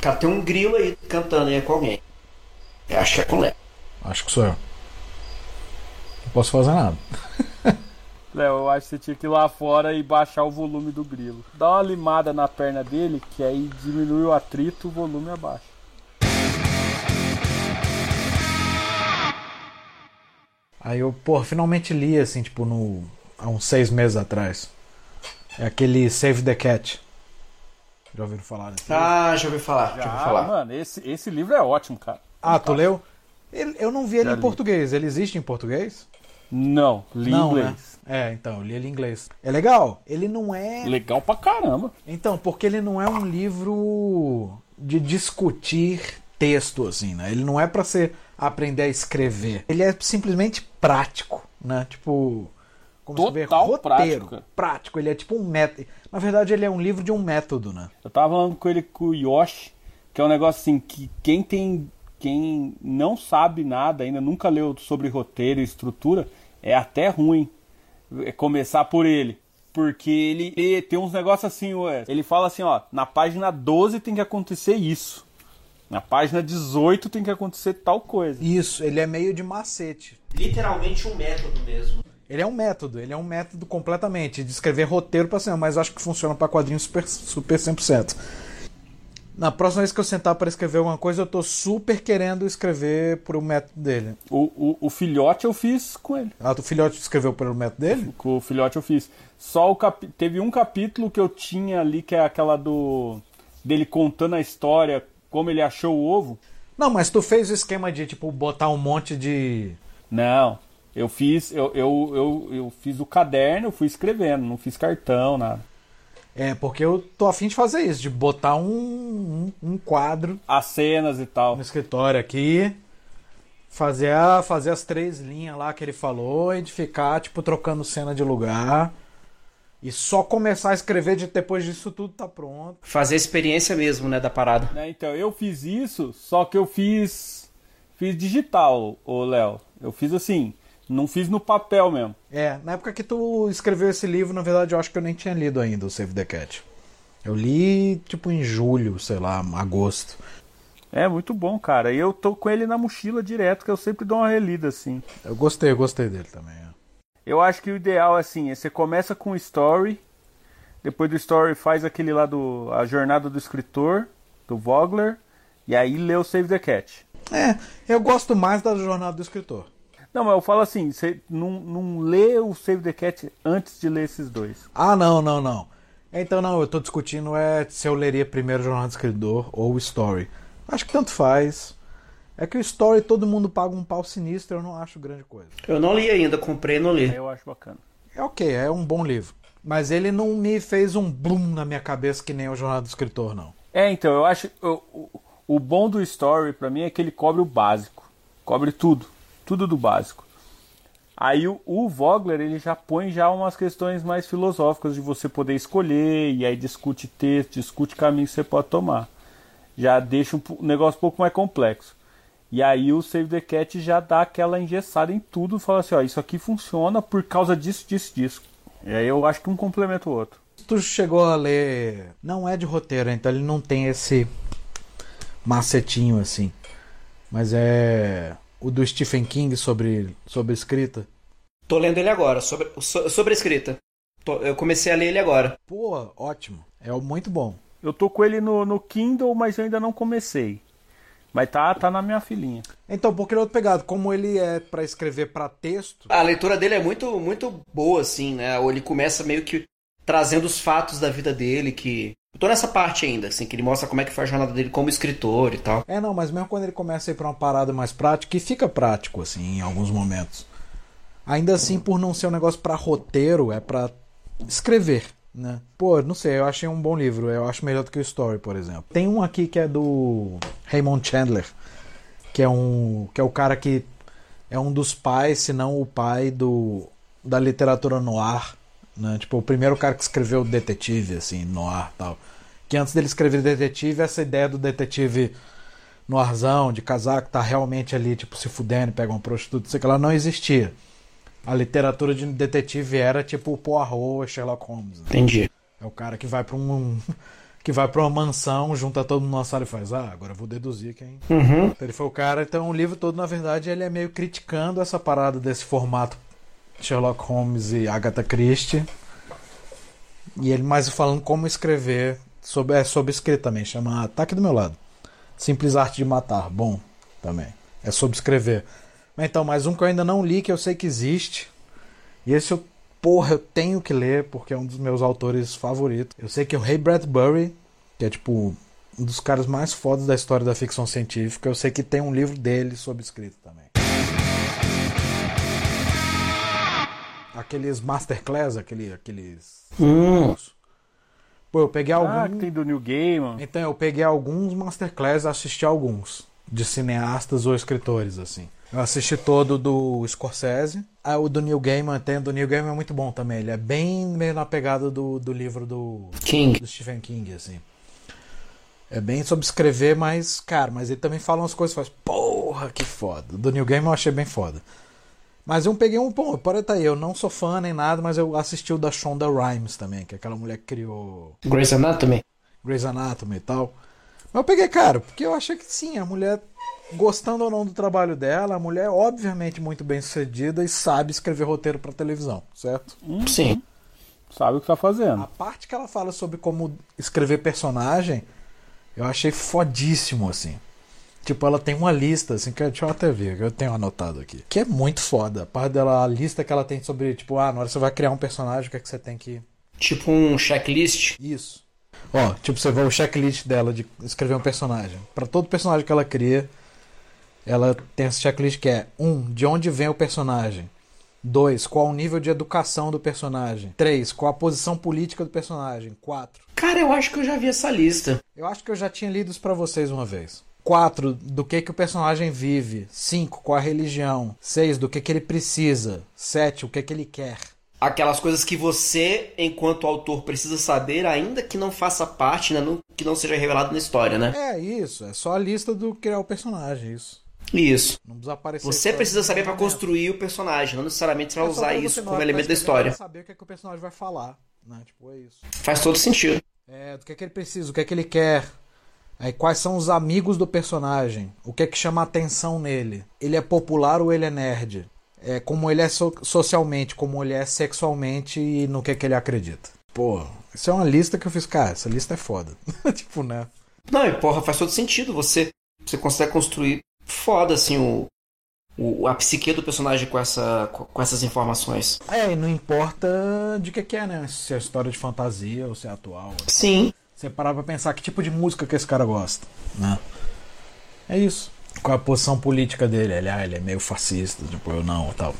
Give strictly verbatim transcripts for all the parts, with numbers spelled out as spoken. Cara, tem um grilo aí cantando aí com alguém. Eu acho que é com o Léo. Acho que sou eu. Não posso fazer nada. Léo, eu acho que você tinha que ir lá fora e baixar o volume do grilo. Dá uma limada na perna dele, que aí diminui o atrito, o volume abaixa. Aí eu, porra, finalmente li, assim, tipo, no, há uns seis meses atrás. É aquele Save the Cat. Já ouviram falar nesse livro? Ah, já ouvi falar. Já, já ouvi falar. Mano, esse, esse livro é ótimo, cara. Ah, tu leu? Eu não vi ele já em li. Português. Ele existe em português? Não, li em inglês. Né? É, então, eu li ele em inglês. É legal? Ele não é... Legal pra caramba. Então, porque ele não é um livro de discutir texto, assim, né? Ele não é pra ser aprender a escrever. Ele é simplesmente prático, né? Tipo... Como total se vê, roteiro, prática. Prático, ele é tipo um método. Na verdade, ele é um livro de um método, né? Eu tava falando com ele, com o Yoshi, que é um negócio assim, que quem tem, quem não sabe nada ainda, nunca leu sobre roteiro e estrutura, é até ruim começar por ele. Porque ele, ele tem uns negócios assim, ué, ele fala assim, ó, na página doze tem que acontecer isso. Na página dezoito tem que acontecer tal coisa. Isso, ele é meio de macete. Literalmente um método mesmo. Ele é um método, ele é um método completamente de escrever roteiro pra cima, mas acho que funciona pra quadrinhos super, super cem por cento. Na próxima vez que eu sentar pra escrever alguma coisa, eu tô super querendo escrever pro método dele. O, o, o filhote eu fiz com ele. Ah, o filhote escreveu pelo método dele? Com o filhote eu fiz. Só o capi... Teve um capítulo que eu tinha ali, que é aquela do... dele contando a história, como ele achou o ovo. Não, mas tu fez o esquema de, tipo, botar um monte de... Não... Eu fiz, eu, eu, eu, eu fiz o caderno, eu fui escrevendo, não fiz cartão, nada. É, porque eu tô afim de fazer isso, de botar um, um, um quadro. As cenas e tal. No escritório aqui, fazer, a, fazer as três linhas lá que ele falou e de ficar, tipo, trocando cena de lugar. E só começar a escrever de, depois disso tudo tá pronto. Fazer experiência mesmo, né, da parada. É, então, eu fiz isso, só que eu fiz, fiz digital, ô Léo. Eu fiz assim... Não fiz no papel mesmo. É, na época que tu escreveu esse livro, na verdade, eu acho que eu nem tinha lido ainda o Save the Cat. Eu li, tipo, em julho, sei lá, agosto. É, muito bom, cara. E eu tô com ele na mochila direto, que eu sempre dou uma relida, assim. Eu gostei, eu gostei dele também. É. Eu acho que o ideal, assim, é você começa com o story, depois do story faz aquele lá do... A jornada do escritor, do Vogler, e aí lê o Save the Cat. É, eu gosto mais da jornada do escritor. Não, mas eu falo assim, você não, não lê o Save the Cat antes de ler esses dois. Ah, não, não, não. Então não, eu tô discutindo é se eu leria primeiro o Jornal do Escritor ou o Story. Acho que tanto faz. É que o Story todo mundo paga um pau sinistro, eu não acho grande coisa. Eu não li ainda, comprei e não li. É, eu acho bacana. É ok, é um bom livro. Mas ele não me fez um blum na minha cabeça que nem o Jornal do Escritor, não. É, então, eu acho... Eu, o, o bom do Story pra mim é que ele cobre o básico. Cobre tudo. Tudo do básico. Aí o, o Vogler, ele já põe já umas questões mais filosóficas de você poder escolher, e aí discute texto, discute caminho que você pode tomar. Já deixa um, um negócio um pouco mais complexo. E aí o Save the Cat já dá aquela engessada em tudo, fala assim, ó, isso aqui funciona por causa disso, disso, disso. E aí eu acho que um complementa o outro. Tu chegou a ler... Não é de roteiro, então ele não tem esse macetinho assim. Mas é... O do Stephen King sobre, sobre escrita? Tô lendo ele agora, sobre, sobre escrita. Tô, eu comecei a ler ele agora. Pô, ótimo. É muito bom. Eu tô com ele no, no Kindle, mas eu ainda não comecei. Mas tá, tá na minha filinha. Então, porque ele é outro pegado. Como ele é pra escrever pra texto... A leitura dele é muito, muito boa, assim, né? Ele começa meio que trazendo os fatos da vida dele, que... Eu tô nessa parte ainda, assim, que ele mostra como é que foi a jornada dele como escritor e tal. É, não, mas mesmo quando ele começa a ir pra uma parada mais prática, e fica prático, assim, em alguns momentos. Ainda assim, por não ser um negócio pra roteiro, é pra escrever, né? Pô, não sei, eu achei um bom livro, eu acho melhor do que o Story, por exemplo. Tem um aqui que é do Raymond Chandler, que é um que é o cara que é um dos pais, se não o pai do, da literatura noir. Né? Tipo, o primeiro cara que escreveu detetive, assim, noir e tal. Que antes dele escrever detetive, essa ideia do detetive noirzão, de casaco, tá realmente ali, tipo, se fudendo, pega uma prostituta, sei que ela não existia. A literatura de detetive era, tipo, o Poirot, Sherlock Holmes. Né? Entendi. É o cara que vai pra um... que vai pra uma mansão, junta todo mundo numa sala e faz, ah, agora eu vou deduzir quem... Uhum. Então ele foi o cara, então o livro todo, na verdade, ele é meio criticando essa parada desse formato Sherlock Holmes e Agatha Christie, e ele mais falando como escrever, sobre, é sobre escrita também, chama Ataque do Meu Lado, Simples Arte de Matar, bom também, é sobre escrever. Então, mais um que eu ainda não li, que eu sei que existe, e esse eu, porra, eu tenho que ler, porque é um dos meus autores favoritos. Eu sei que é o Ray Bradbury, que é tipo um dos caras mais fodas da história da ficção científica, eu sei que tem um livro dele sobre escrita também. Aqueles masterclass, aquele, aqueles... Hum. Pô, eu peguei alguns... Ah, que tem do Neil Gaiman. Então, eu peguei alguns masterclass, assisti alguns, de cineastas ou escritores, assim. Eu assisti todo do Scorsese. Ah, o do Neil Gaiman, tem, do Neil Gaiman é muito bom também. Ele é bem meio na pegada do, do livro do... King. Do Stephen King, assim. É bem sobre escrever, mas, cara, mas ele também fala umas coisas que faz... Porra, que foda. Do Neil Gaiman eu achei bem foda. Mas eu peguei um... Pô, pode estar aí, eu não sou fã nem nada, mas eu assisti o da Shonda Rhimes também, que é aquela mulher que criou... Grey's Anatomy. Grey's Anatomy e tal. Mas eu peguei, cara, porque eu achei que sim, a mulher, gostando ou não do trabalho dela, a mulher é obviamente muito bem sucedida e sabe escrever roteiro pra televisão, certo? Sim. Sabe o que tá fazendo. A parte que ela fala sobre como escrever personagem, eu achei fodíssimo, assim. Tipo, ela tem uma lista, assim, que deixa eu até ver, que eu tenho anotado aqui. Que é muito foda. A parte dela, a lista que ela tem sobre, tipo, ah, na hora que você vai criar um personagem, o que é que você tem que... Tipo um checklist? Isso. Ó, tipo, você vê o checklist dela de escrever um personagem. Pra todo personagem que ela cria, ela tem esse checklist que é um, de onde vem o personagem. dois. Qual o nível de educação do personagem? três. Qual a posição política do personagem? quatro. Cara, eu acho que eu já vi essa lista. Eu acho que eu já tinha lido isso pra vocês uma vez. quatro. Do que, que o personagem vive. cinco. Qual a religião. seis. Do que, que ele precisa. sete. O que, que ele quer. Aquelas coisas que você, enquanto autor, precisa saber, ainda que não faça parte, né, não, que não seja revelado na história, né? É isso. É só a lista do criar o personagem, isso. Isso. Não precisa aparecer. Você precisa saber para construir o personagem, não necessariamente você vai usar isso como elemento da história. Você saber o que, é que o personagem vai falar, né? Tipo, é isso. Faz todo sentido. É, do que, que ele precisa, o que, é que ele quer. Aí, quais são os amigos do personagem? O que é que chama a atenção nele? Ele é popular ou ele é nerd? É, como ele é so- socialmente, como ele é sexualmente e no que é que ele acredita? Pô, isso é uma lista que eu fiz, cara, essa lista é foda. Tipo, né? Não, e porra, faz todo sentido. Você, você consegue construir foda, assim, o, o, a psique do personagem com, essa, com essas informações. É, e não importa de que que é, né? Se é história de fantasia ou se é atual. Sim. Você parar pra pensar que tipo de música que esse cara gosta, né? É isso. Qual a posição política dele? Ele, ah, ele é meio fascista, tipo, eu não, tal.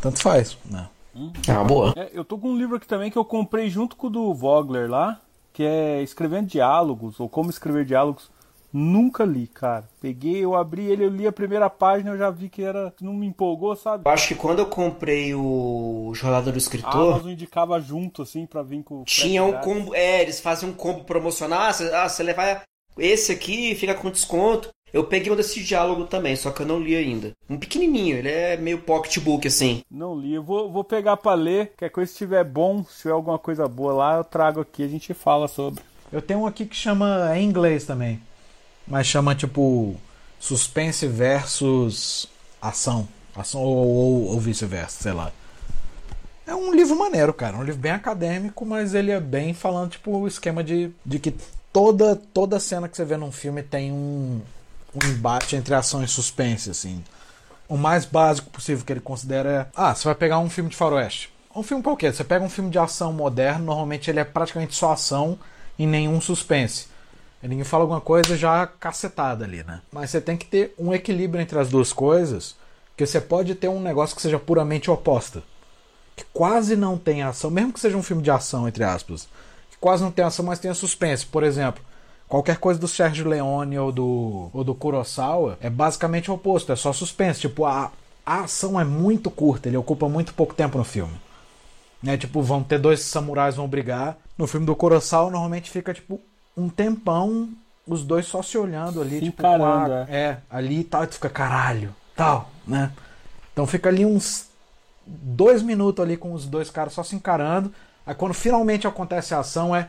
Tanto faz, né? Hum. É uma boa. É, eu tô com um livro aqui também que eu comprei junto com o do Vogler lá, que é Escrevendo Diálogos, ou Como Escrever Diálogos. Nunca li, cara. Peguei, eu abri ele, eu li a primeira página, eu já vi que era... Não me empolgou, sabe? Eu acho que quando eu comprei o Jornada do Escritor... A Amazon indicava junto, assim, pra vir com... Tinha um combo... É, eles fazem um combo promocional. Ah, você, ah, você levar esse aqui, fica com desconto. Eu peguei um desse diálogo também, só que eu não li ainda. Um pequenininho, ele é meio pocketbook, assim. Não li, eu vou, vou pegar pra ler. Que a coisa, se tiver bom, se tiver alguma coisa boa lá, eu trago aqui, a gente fala sobre. Eu tenho um aqui que chama... É em inglês também. Mas chama, tipo, suspense versus ação. Ação ou, ou, ou vice-versa, sei lá. É um livro maneiro, cara. Um livro bem acadêmico, mas ele é bem falando, tipo, o esquema de, de que toda, toda cena que você vê num filme tem um, um embate entre ação e suspense, assim. O mais básico possível que ele considera é... Ah, você vai pegar um filme de faroeste. Um filme qualquer. Você pega um filme de ação moderno, normalmente ele é praticamente só ação e nenhum suspense. Ninguém fala alguma coisa já cacetada ali, né? Mas você tem que ter um equilíbrio entre as duas coisas, porque você pode ter um negócio que seja puramente oposta, que quase não tem ação, mesmo que seja um filme de ação, entre aspas, que quase não tem ação, mas tem suspense. Por exemplo, qualquer coisa do Sérgio Leone ou do, ou do Kurosawa é basicamente o oposto, é só suspense. Tipo, a, a ação é muito curta, ele ocupa muito pouco tempo no filme. Né? Tipo, vão ter dois samurais, vão brigar. No filme do Kurosawa, normalmente fica, tipo, um tempão, os dois só se olhando ali, se tipo, caramba. A, é, ali e tal, e tu fica, caralho, tal, né? Então fica ali uns dois minutos ali com os dois caras só se encarando, aí quando finalmente acontece a ação é,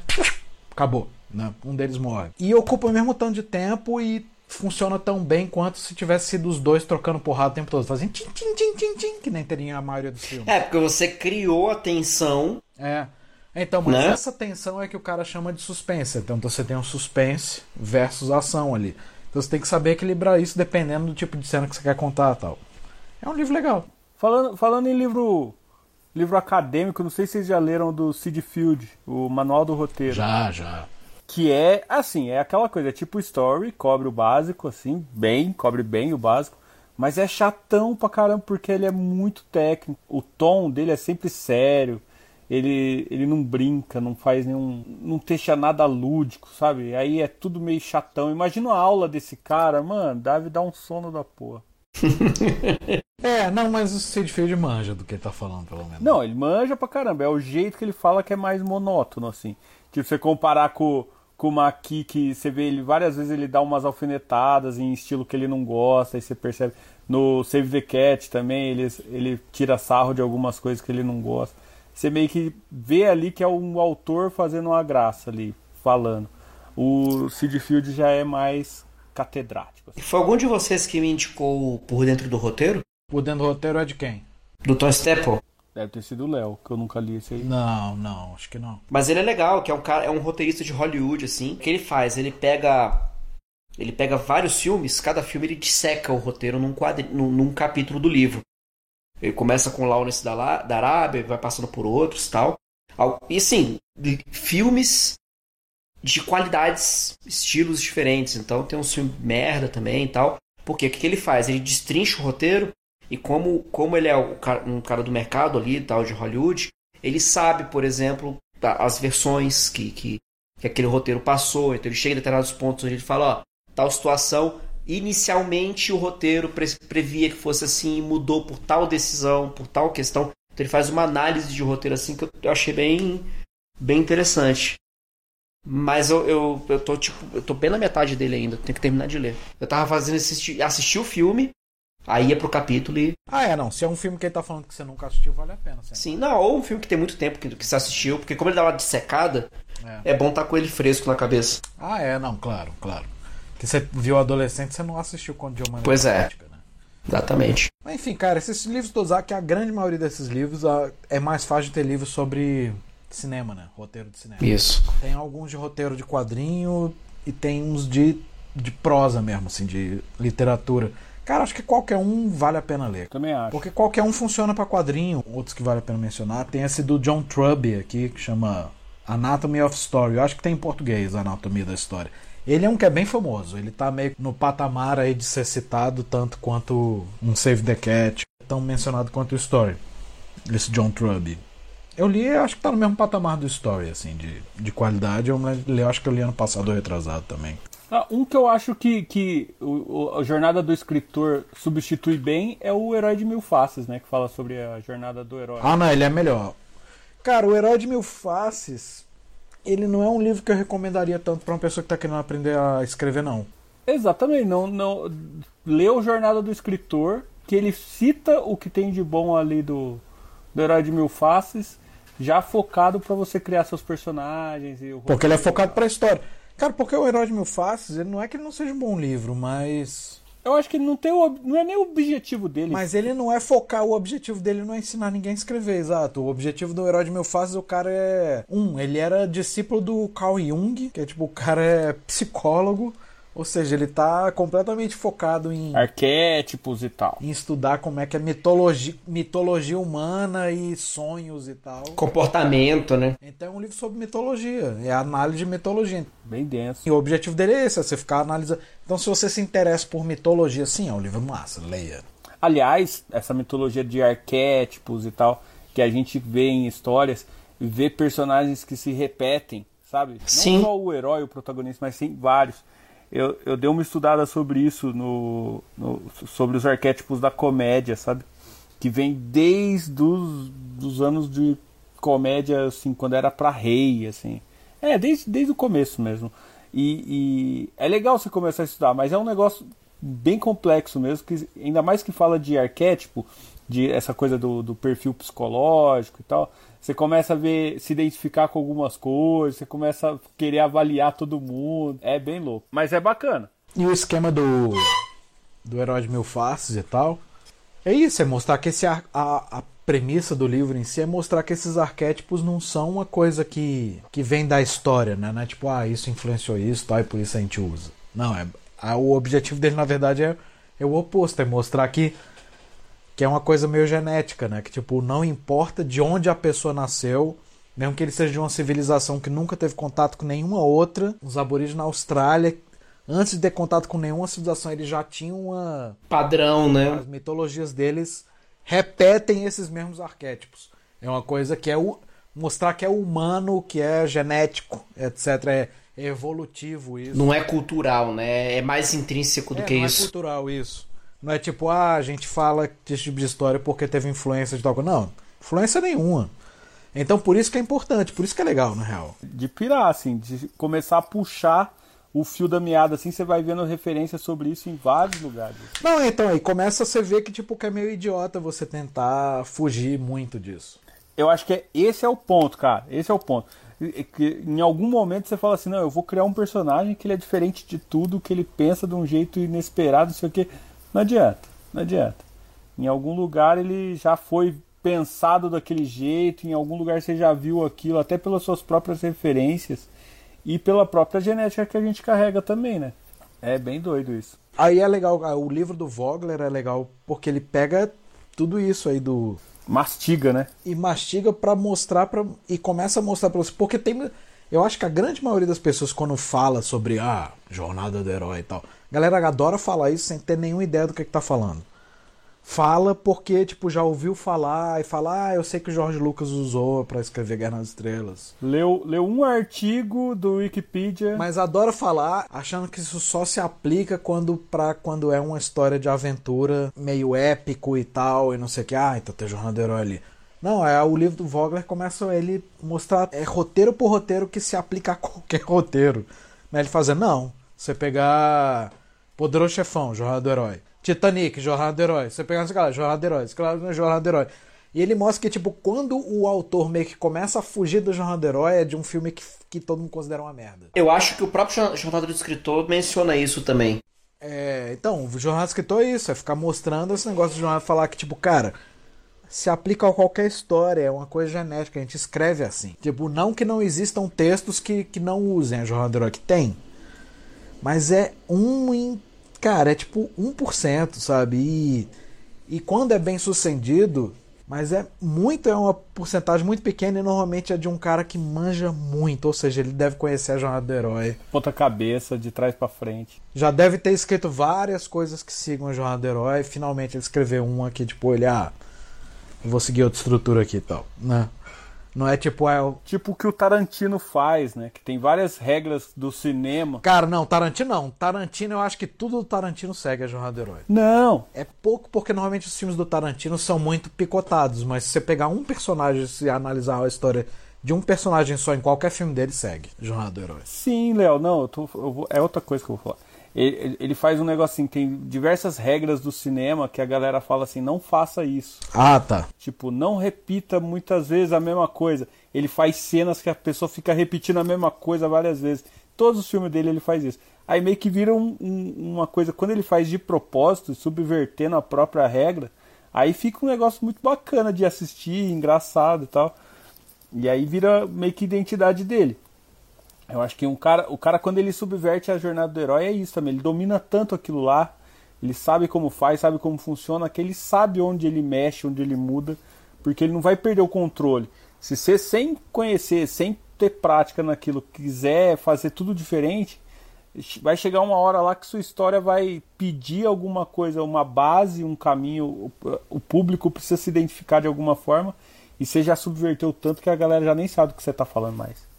acabou, né? Um deles morre. E ocupa o mesmo tanto de tempo e funciona tão bem quanto se tivesse sido os dois trocando porrada o tempo todo, fazendo tim, tim, tim, tim, tim, que nem teria a maioria dos filmes. É, porque você criou a tensão. É. Então, mas né? Essa tensão é que o cara chama de suspense. Então você tem um suspense versus ação ali. Então você tem que saber equilibrar isso dependendo do tipo de cena que você quer contar e tal. É um livro legal. Falando, falando em livro livro acadêmico, não sei se vocês já leram do Syd Field, o Manual do Roteiro. Já, já. Que é, assim, é aquela coisa, é tipo story, cobre o básico, assim, bem, cobre bem o básico, mas é chatão pra caramba porque ele é muito técnico. O tom dele é sempre sério. Ele, ele não brinca, não faz nenhum... Não deixa nada lúdico, sabe? Aí é tudo meio chatão. Imagina a aula desse cara, mano, deve dar um sono da porra. É, não, mas o Syd Field manja do que ele tá falando, pelo menos. Não, ele manja pra caramba. É o jeito que ele fala que é mais monótono, assim. Tipo, você comparar com, com o Maqui, que você vê ele várias vezes, ele dá umas alfinetadas em estilo que ele não gosta, aí você percebe. No Save the Cat também, ele, ele tira sarro de algumas coisas que ele não gosta. Você meio que vê ali que é um autor fazendo uma graça ali, falando. O Syd Field já é mais catedrático. Assim. Foi algum de vocês que me indicou Por Dentro do Roteiro? Por Dentro do Roteiro é de quem? Do Tom Stepple. Deve ter sido o Léo, que eu nunca li esse aí. Não, não, acho que não. Mas ele é legal, que é um cara, é um roteirista de Hollywood, assim. O que ele faz? Ele pega... Ele pega vários filmes, cada filme ele disseca o roteiro num, quadri, num, num capítulo do livro. Ele começa com Lawrence da, da Arábia, vai passando por outros e tal. E sim, filmes de qualidades, estilos diferentes. Então tem um filme merda também e tal. Porque o que ele faz? Ele destrincha o roteiro e como, como ele é um cara, um cara do mercado ali e tal, de Hollywood, ele sabe, por exemplo, as versões que, que, que aquele roteiro passou. Então ele chega em determinados pontos onde ele fala, ó, tal situação... Inicialmente o roteiro pre- previa que fosse assim e mudou por tal decisão, por tal questão. Então ele faz uma análise de roteiro assim que eu achei bem, bem interessante. Mas eu, eu, eu, tô, tipo, eu tô bem na metade dele ainda, tenho que terminar de ler. Eu tava fazendo assistir, assistir o filme, aí ia pro capítulo e... Ah, é, não. Se é um filme que ele tá falando que você nunca assistiu, vale a pena. Sempre. Sim, não, ou um filme que tem muito tempo que, que você assistiu, porque como ele dá uma dissecada, é, é bom estar tá com ele fresco na cabeça. Ah, é, não, claro, claro. Que você viu adolescente, você não assistiu quando de uma Pois é, prática, né? Exatamente. Mas enfim, cara, esses livros do Ozaki, a grande maioria desses livros, é mais fácil de ter livros sobre cinema, né? Roteiro de cinema. Isso. Tem alguns de roteiro de quadrinho e tem uns de, de prosa mesmo, assim, de literatura. Cara, acho que qualquer um vale a pena ler. Também acho. Porque qualquer um funciona pra quadrinho. Outros que vale a pena mencionar. Tem esse do John Truby aqui, que chama Anatomy of Story. Eu acho que tem em português, Anatomia da História. Ele é um que é bem famoso, ele tá meio no patamar aí de ser citado tanto quanto um Save the Cat, tão mencionado quanto o Story, esse John Truby. Eu li, acho que tá no mesmo patamar do Story, assim, de, de qualidade. Eu li, acho que eu li ano passado, retrasado também. Ah, um que eu acho que, que o, a jornada do escritor substitui bem é o Herói de Mil Faces, né, que fala sobre a jornada do herói. Ah, não, ele é melhor. Cara, o Herói de Mil Faces... Ele não é um livro que eu recomendaria tanto pra uma pessoa que tá querendo aprender a escrever, não. Exatamente, não, não. Lê o Jornada do Escritor, que ele cita o que tem de bom ali do, do Herói de Mil Faces, já focado pra você criar seus personagens e o... Porque ele é focado pra história. Cara, porque o Herói de Mil Faces, ele não é que ele não seja um bom livro, mas... Eu acho que ele não tem o, não é nem o objetivo dele. Mas ele não é focar, o objetivo dele não é ensinar ninguém a escrever, exato. O objetivo do Herói de Mil Faces, o cara é... Um, ele era discípulo do Carl Jung, que é tipo, o cara é psicólogo, ou seja, ele tá completamente focado em... Arquétipos e tal. Em estudar como é que é mitologia, mitologia humana e sonhos e tal. Comportamento, né? Então é um livro sobre mitologia, é análise de mitologia. Bem denso. E o objetivo dele é esse, é você ficar analisando... Então, se você se interessa por mitologia, sim, é um livro massa, leia. Aliás, essa mitologia de arquétipos e tal, que a gente vê em histórias, vê personagens que se repetem, sabe? Sim. Não só o herói, o protagonista, mas sim vários. Eu, eu dei uma estudada sobre isso, no, no, sobre os arquétipos da comédia, sabe? Que vem desde os dos anos de comédia, assim, quando era pra rei, assim. É, desde, desde o começo mesmo. E, e é legal você começar a estudar, mas é um negócio bem complexo mesmo, que ainda mais que fala de arquétipo, de essa coisa do, do perfil psicológico e tal, Você começa a ver, se identificar com algumas coisas, você começa a querer avaliar todo mundo. É bem louco, mas é bacana. E o esquema do do Herói de Mil Faces e tal, é isso, é mostrar que esse ar, a, a premissa do livro em si é mostrar que esses arquétipos não são uma coisa que, que vem da história, né? Não é tipo, ah, isso influenciou isso, tal, e por isso a gente usa. Não, é, a, o objetivo dele, na verdade, é, é o oposto, é mostrar que, que é uma coisa meio genética, né? Que, tipo, não importa de onde a pessoa nasceu, mesmo que ele seja de uma civilização que nunca teve contato com nenhuma outra, os aborígenes na Austrália, antes de ter contato com nenhuma civilização, eles já tinham uma... padrão, né? As mitologias deles repetem esses mesmos arquétipos. É uma coisa que é... o... mostrar que é humano, que é genético, etcétera. É evolutivo isso. Não é cultural, né? É mais intrínseco do é, que não isso. não é cultural isso. Não é tipo, ah, a gente fala desse tipo de história porque teve influência de tal coisa. Não, influência nenhuma. Então por isso que é importante, por isso que é legal, na real. De pirar, assim, de começar a puxar o fio da meada, assim, você vai vendo referência sobre isso em vários lugares. Não, então, aí começa a você ver que, tipo, que é meio idiota você tentar fugir muito disso. Eu acho que é, esse é o ponto, cara, esse é o ponto. Que em algum momento você fala assim, não, eu vou criar um personagem que ele é diferente de tudo, que ele pensa de um jeito inesperado, não sei o quê. Não adianta, não adianta. Em algum lugar ele já foi pensado daquele jeito, em algum lugar você já viu aquilo, até pelas suas próprias referências. E pela própria genética que a gente carrega também, né? É bem doido isso. Aí é legal, o livro do Vogler é legal porque ele pega tudo isso aí do... mastiga, né? E mastiga pra mostrar, pra... e começa a mostrar pra você. Porque tem... eu acho que a grande maioria das pessoas quando fala sobre a ah, jornada do herói e tal, a galera adora falar isso sem ter nenhuma ideia do que, que tá falando. Fala porque, tipo, já ouviu falar e fala, ah, eu sei que o Jorge Lucas usou pra escrever Guerra nas Estrelas. Leu, leu um artigo do Wikipedia. Mas adora falar achando que isso só se aplica quando, pra, quando é uma história de aventura meio épico e tal, e não sei o que. Ah, então tem Jornada do Herói ali. Não, é o livro do Vogler começa ele mostrar é, roteiro por roteiro que se aplica a qualquer roteiro. Mas ele fazendo, não, você pegar Poderoso Chefão, Jornada do Herói. Titanic, Jornada do Herói. Você pega essa galera, Jornada do Herói. Essa galera, Jornada do Herói. E ele mostra que, tipo, quando o autor meio que começa a fugir do Jornada do Herói, é de um filme que, que todo mundo considera uma merda. Eu acho que o próprio Jornada do Escritor menciona isso também. É, então, o Jornada do Escritor é isso. É ficar mostrando esse negócio de jornada, falar que, tipo, cara, se aplica a qualquer história. É uma coisa genética. A gente escreve assim. Tipo, não que não existam textos que, que não usem a Jornada do Herói. Que tem. Mas é um... Em... Cara, é tipo um por cento, sabe? E, e quando é bem sucedido, mas é muito, é uma porcentagem muito pequena e normalmente é de um cara que manja muito, ou seja, ele deve conhecer a Jornada do Herói. Ponta cabeça, de trás pra frente. Já deve ter escrito várias coisas que sigam a Jornada do Herói, finalmente ele escreveu uma que, tipo, ele, ah, eu vou seguir outra estrutura aqui e tal, né? Não é tipo... É o... Tipo o que o Tarantino faz, né? Que tem várias regras do cinema. Cara, não. Tarantino não. Tarantino, eu acho que tudo do Tarantino segue a Jornada do Herói. Não. É pouco porque normalmente os filmes do Tarantino são muito picotados. Mas se você pegar um personagem e analisar a história de um personagem só em qualquer filme dele, segue a Jornada do Herói. Sim, Léo. Não, eu tô, eu vou, é outra coisa que eu vou falar. Ele, ele faz um negócio assim, tem diversas regras do cinema que a galera fala assim, não faça isso. Ah, tá. Tipo, não repita muitas vezes a mesma coisa. Ele faz cenas que a pessoa fica repetindo a mesma coisa várias vezes. Todos os filmes dele ele faz isso. Aí meio que vira um, um, uma coisa, quando ele faz de propósito, subvertendo a própria regra, aí fica um negócio muito bacana de assistir, engraçado e tal. E aí vira meio que identidade dele. Eu acho que um cara, o cara, quando ele subverte a Jornada do Herói, é isso também. Ele domina tanto aquilo lá, ele sabe como faz, sabe como funciona, que ele sabe onde ele mexe, onde ele muda, porque ele não vai perder o controle. Se você, sem conhecer, sem ter prática naquilo, quiser fazer tudo diferente, vai chegar uma hora lá que sua história vai pedir alguma coisa, uma base, um caminho, o público precisa se identificar de alguma forma, e você já subverteu tanto que a galera já nem sabe o que você está falando mais.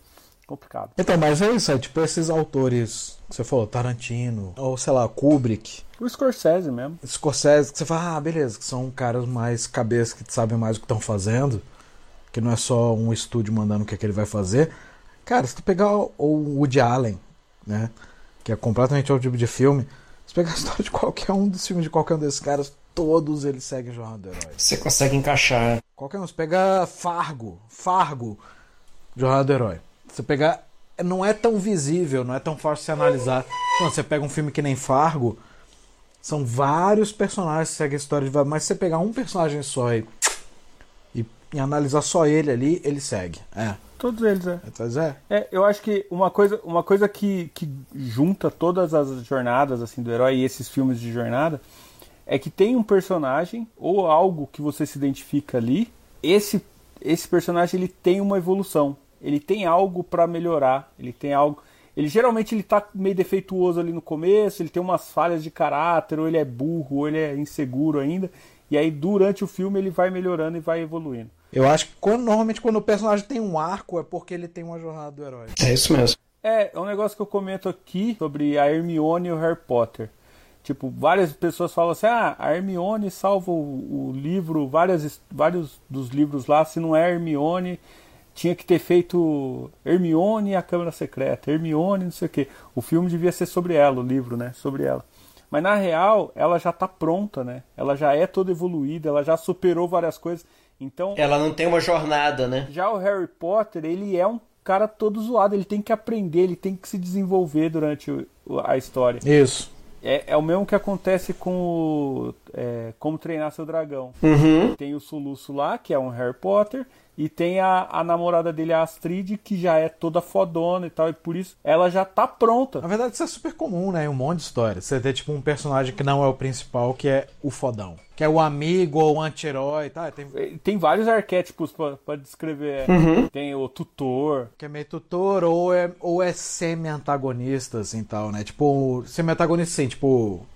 Complicado. Então, mas é isso, é tipo esses autores que você falou, Tarantino, ou sei lá, Kubrick. O Scorsese mesmo. Scorsese, que você fala, ah, beleza, que são caras mais cabeças que sabem mais o que estão fazendo, que não é só um estúdio mandando o que é que ele vai fazer. Cara, se tu pegar o Woody Allen, né, que é completamente outro tipo de filme, se tu pegar a história de qualquer um dos filmes de qualquer um desses caras, todos eles seguem o Jornal do Herói. Você consegue encaixar. Qualquer um. Você pega Fargo. Fargo. Jornal do Herói. Você pegar... Não é tão visível, não é tão fácil se analisar. Não, você pega um filme que nem Fargo, são vários personagens que seguem a história de... Mas se você pegar um personagem só e, e, e analisar só ele ali, ele segue. É. Todos eles, é. Todos é. É, eu acho que uma coisa, uma coisa que, que junta todas as jornadas assim, do herói e esses filmes de jornada é que tem um personagem ou algo que você se identifica ali. Esse, esse personagem ele tem uma evolução. Ele tem algo pra melhorar, ele tem algo... Ele geralmente ele tá meio defeituoso ali no começo, ele tem umas falhas de caráter, ou ele é burro, ou ele é inseguro ainda, e aí durante o filme ele vai melhorando e vai evoluindo. Eu acho que quando, normalmente quando o personagem tem um arco é porque ele tem uma jornada do herói. É isso mesmo. É, é um negócio que eu comento aqui sobre a Hermione e o Harry Potter. Tipo, várias pessoas falam assim, ah, a Hermione salva o, o livro, várias, vários dos livros lá, se não é a Hermione... Tinha que ter feito Hermione e a Câmara Secreta, Hermione, não sei o quê. O filme devia ser sobre ela, o livro, né? Sobre ela. Mas, na real, ela já tá pronta, né? Ela já é toda evoluída, ela já superou várias coisas. Então... Ela não tem uma jornada, né? Já o Harry Potter, ele é um cara todo zoado. Ele tem que aprender, ele tem que se desenvolver durante a história. Isso. É, é o mesmo que acontece com o, é, Como Treinar Seu Dragão. Uhum. Tem o Soluço lá, que é um Harry Potter... E tem a, a namorada dele, a Astrid, que já é toda fodona e tal, e por isso ela já tá pronta. Na verdade, isso é super comum, né? Em um monte de história. Você tem, tipo, um personagem que não é o principal, que é o fodão. Que é o amigo ou o anti-herói e tal. Tem... tem vários arquétipos pra, pra descrever. Uhum. Tem o tutor. Que é meio tutor, ou é, ou é semi-antagonista, assim, tal, né? Tipo, semi-antagonista, sim, tipo...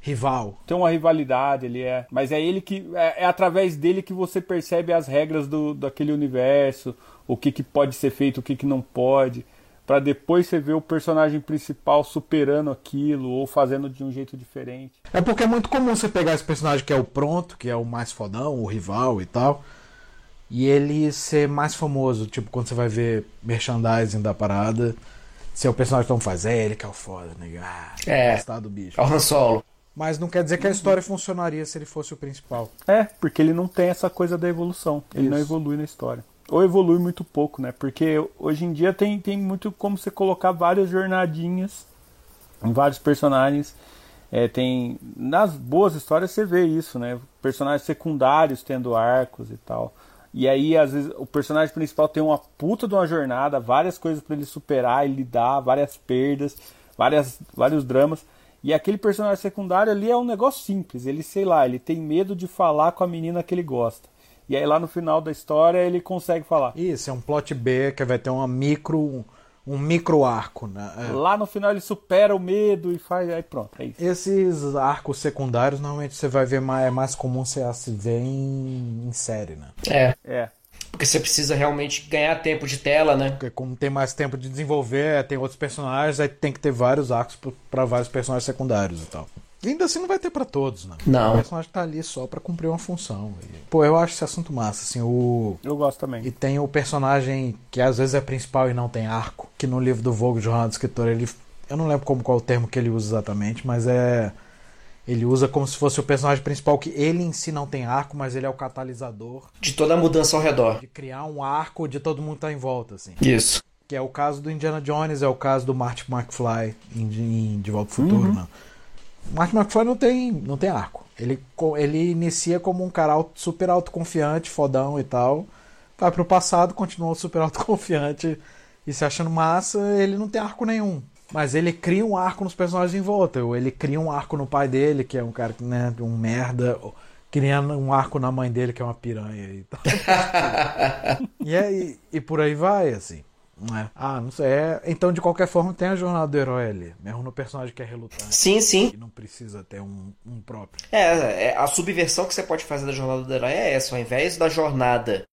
rival. Tem uma rivalidade, ele é... Mas é ele que... É, é através dele que você percebe as regras do, daquele universo, o que, que pode ser feito, o que, que não pode, pra depois você ver o personagem principal superando aquilo ou fazendo de um jeito diferente. É porque é muito comum você pegar esse personagem que é o pronto, que é o mais fodão, o rival e tal, e ele ser mais famoso, tipo, quando você vai ver merchandising da parada, se é o personagem que não faz, é ele que é o foda, né? Ah, é, do bicho. É o Han Solo. Mas não quer dizer que a história funcionaria se ele fosse o principal. É, porque ele não tem essa coisa da evolução. Ele Isso. não evolui na história. Ou evolui muito pouco, né? Porque hoje em dia tem, tem muito como você colocar várias jornadinhas em vários personagens. É, tem, nas boas histórias você vê isso, né? Personagens secundários tendo arcos e tal. E aí, às vezes, o personagem principal tem uma puta de uma jornada, várias coisas pra ele superar e lidar, várias perdas, várias, vários dramas. E aquele personagem secundário ali é um negócio simples. Ele, sei lá, ele tem medo de falar com a menina que ele gosta. E aí lá no final da história ele consegue falar. Isso, é um plot B que vai ter uma micro, um micro arco, né? É. Lá no final ele supera o medo e faz... Aí pronto, é isso. Esses arcos secundários normalmente você vai ver mais... É mais comum você se ver em, em série, né? É. É. Porque você precisa realmente ganhar tempo de tela, né? Porque como tem mais tempo de desenvolver, tem outros personagens, aí tem que ter vários arcos pra vários personagens secundários e tal. E ainda assim não vai ter pra todos, né? Não. O personagem tá ali só pra cumprir uma função. E... Pô, eu acho esse assunto massa, assim, o... Eu gosto também. E tem o personagem que às vezes é principal e não tem arco, que no livro do Vogler, Jornal do Escritor, ele... Eu não lembro como, qual é o termo que ele usa exatamente, mas é... Ele usa como se fosse o personagem principal, que ele em si não tem arco, mas ele é o catalisador... De toda a mudança ao redor. De criar um arco de todo mundo estar em volta, assim. Isso. Que é o caso do Indiana Jones, é o caso do Marty McFly em De Volta ao Futuro, uhum. Não. O Marty McFly não tem, não tem arco. Ele, ele inicia como um cara alto, super autoconfiante, fodão e tal. Vai pro passado, continua super autoconfiante e se achando massa, ele não tem arco nenhum. Mas ele cria um arco nos personagens em volta. Ou ele cria um arco no pai dele, que é um cara, né, um merda. Criando um arco na mãe dele, que é uma piranha e tal. e, aí, e por aí vai, assim. Não é? Ah, não sei. É, então, de qualquer forma, tem a jornada do herói ali. Mesmo no personagem que é relutante. Sim, sim. Que não precisa ter um, um próprio. É, a subversão que você pode fazer da jornada do herói é essa. Ao invés da jornada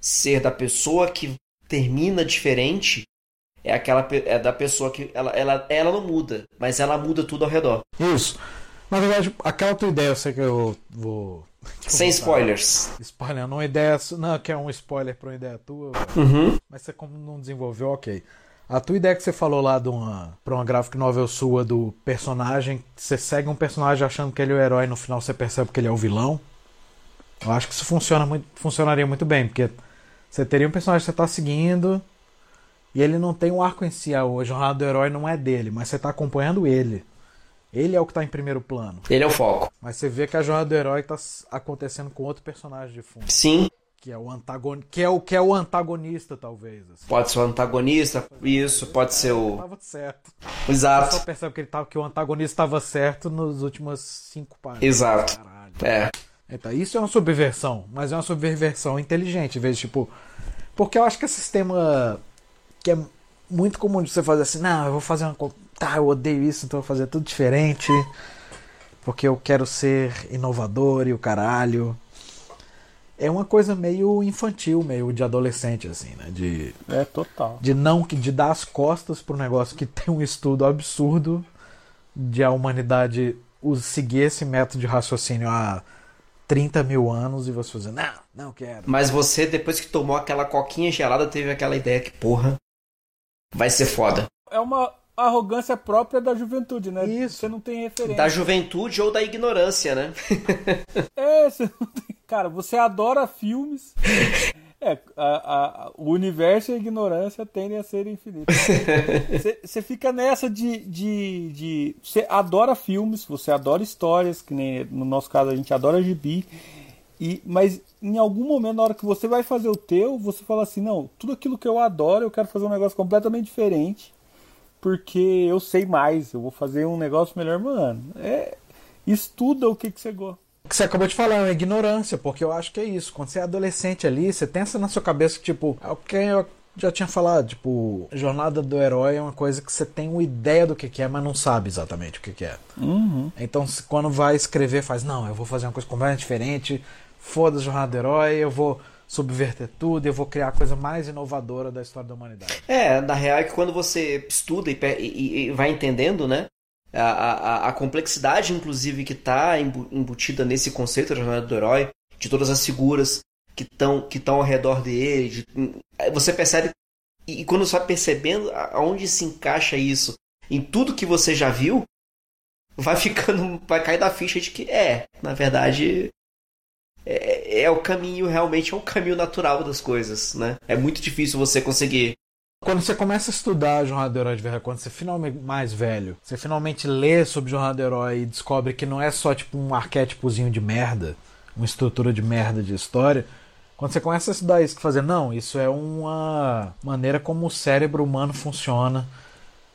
ser da pessoa que termina diferente... É aquela é da pessoa que ela, ela, ela não muda, mas ela muda tudo ao redor. Isso. Na verdade, aquela tua ideia, eu sei que eu vou... Que Sem eu vou spoilers. Spoiler, não, ideia, não, que é um spoiler pra uma ideia tua. Uhum. Mas você como não desenvolveu, ok. A tua ideia que você falou lá de uma, pra uma graphic novel sua do personagem, você segue um personagem achando que ele é o herói e no final você percebe que ele é o vilão, eu acho que isso funciona muito, funcionaria muito bem, porque você teria um personagem que você tá seguindo e ele não tem um arco em si, a jornada do herói não é dele, mas você tá acompanhando ele. Ele é o que tá em primeiro plano. Ele é o foco. Mas você vê que a jornada do herói tá acontecendo com outro personagem de fundo. Sim. Que é o antagonista, que é o, que é o antagonista, talvez. Assim. Pode ser o antagonista, isso, pode ser o... Ele tava certo. Exato. Você só percebe que, ele tava, que o antagonista estava certo nos últimos cinco páginas. Exato. Caralho. É. Então, isso é uma subversão, mas é uma subversão inteligente, em vez de, tipo... Porque eu acho que é sistema que é muito comum de você fazer assim, não, eu vou fazer uma... Tá, eu odeio isso, então eu vou fazer tudo diferente, porque eu quero ser inovador e o caralho... É uma coisa meio infantil, meio de adolescente, assim, né? De, é, total. De não, de dar as costas pro negócio que tem um estudo absurdo de a humanidade seguir esse método de raciocínio há trinta mil anos e você fazer, não, não quero. Mas você, depois que tomou aquela coquinha gelada, teve aquela ideia que, porra, vai ser foda. É uma arrogância própria da juventude, né? Isso. Você não tem referência. Da juventude ou da ignorância, né? É, você não tem... Cara, você adora filmes. É, a, a, o universo e a ignorância tendem a ser infinitos. Você fica nessa de... de, você adora filmes, você adora histórias, que nem no nosso caso a gente adora gibi, e, mas em algum momento, na hora que você vai fazer o teu, você fala assim, não, tudo aquilo que eu adoro, eu quero fazer um negócio completamente diferente, porque eu sei mais, eu vou fazer um negócio melhor, mano. É, estuda o que, que você gosta. Que você acabou de falar, é uma ignorância, porque eu acho que é isso. Quando você é adolescente ali, você pensa na sua cabeça que, tipo, é o que eu já tinha falado, tipo, jornada do herói é uma coisa que você tem uma ideia do que, que é, mas não sabe exatamente o que, que é. Uhum. Então, quando vai escrever, faz, não, eu vou fazer uma coisa completamente diferente, foda-se jornada do herói, eu vou subverter tudo, eu vou criar a coisa mais inovadora da história da humanidade. É, na real é que quando você estuda e, e, e vai entendendo, né? A, a, a complexidade, inclusive, que está embutida nesse conceito da jornada do herói, de todas as figuras que estão que estão ao redor dele, de, você percebe, e quando você vai percebendo aonde se encaixa isso em tudo que você já viu, vai ficando, vai cair da ficha de que é, na verdade, é, é o caminho, realmente é o caminho natural das coisas, né? É muito difícil você conseguir. Quando você começa a estudar a jornada do herói de verdade, quando você finalmente mais velho, você finalmente lê sobre jornada do herói e descobre que não é só tipo um arquétipozinho de merda, uma estrutura de merda de história, quando você começa a estudar isso, que fazer, não, isso é uma maneira como o cérebro humano funciona.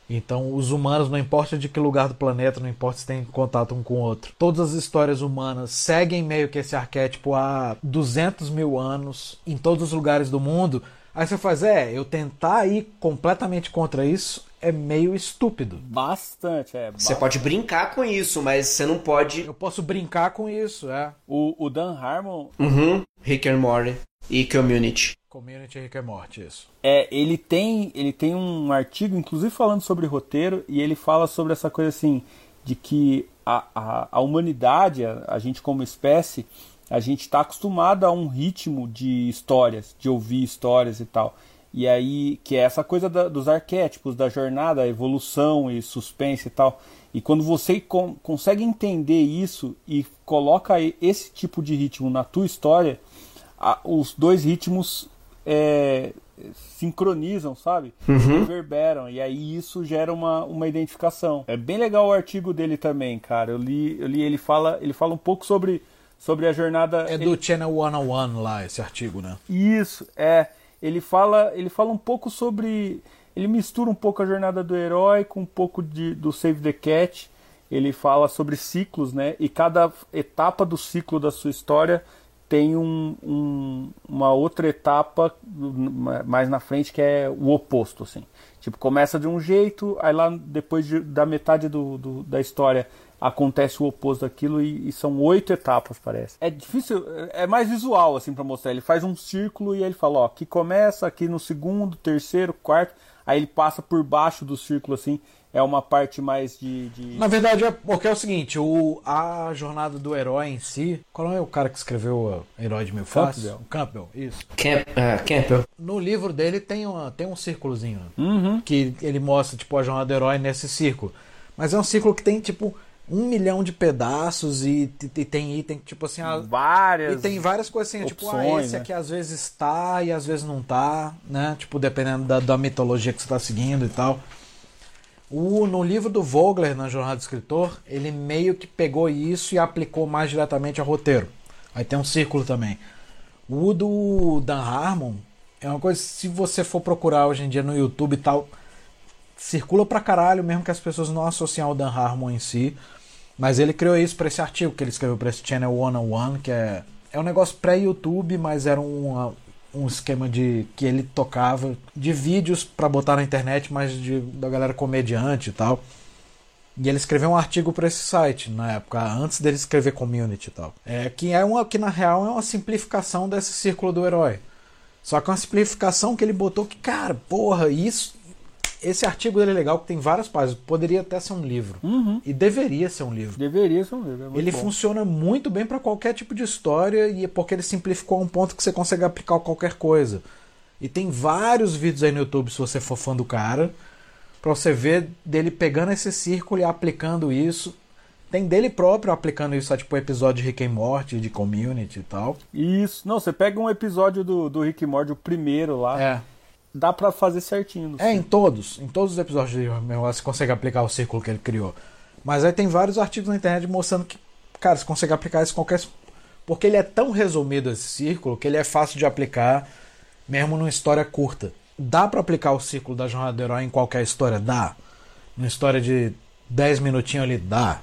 Então, os humanos, não importa de que lugar do planeta, não importa se tem contato um com o outro, todas as histórias humanas seguem meio que esse arquétipo há duzentos mil anos em todos os lugares do mundo. Aí você faz, é, eu tentar ir completamente contra isso é meio estúpido. Bastante, é. Bastante. Você pode brincar com isso, mas você não pode... Eu posso brincar com isso, é. O, o Dan Harmon... Uhum, Rick and Morty e Community. Community e Rick and Morty, isso. É, ele tem, ele tem um artigo, inclusive falando sobre roteiro, e ele fala sobre essa coisa assim, de que a, a, a humanidade, a, a gente como espécie... A gente está acostumado a um ritmo de histórias, de ouvir histórias e tal. E aí, que é essa coisa da, dos arquétipos, da jornada, evolução e suspense e tal. E quando você com, consegue entender isso e coloca esse tipo de ritmo na tua história, a, os dois ritmos é, sincronizam, sabe? Uhum. Reverberam. E aí isso gera uma, uma identificação. É bem legal o artigo dele também, cara. Eu li, eu li ele fala, ele fala um pouco sobre... Sobre a jornada... É do ele... Channel cento e um lá, esse artigo, né? Isso, é. Ele fala, ele fala um pouco sobre... Ele mistura um pouco a jornada do herói com um pouco de, do Save the Cat. Ele fala sobre ciclos, né? E cada etapa do ciclo da sua história tem um, um, uma outra etapa mais na frente que é o oposto, assim. Tipo, começa de um jeito, aí lá depois de, da metade do, do, da história... Acontece o oposto daquilo e, e são oito etapas, parece. É difícil, é mais visual, assim, pra mostrar. Ele faz um círculo e ele fala, ó, aqui começa, aqui no segundo, terceiro, quarto... aí ele passa por baixo do círculo, assim, é uma parte mais de... de... Na verdade, é, porque é o seguinte, o, a jornada do herói em si... Qual é o cara que escreveu uh, Herói de Mil Faces? Campbell. Campbell, isso. Camp, uh, Campbell. No livro dele tem, uma, tem um círculozinho, uhum, que ele mostra, tipo, a jornada do herói nesse círculo. Mas é um círculo que tem, tipo... um milhão de pedaços e, e tem item que, tipo assim... várias. E tem várias coisas assim, opções, tipo, ah, esse né? aqui às vezes tá e às vezes não tá, né? Tipo, dependendo da, da mitologia que você tá seguindo e tal. O, no livro do Vogler, na Jornada do Escritor, ele meio que pegou isso e aplicou mais diretamente ao roteiro. Aí tem um círculo também. O do Dan Harmon é uma coisa, se você for procurar hoje em dia no YouTube e tal... circula pra caralho, mesmo que as pessoas não associam ao Dan Harmon em si. Mas ele criou isso pra esse artigo que ele escreveu pra esse Channel cento e um, que é, é um negócio pré-YouTube, mas era um, um esquema de que ele tocava de vídeos pra botar na internet, mas de, da galera comediante e tal. E ele escreveu um artigo pra esse site na época, antes dele escrever Community e tal. É, que, é uma, que na real é uma simplificação desse círculo do herói. Só que uma simplificação que ele botou que, cara, porra, isso... Esse artigo dele é legal, que tem várias páginas. Poderia até ser um livro. Uhum. E deveria ser um livro. Deveria ser um livro. É muito ele bom. Funciona muito bem para qualquer tipo de história, e porque ele simplificou a um ponto que você consegue aplicar qualquer coisa. E tem vários vídeos aí no YouTube, se você for fã do cara, para você ver dele pegando esse círculo e aplicando isso. Tem dele próprio aplicando isso a tipo episódio de Rick and Morty, de Community e tal. Isso. Não, você pega um episódio do, do Rick and Morty, o primeiro lá. É. Dá pra fazer certinho. É, em todos. Em todos os episódios você consegue aplicar o círculo que ele criou. Mas aí tem vários artigos na internet mostrando que, cara, você consegue aplicar isso em qualquer... Porque ele é tão resumido, esse círculo, que ele é fácil de aplicar, mesmo numa história curta. Dá pra aplicar o círculo da Jornada do Herói em qualquer história? Dá. Numa história de dez minutinhos ali, dá.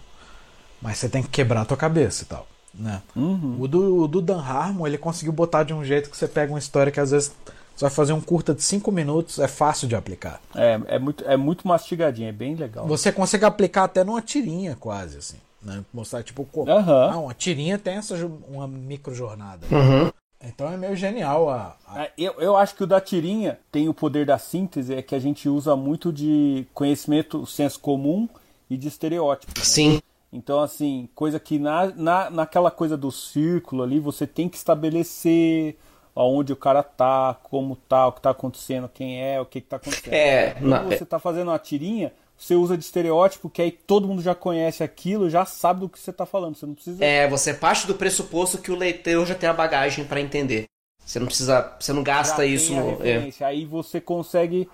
Mas você tem que quebrar a tua cabeça e tal, né? Uhum. O, do, o do Dan Harmon, ele conseguiu botar de um jeito que você pega uma história que às vezes... Você vai fazer um curta de cinco minutos, é fácil de aplicar. É, é muito, é muito mastigadinho, é bem legal. Você consegue aplicar até numa tirinha, quase, assim, né? Mostrar, tipo, como. Uhum. Ah, uma tirinha tem essa, uma micro jornada. Uhum. Né? Então é meio genial. A, a... Eu, eu acho que o da tirinha tem o poder da síntese, é que a gente usa muito de conhecimento, senso comum e de estereótipo. Né? Sim. Então, assim, coisa que na, na, naquela coisa do círculo ali, você tem que estabelecer... aonde o cara tá, como tá, o que tá acontecendo, quem é, o que que tá acontecendo. É, Quando você tá fazendo uma tirinha, você usa de estereótipo, que aí todo mundo já conhece aquilo, já sabe do que você tá falando, você não precisa... É, você parte do pressuposto que o leitor já tem a bagagem pra entender. Você não precisa, você não gasta isso... É. Aí você consegue,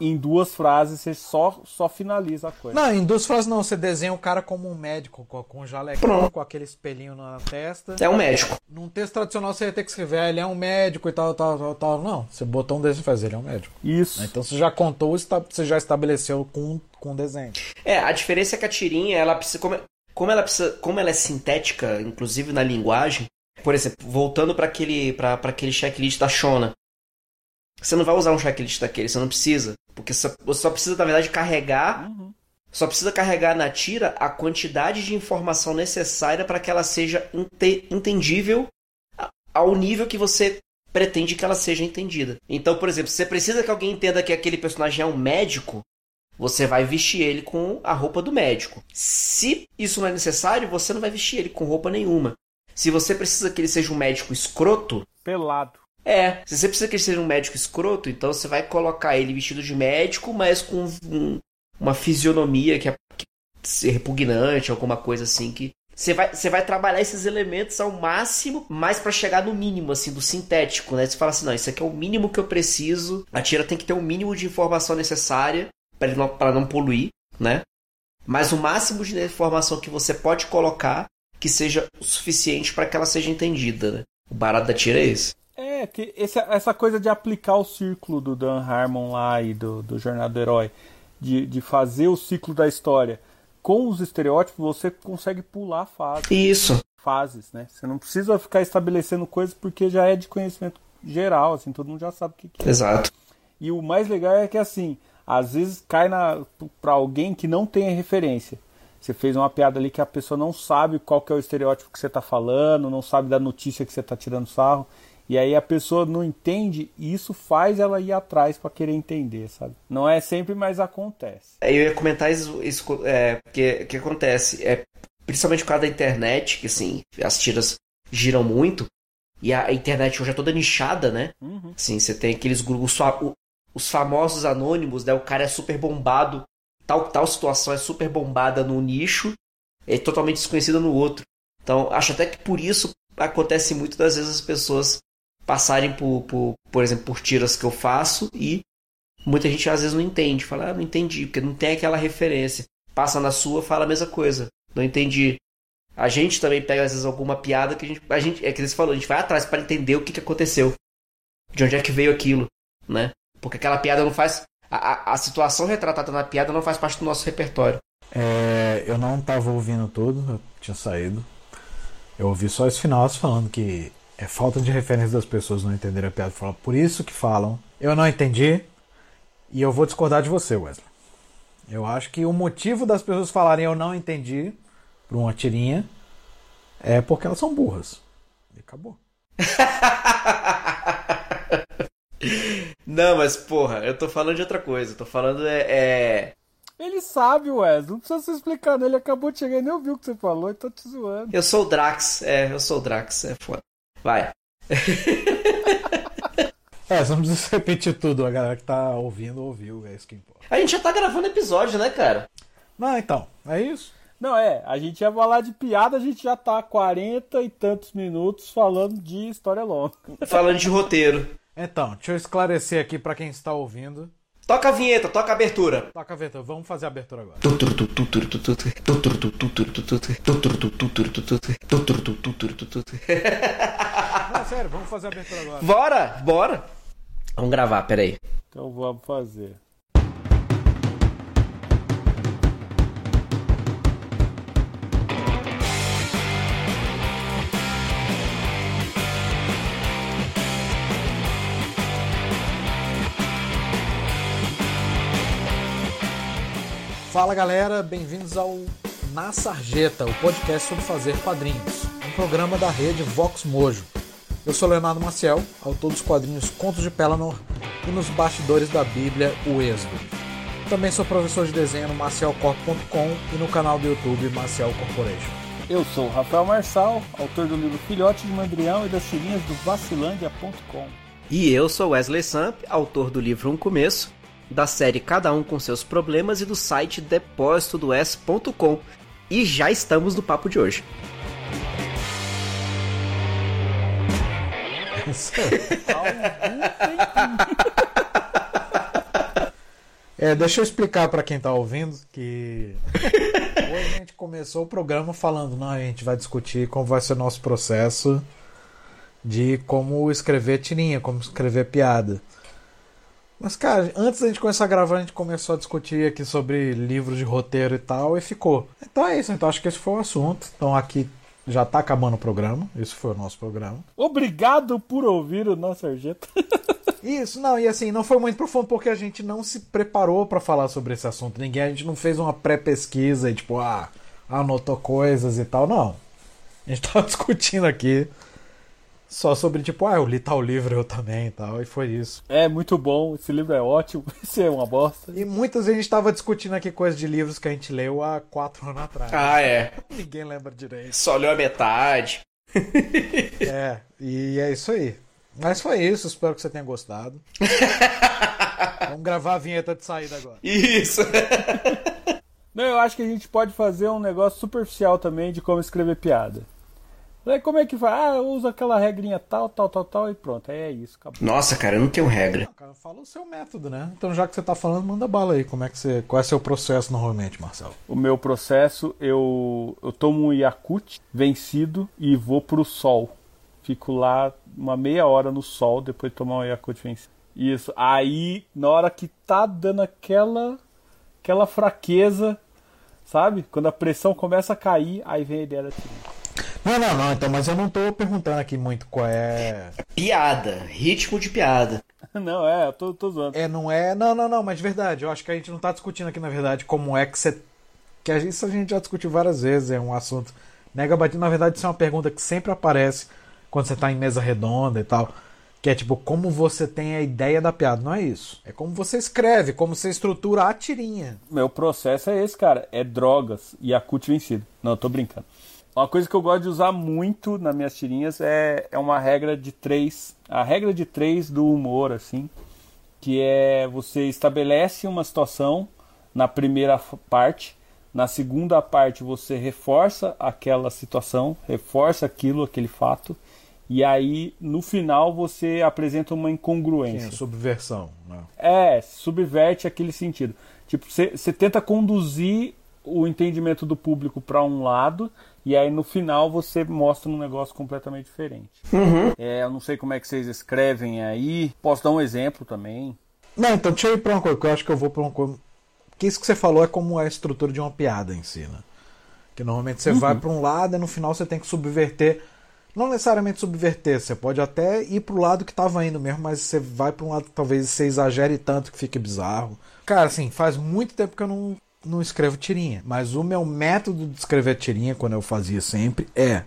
em duas frases, você só, só finaliza a coisa. Não, em duas frases não, você desenha o cara como um médico, com um jaleco, com aquele espelhinho na testa. É um médico. Num texto tradicional você ia ter que escrever, ah, ele é um médico e tal, tal, tal, tal. Não, você botou um desenho e faz, ele é um médico. Isso. Então você já contou, você já estabeleceu com, com o desenho. É, a diferença é que a tirinha, ela precisa, como, como, ela precisa, como ela é sintética, inclusive na linguagem, por exemplo, voltando para aquele, pra, pra aquele checklist da Shona, você não vai usar um checklist daquele, você não precisa. Porque você só precisa, na verdade, carregar... Uhum. Só precisa carregar na tira a quantidade de informação necessária para que ela seja inte- entendível ao nível que você pretende que ela seja entendida. Então, por exemplo, se você precisa que alguém entenda que aquele personagem é um médico, você vai vestir ele com a roupa do médico. Se isso não é necessário, você não vai vestir ele com roupa nenhuma. Se você precisa que ele seja um médico escroto... Pelado. É, se você precisa que ele seja um médico escroto, então você vai colocar ele vestido de médico, mas com um, uma fisionomia que é, que é repugnante, alguma coisa assim. Que você vai, você vai trabalhar esses elementos ao máximo, mas pra chegar no mínimo, assim, do sintético, né? Você fala assim, não, isso aqui é o mínimo que eu preciso. A tira tem que ter o mínimo de informação necessária pra, ele não, pra não poluir, né? Mas o máximo de informação que você pode colocar que seja o suficiente pra que ela seja entendida, né? O barato da tira é esse. É, que esse, essa coisa de aplicar o círculo do Dan Harmon lá e do, do Jornada do Herói, de, de fazer o ciclo da história com os estereótipos, você consegue pular fases. Isso. Fases, né? Você não precisa ficar estabelecendo coisas porque já é de conhecimento geral, assim, todo mundo já sabe o que, que é. Exato. E o mais legal é que, assim, às vezes cai na, pra alguém que não tem a referência. Você fez uma piada ali que a pessoa não sabe qual que é o estereótipo que você tá falando, não sabe da notícia que você tá tirando sarro. E aí a pessoa não entende e isso faz ela ir atrás para querer entender, sabe? Não é sempre, mas acontece. Eu ia comentar isso, isso é, que, que acontece. É, principalmente por causa da internet, que assim, as tiras giram muito. E a internet hoje é toda nichada, né? Uhum. Assim, você tem aqueles grupos, os famosos anônimos, né? O cara é super bombado, tal, tal situação é super bombada num nicho, é totalmente desconhecida no outro. Então, acho até que por isso acontece muito das vezes as pessoas passarem por, por, por exemplo, por tiras que eu faço e muita gente às vezes não entende. Fala, ah, não entendi, porque não tem aquela referência. Passa na sua, fala a mesma coisa. Não entendi. A gente também pega, às vezes, alguma piada que a gente... A gente é que eles falaram, a gente vai atrás para entender o que, que aconteceu. De onde é que veio aquilo, né? Porque aquela piada não faz... A, a, a situação retratada na piada não faz parte do nosso repertório. É, eu não tava ouvindo tudo, eu tinha saído. Eu ouvi só esse final falando que é falta de referência das pessoas não entenderem a piada. Falam, por isso que falam, eu não entendi e eu vou discordar de você, Wesley. Eu acho que o motivo das pessoas falarem eu não entendi por uma tirinha é porque elas são burras. E acabou. Não, mas porra, eu tô falando de outra coisa. Eu tô falando é... é... Ele sabe, Wes, não precisa se explicar, não. Ele acabou de chegar e nem ouviu o que você falou, e tô te zoando. Eu sou o Drax, é, eu sou o Drax, é foda. Vai. É, só não precisa repetir tudo, a galera que tá ouvindo, ouviu, é isso que importa. A gente já tá gravando episódio, né, cara? Não, então, é isso? Não, é, a gente ia falar de piada, a gente já tá há quarenta e tantos minutos falando de história longa. Falando de roteiro. Então, deixa eu esclarecer aqui pra quem está ouvindo. Toca a vinheta, toca a abertura. Toca a abertura, vamos fazer a abertura agora. Não, sério, vamos fazer a abertura agora. Bora, bora. Vamos gravar, peraí. Então vamos fazer. Fala galera, bem-vindos ao Na Sarjeta, o podcast sobre fazer quadrinhos, um programa da rede Vox Mojo. Eu sou Leonardo Maciel, autor dos quadrinhos Contos de Pelennor e nos bastidores da Bíblia, o Êxodo. Também sou professor de desenho no maciel corp ponto com e no canal do YouTube Maciel Corporation. Eu sou o Rafael Marçal, autor do livro Filhote de Mandrião e das tirinhas do vacilândia ponto com. E eu sou Wesley Samp, autor do livro Um Começo, da série Cada Um com Seus Problemas e do site depósito do s ponto com. E já estamos no papo de hoje. É, deixa eu explicar para quem tá ouvindo que hoje a gente começou o programa falando, não, a gente vai discutir como vai ser o nosso processo de como escrever tirinha, como escrever piada. Mas, cara, antes da gente começar a gravar, a gente começou a discutir aqui sobre livros de roteiro e tal, e ficou. Então é isso, então acho que esse foi o assunto. Então aqui já tá acabando o programa, esse foi o nosso programa. Obrigado por ouvir o nosso sarjeta. Isso, não, e assim, não foi muito profundo porque a gente não se preparou pra falar sobre esse assunto. Ninguém, a gente não fez uma pré-pesquisa e tipo, ah, anotou coisas e tal, não. A gente tava discutindo aqui. Só sobre, tipo, ah, eu li tal livro, eu também e tal, e foi isso. É, muito bom, esse livro é ótimo, esse é uma bosta. E muitas vezes a gente tava discutindo aqui coisas de livros que a gente leu há quatro anos atrás. Ah, é. Ninguém lembra direito. Só leu a metade. É, e é isso aí. Mas foi isso, espero que você tenha gostado. Vamos gravar a vinheta de saída agora. Isso! Não, eu acho que a gente pode fazer um negócio superficial também de como escrever piada. Como é que vai? Ah, eu uso aquela regrinha tal, tal, tal, tal e pronto. É isso, acabou. Nossa, cara, eu não tenho regra. Não, cara, fala o seu método, né? Então já que você tá falando, manda bala aí. Como é que você... Qual é o seu processo normalmente, Marcelo? O meu processo, eu, eu tomo um Yakult vencido e vou pro sol. Fico lá uma meia hora no sol, depois de tomar um Yakult vencido. Isso. Aí, na hora que tá dando aquela, aquela fraqueza, sabe? Quando a pressão começa a cair, aí vem a ideia da trilha. Não, não, não, então, mas eu não tô perguntando aqui muito qual é... Piada, ritmo de piada. Não, é, eu tô, tô zoando. É, não é... Não, não, não, mas de verdade, eu acho que a gente não tá discutindo aqui, na verdade, como é que você... Que a gente, isso a gente já discutiu várias vezes, é um assunto... Nega batido, na verdade, isso é uma pergunta que sempre aparece quando você tá em mesa redonda e tal, que é tipo como você tem a ideia da piada, não é isso. É como você escreve, como você estrutura a tirinha. Meu processo é esse, cara, é drogas e acute vencido. Não, eu tô brincando. Uma coisa que eu gosto de usar muito nas minhas tirinhas é, é uma regra de três. A regra de três do humor, assim, que é você estabelece uma situação na primeira parte, na segunda parte você reforça aquela situação, reforça aquilo, aquele fato, e aí no final você apresenta uma incongruência. Sim, subversão. Né? É, subverte aquele sentido. Tipo, você tenta conduzir o entendimento do público para um lado, e aí no final você mostra um negócio completamente diferente. Uhum. É, eu não sei como é que vocês escrevem aí. Posso dar um exemplo também? Não, então deixa eu ir para uma coisa, que eu acho que eu vou para uma coisa... Porque isso que você falou é como é a estrutura de uma piada em si, né? Que normalmente você uhum. vai para um lado e no final você tem que subverter. Não necessariamente subverter, você pode até ir para o lado que estava indo mesmo, mas você vai para um lado que talvez você exagere tanto que fique bizarro. Cara, assim, faz muito tempo que eu não... não escrevo tirinha, mas o meu método de escrever tirinha, quando eu fazia sempre, é,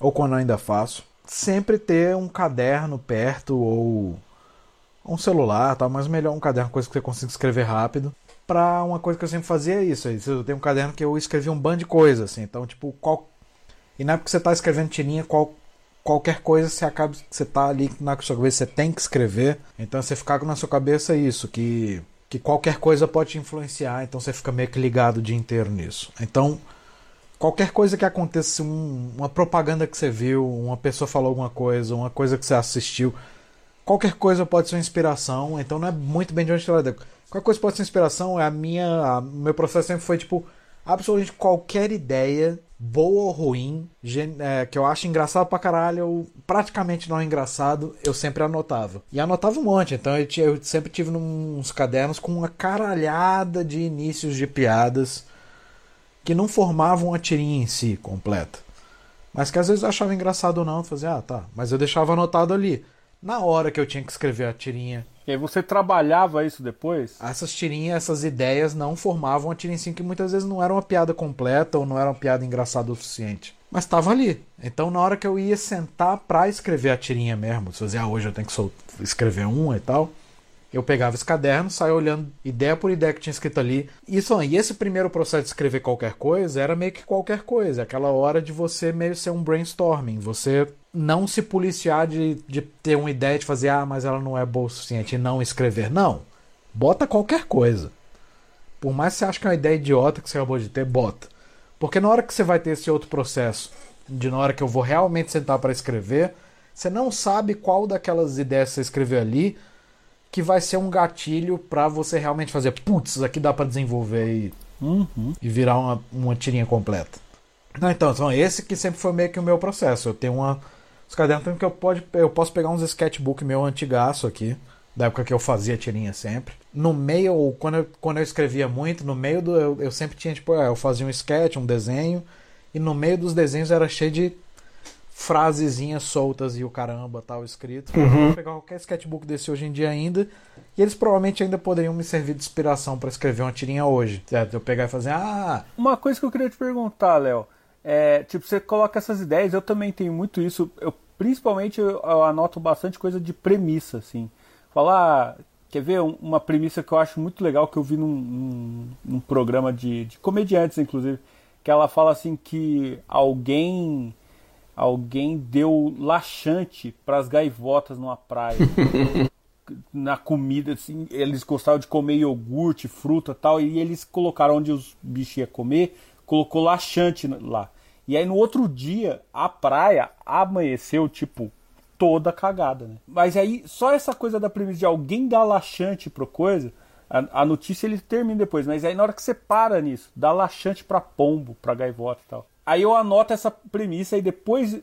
ou quando eu ainda faço, sempre ter um caderno perto ou um celular, tal, mas melhor um caderno, coisa que você consiga escrever rápido. Pra uma coisa que eu sempre fazia é isso, eu tenho um caderno que eu escrevi um bando de coisa, assim, então tipo, qual... e não é porque você tá escrevendo tirinha, qual... qualquer coisa você acaba, você tá ali na sua cabeça, você tem que escrever, então você ficar na sua cabeça isso, que... que qualquer coisa pode te influenciar, então você fica meio que ligado o dia inteiro nisso. Então, qualquer coisa que aconteça, um, uma propaganda que você viu, uma pessoa falou alguma coisa, uma coisa que você assistiu, qualquer coisa pode ser uma inspiração, então não é muito bem de onde tirar. Qualquer coisa pode ser inspiração, é a minha... O meu processo sempre foi, tipo, absolutamente qualquer ideia, boa ou ruim, é, que eu acho engraçado pra caralho, ou praticamente não é engraçado, eu sempre anotava. E anotava um monte, então eu, eu sempre tive uns cadernos com uma caralhada de inícios de piadas que não formavam a tirinha em si completa. Mas que às vezes eu achava engraçado ou não, eu fazia, ah, tá. Mas eu deixava anotado ali, na hora que eu tinha que escrever a tirinha. E aí você trabalhava isso depois? Essas tirinhas, essas ideias não formavam a tirinha, que muitas vezes não era uma piada completa ou não era uma piada engraçada o suficiente. Mas estava ali. Então na hora que eu ia sentar pra escrever a tirinha mesmo, se fazia, ah, hoje eu tenho que soltar, escrever uma e tal, eu pegava esse caderno, saía olhando ideia por ideia que tinha escrito ali. Isso, e esse primeiro processo de escrever qualquer coisa era meio que qualquer coisa. Aquela hora de você meio ser um brainstorming, você... não se policiar de, de ter uma ideia de fazer, ah, mas ela não é boa o suficiente, e não escrever. Não. Bota qualquer coisa. Por mais que você ache que é uma ideia idiota que você acabou de ter, bota. Porque na hora que você vai ter esse outro processo, de na hora que eu vou realmente sentar para escrever, você não sabe qual daquelas ideias que você escreveu ali que vai ser um gatilho para você realmente fazer, putz, isso aqui dá para desenvolver e, uhum. e virar uma, uma tirinha completa. Não, então, então, esse que sempre foi meio que o meu processo. Eu tenho uma... Os cadernos também que eu, pode, eu posso pegar uns sketchbook meu antigaço aqui, da época que eu fazia tirinha sempre. No meio, quando eu, quando eu escrevia muito, no meio do. Eu, eu sempre tinha, tipo, eu fazia um sketch, um desenho, e no meio dos desenhos era cheio de frasezinhas soltas e o caramba, tal, escrito. Uhum. Eu vou pegar qualquer sketchbook desse hoje em dia ainda, e eles provavelmente ainda poderiam me servir de inspiração pra escrever uma tirinha hoje. Certo? Eu pegar e fazer, ah! Uma coisa que eu queria te perguntar, Léo. É, tipo, você coloca essas ideias, eu também tenho muito isso, eu, principalmente eu, eu anoto bastante coisa de premissa, assim. Falar, quer ver uma premissa que eu acho muito legal, que eu vi num, num, num programa de, de comediantes, inclusive, que ela fala assim que alguém, alguém deu laxante pras gaivotas numa praia, na comida, assim, eles gostavam de comer iogurte, fruta e tal, e eles colocaram onde os bichos iam comer, colocou laxante lá. E aí no outro dia, a praia amanheceu, tipo, toda cagada, né? Mas aí, só essa coisa da premissa de alguém dar laxante pra coisa, a, a notícia ele termina depois, mas aí na hora que você para nisso, dá laxante pra pombo, pra gaivota e tal. Aí eu anoto essa premissa e depois,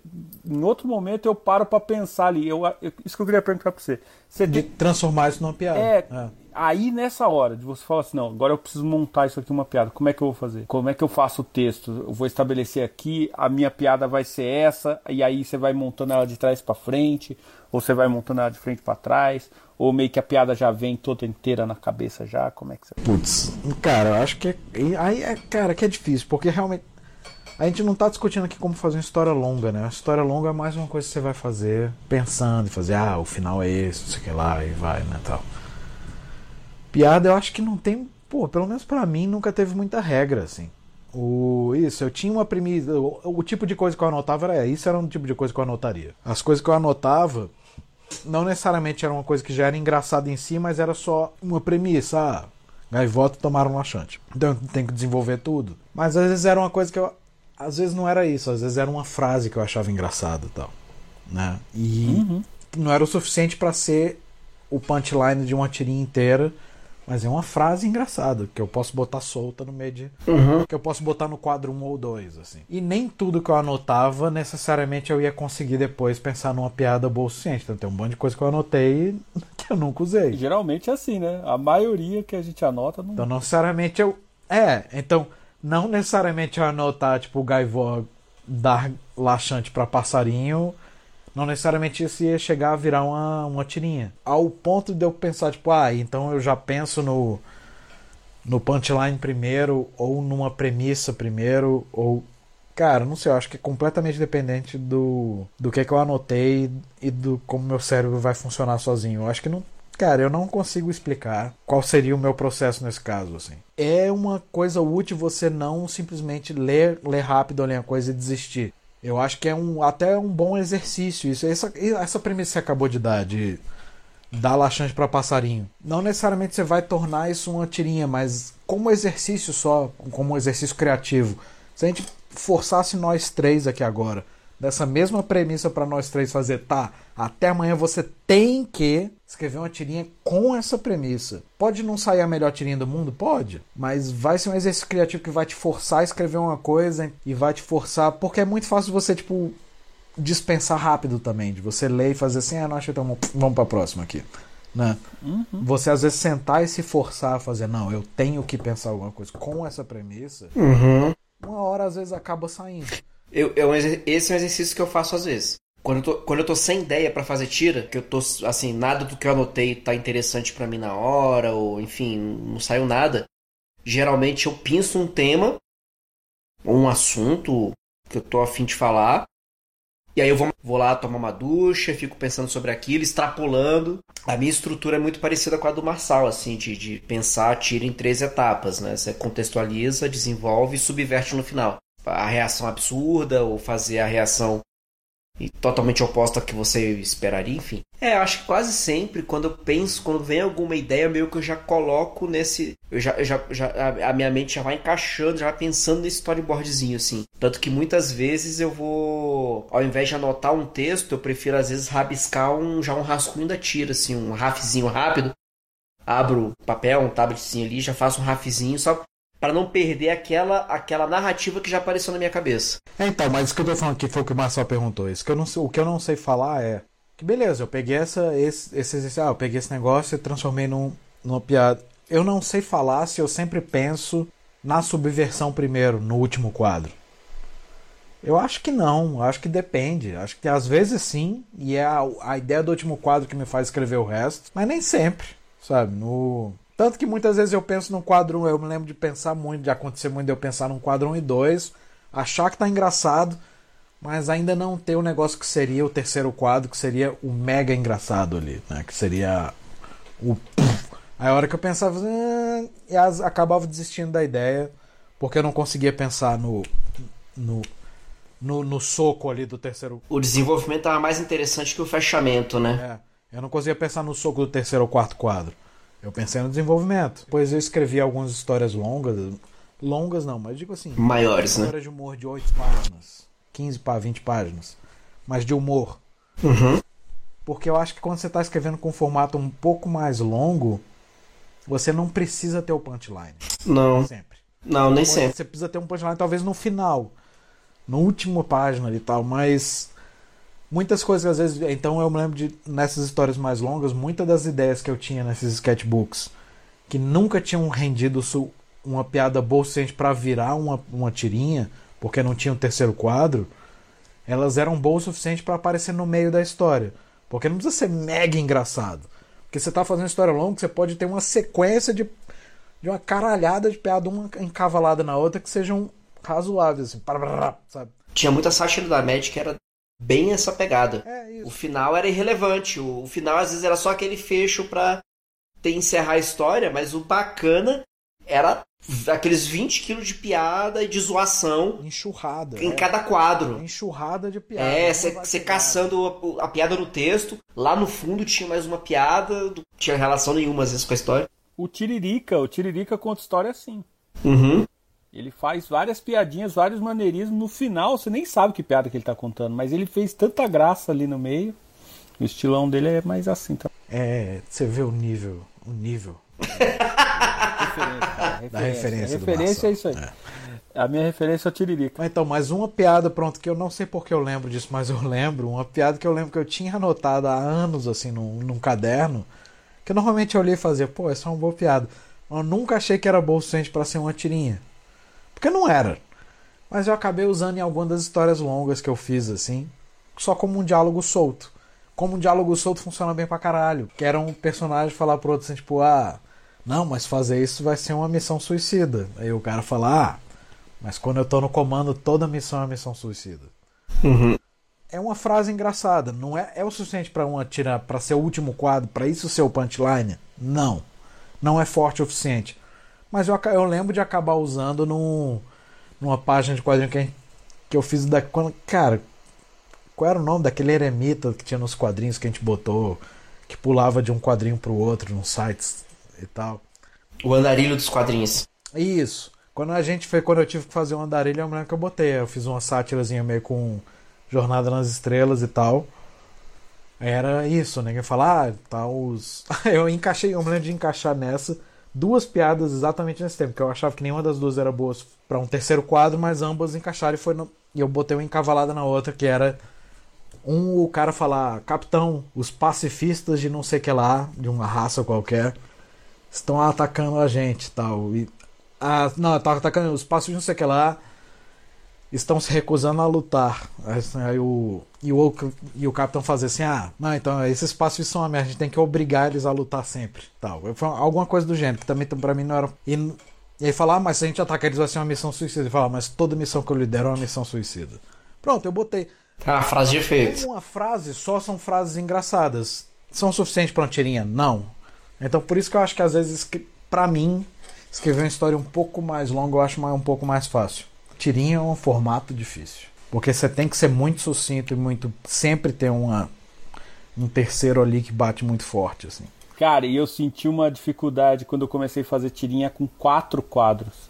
em outro momento, eu paro pra pensar ali. Eu, eu, isso que eu queria perguntar pra você. Você de tem... transformar isso numa piada. É, é. Aí nessa hora de você falar assim, não, agora eu preciso montar isso aqui uma piada, como é que eu vou fazer? Como é que eu faço o texto? Eu vou estabelecer aqui, a minha piada vai ser essa, e aí você vai montando ela de trás pra frente, ou você vai montando ela de frente pra trás, ou meio que a piada já vem toda inteira na cabeça já, como é que você... Putz, cara, eu acho que... aí é, cara, que é difícil, porque realmente A gente não tá discutindo aqui como fazer uma história longa, né? A história longa é mais uma coisa que você vai fazer pensando e fazer, ah, o final é esse, não sei o que lá, e vai, né, tal. Piada eu acho que não tem, pô, pelo menos pra mim nunca teve muita regra, assim. O, isso, eu tinha uma premissa, o, o tipo de coisa que eu anotava era, isso era um tipo de coisa que eu anotaria. As coisas que eu anotava não necessariamente era uma coisa que já era engraçada em si, mas era só uma premissa, ah, gaivota tomaram um laxante. Então eu tenho que desenvolver tudo. Mas às vezes era uma coisa que eu... Às vezes não era isso, às vezes era uma frase que eu achava engraçada e tal, né? E uhum. não era o suficiente pra ser o punchline de uma tirinha inteira, mas é uma frase engraçada, que eu posso botar solta no meio de... Uhum. Que eu posso botar no quadro um ou dois, assim. E nem tudo que eu anotava, necessariamente eu ia conseguir depois pensar numa piada boa o suficiente. Então tem um monte de coisa que eu anotei que eu nunca usei. Geralmente é assim, né? A maioria que a gente anota... Não... Então não necessariamente eu... É, então... Não necessariamente eu anotar, tipo, o gaivó dar laxante pra passarinho, não necessariamente isso ia chegar a virar uma, uma tirinha. Ao ponto de eu pensar, tipo, ah, então eu já penso no, no punchline primeiro, ou numa premissa primeiro, ou... Cara, não sei, eu acho que é completamente dependente do, do que, que eu anotei e do como meu cérebro vai funcionar sozinho. Eu acho que não... Cara, eu não consigo explicar qual seria o meu processo nesse caso, assim. É uma coisa útil você não simplesmente ler, ler rápido ali a coisa e desistir. Eu acho que é um, até um bom exercício isso. Essa, essa premissa que você acabou de dar, de dar laxante pra passarinho. Não necessariamente você vai tornar isso uma tirinha, mas como exercício só, como um exercício criativo. Se a gente forçasse nós três aqui agora... Dessa mesma premissa pra nós três fazer, tá, até amanhã você tem que escrever uma tirinha com essa premissa. Pode não sair a melhor tirinha do mundo? Pode. Mas vai ser um exercício criativo que vai te forçar a escrever uma coisa e vai te forçar... Porque é muito fácil você, tipo, dispensar rápido também. De você ler e fazer assim, ah, não, achei tão... Vamos pra próxima aqui, né? Uhum. Você, às vezes, sentar e se forçar a fazer, não, eu tenho que pensar alguma coisa com essa premissa. Uhum. Uma hora, às vezes, acaba saindo. Eu, eu, esse é um exercício que eu faço às vezes. Quando eu tô, quando eu tô sem ideia pra fazer tira, que eu tô, assim, nada do que eu anotei tá interessante pra mim na hora, ou, enfim, não saiu nada. Geralmente eu penso um tema, ou um assunto que eu tô a fim de falar, e aí eu vou, vou lá tomar uma ducha, fico pensando sobre aquilo, extrapolando. A minha estrutura é muito parecida com a do Marçal, assim, de, de pensar a tira em três etapas, né? Você contextualiza, desenvolve e subverte no final. A reação absurda, ou fazer a reação totalmente oposta que você esperaria, enfim. É, acho que quase sempre, quando eu penso, quando vem alguma ideia, meio que eu já coloco nesse... Eu já, eu já, já, a minha mente já vai encaixando, já vai pensando nesse storyboardzinho, assim. Tanto que muitas vezes eu vou... Ao invés de anotar um texto, eu prefiro, às vezes, rabiscar um, já um rascunho da tira, assim, um rafzinho rápido. Abro papel, um tabletzinho ali, já faço um rafzinho, só... Pra não perder aquela, aquela narrativa que já apareceu na minha cabeça. É, então, mas isso que eu tô falando aqui foi o que o Marcelo perguntou. Isso que eu não sei, o que eu não sei falar é... Que beleza, eu peguei essa, esse, esse, ah, eu peguei esse negócio e transformei num, numa piada. Eu não sei falar se eu sempre penso na subversão primeiro, no último quadro. Eu acho que não, acho que depende. Acho que às vezes sim, e é a, a ideia do último quadro que me faz escrever o resto. Mas nem sempre, sabe? No... Tanto que muitas vezes eu penso num quadro um, eu me lembro de pensar muito, de acontecer muito de eu pensar num quadro um e dois, achar que tá engraçado, mas ainda não ter o negócio que seria o terceiro quadro, que seria o mega engraçado ali, né? Que seria o... Aí a hora que eu pensava, ah, e as, acabava desistindo da ideia, porque eu não conseguia pensar no... no no, no soco ali do terceiro... O desenvolvimento estava mais interessante que o fechamento, né? É, eu não conseguia pensar no soco do terceiro ou quarto quadro. Eu pensei no desenvolvimento. Depois eu escrevi algumas histórias longas. Longas não, mas digo assim... Maiores, histórias, né? Histórias de humor de oito páginas. quinze para vinte páginas. Mas de humor. Uhum. Porque eu acho que quando você está escrevendo com um formato um pouco mais longo, você não precisa ter o punchline. Não. Nem sempre. Não, nem você sempre. Você precisa ter um punchline talvez no final. Na última página e tal, mas... Muitas coisas, às vezes... Então, eu me lembro de, nessas histórias mais longas, muitas das ideias que eu tinha nesses sketchbooks, que nunca tinham rendido uma piada boa o suficiente pra virar uma, uma tirinha, porque não tinha um terceiro quadro, elas eram boas o suficiente pra aparecer no meio da história. Porque não precisa ser mega engraçado. Porque você tá fazendo história longa, você pode ter uma sequência de, de uma caralhada de piada, uma encavalada na outra, que sejam razoáveis, assim, sabe? Tinha muita sátira da Mad que era bem essa pegada. É, isso. O final era irrelevante, o, o final às vezes era só aquele fecho pra ter, encerrar a história, mas o bacana era aqueles vinte quilos de piada e de zoação. Enxurrada. Em é. cada quadro. Enxurrada de piada. É, você caçando a, a piada no texto. Lá no fundo tinha mais uma piada. Não tinha relação nenhuma, às vezes, com a história. O Tiririca. O Tiririca conta história assim. Uhum. Ele faz várias piadinhas, vários maneirismos. No final, você nem sabe que piada que ele tá contando. Mas ele fez tanta graça ali no meio. O estilão dele é mais assim. Tá? É, você vê o nível. O nível. Referência, da referência, a referência é isso aí. É. A minha referência é o Tiririca. Então, mais uma piada, pronto, que eu não sei porque eu lembro disso, mas eu lembro. Uma piada que eu lembro que eu tinha anotado há anos, assim, num, num caderno. Que eu normalmente eu olhei e fazia, pô, essa é uma boa piada. Eu nunca achei que era boa o suficiente pra ser uma tirinha. Porque não era. Mas eu acabei usando em alguma das histórias longas que eu fiz, assim, só como um diálogo solto. Como um diálogo solto funciona bem pra caralho. Que era um personagem falar pro outro assim, tipo, ah. Não, mas fazer isso vai ser uma missão suicida. Aí o cara fala, ah, mas quando eu tô no comando, toda missão é uma missão suicida. Uhum. É uma frase engraçada. Não é, é o suficiente pra uma tirar, pra ser o último quadro, pra isso ser o punchline? Não. Não é forte o suficiente. Mas eu, eu lembro de acabar usando num, numa página de quadrinho que, que eu fiz da... Quando, cara, qual era o nome daquele eremita que tinha nos quadrinhos que a gente botou, que pulava de um quadrinho pro outro, num site... e tal. O andarilho dos quadrinhos. Isso. Quando a gente foi, quando eu tive que fazer um andarilho, eu lembro que eu botei. Eu fiz uma sátirazinha meio com Jornada nas Estrelas e tal. Era isso, ninguém falava, ah, tá os... eu encaixei, eu me lembro de encaixar nessa duas piadas exatamente nesse tempo, que eu achava que nenhuma das duas era boa pra um terceiro quadro, mas ambas encaixaram e foi no... e eu botei uma encavalada na outra, que era um, o cara falar, capitão, os pacifistas de não sei que lá, de uma raça qualquer, estão atacando a gente tal. E a, não, estão atacando os passos de não sei o que lá. Estão se recusando a lutar. Aí o, e, o, e o capitão fazia assim, ah, não, então esses passos são uma merda. A gente tem que obrigar eles a lutar sempre. Tal. Foi alguma coisa do gênero, que também pra mim não era... E, e aí falar, ah, mas se a gente atacar eles vai ser uma missão suicida. E falar, mas toda missão que eu lidero é uma missão suicida. Pronto, eu botei. Ah, frase de efeito. Uma frase só são frases engraçadas. São suficientes pra uma tirinha? Não. Então por isso que eu acho que às vezes, pra mim, escrever uma história um pouco mais longa eu acho um pouco mais fácil. Tirinha é um formato difícil. Porque você tem que ser muito sucinto e muito, sempre ter uma, um terceiro ali que bate muito forte, assim. Cara, e eu senti uma dificuldade quando eu comecei a fazer tirinha com quatro quadros.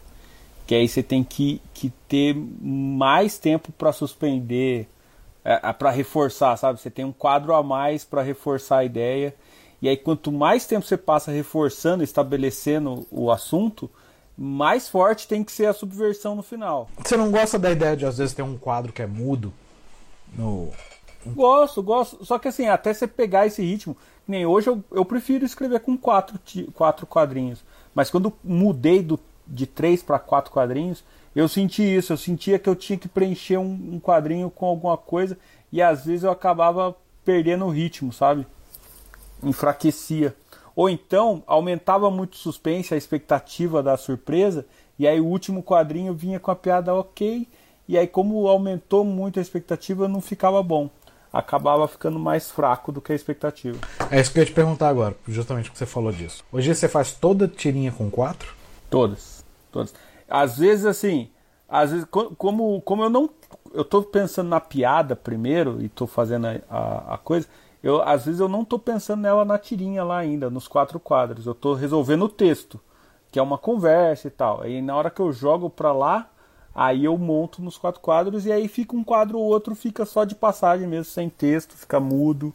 Que aí você tem que, que ter mais tempo pra suspender, é, pra reforçar, sabe? Você tem um quadro a mais pra reforçar a ideia. E aí quanto mais tempo você passa reforçando, estabelecendo o assunto, mais forte tem que ser a subversão no final. Você não gosta da ideia de às vezes ter um quadro que é mudo? No... Gosto, gosto. Só que assim, até você pegar esse ritmo, nem hoje eu, eu prefiro escrever com quatro, quatro quadrinhos. Mas quando mudei do, de três para quatro quadrinhos, eu senti isso. Eu sentia que eu tinha que preencher um, um quadrinho com alguma coisa e às vezes eu acabava perdendo o ritmo, sabe? Enfraquecia. Ou então aumentava muito o suspense, a expectativa da surpresa, e aí o último quadrinho vinha com a piada ok, e aí como aumentou muito a expectativa, não ficava bom. Acabava ficando mais fraco do que a expectativa. É isso que eu ia te perguntar agora, justamente que você falou disso. Hoje você faz toda tirinha com quatro? Todas. Todas. Às vezes assim, às vezes como, como eu não... eu tô pensando na piada primeiro, e tô fazendo a, a, a coisa... Eu, às vezes eu não estou pensando nela na tirinha lá ainda, nos quatro quadros. Eu estou resolvendo o texto, que é uma conversa e tal. Aí na hora que eu jogo para lá, aí eu monto nos quatro quadros e aí fica um quadro ou outro, fica só de passagem mesmo, sem texto, fica mudo,